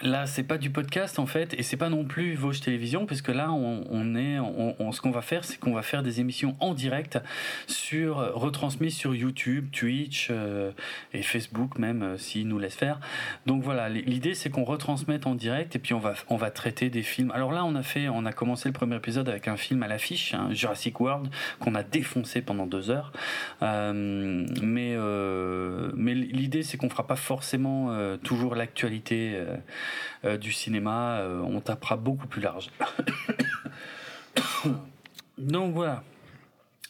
Là, c'est pas du podcast en fait, et c'est pas non plus Vosges Télévision, parce que là, on, on est, on, on, ce qu'on va faire, c'est qu'on va faire des émissions en direct, sur retransmises sur YouTube, Twitch euh, et Facebook même, euh, s'ils nous laissent faire. Donc voilà, l'idée c'est qu'on retransmette en direct, et puis on va, on va traiter des films. Alors là, on a fait, on a commencé le premier épisode avec un film à l'affiche, hein, Jurassic World, qu'on a défoncé pendant deux heures. Euh, mais, euh, mais l'idée c'est qu'on fera pas forcément euh, toujours l'actualité. Euh, Euh, du cinéma, euh, on tapera beaucoup plus large. Donc voilà,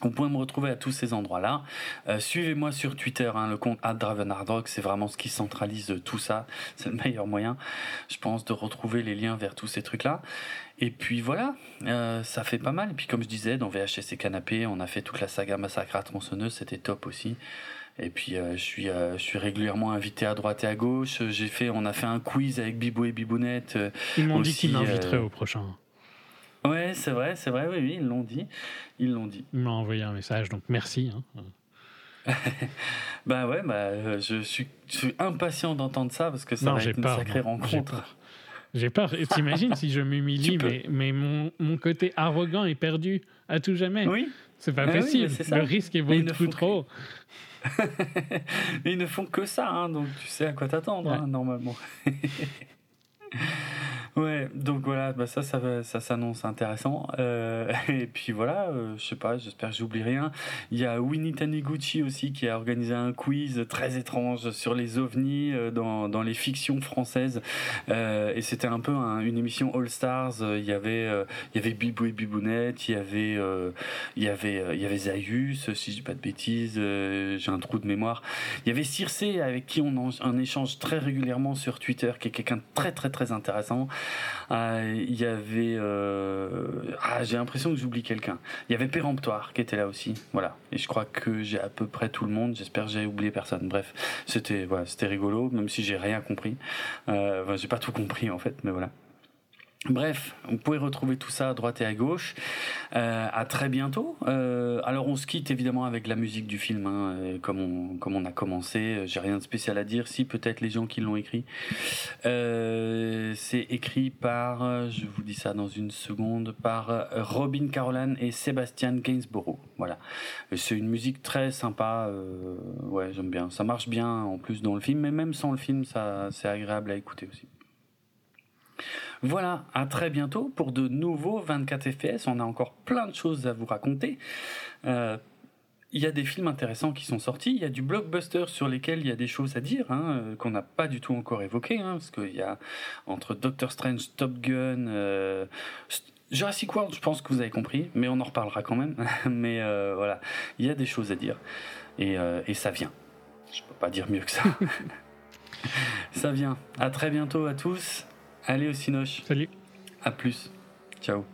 vous pouvez me retrouver à tous ces endroits-là. Euh, suivez-moi sur Twitter, hein, le compte arobase dravenardrock, c'est vraiment ce qui centralise tout ça. C'est le meilleur moyen, je pense, de retrouver les liens vers tous ces trucs-là. Et puis voilà, euh, ça fait pas mal. Et puis comme je disais, dans V H S et Canapé, on a fait toute la saga Massacre à Tronçonneuse, c'était top aussi. Et puis euh, je suis euh, je suis régulièrement invité à droite et à gauche. J'ai fait, on a fait un quiz avec Bibou et Bibounette. Euh, ils m'ont aussi, dit qu'ils m'inviteraient euh... au prochain. Ouais, c'est vrai, c'est vrai. Oui, oui, ils l'ont dit, ils l'ont dit. Ils m'ont envoyé un message, donc merci. Hein. bah ouais, bah je suis, je suis impatient d'entendre ça parce que ça non, va être une peur, sacrée non, rencontre. J'ai peur. J'ai peur. T'imagines si je m'humilie, mais, mais mon mon côté arrogant est perdu à tout jamais. Oui. C'est pas mais possible. Oui, c'est le risque est beaucoup trop. Que... Ils ne font que ça, hein, donc tu sais à quoi t'attendre, ouais. Hein, normalement. Ouais, donc voilà, bah ça, ça, ça, ça s'annonce intéressant. Euh, et puis voilà, euh, je sais pas, j'espère que j'oublie rien. Il y a Winnie Taniguchi aussi qui a organisé un quiz très étrange sur les ovnis euh, dans, dans les fictions françaises. Euh, et c'était un peu un, une émission All Stars. Il y avait, euh, il y avait Bibou et Bibounette, il y avait, euh, il y avait, euh, il y avait Zaius, si je dis pas de bêtises, euh, j'ai un trou de mémoire. Il y avait Circé avec qui on a un échange très régulièrement sur Twitter, qui est quelqu'un de très très très intéressant. Il euh, y avait euh... ah, j'ai l'impression que j'oublie quelqu'un. Il y avait Péremptoire qui était là aussi, voilà. Et je crois que j'ai à peu près tout le monde. J'espère que j'ai oublié personne. Bref, c'était voilà, c'était rigolo, même si j'ai rien compris. Euh, enfin, j'ai pas tout compris en fait, mais voilà. Bref, vous pouvez retrouver tout ça à droite et à gauche. Euh, à très bientôt. Euh, alors on se quitte évidemment avec la musique du film, hein, comme on comme on a commencé. J'ai rien de spécial à dire. Si peut-être les gens qui l'ont écrit. Euh, c'est écrit par, je vous dis ça dans une seconde, par Robin Carolan et Sébastien Gainsborough. Voilà. C'est une musique très sympa. Euh, ouais, j'aime bien. Ça marche bien en plus dans le film, mais même sans le film, ça c'est agréable à écouter aussi. Voilà, à très bientôt pour de nouveaux vingt-quatre F P S. On a encore plein de choses à vous raconter. Euh, il y a des films intéressants qui sont sortis. Il y a du blockbuster sur lesquels il y a des choses à dire, hein, qu'on n'a pas du tout encore évoquées, hein, parce qu'il y a entre Doctor Strange, Top Gun, euh, Jurassic World, je pense que vous avez compris, mais on en reparlera quand même. mais euh, voilà, il y a des choses à dire. Et, euh, et ça vient. Je peux pas dire mieux que ça. Ça vient. À très bientôt à tous. Allez au Cinoche. Salut. À plus. Ciao.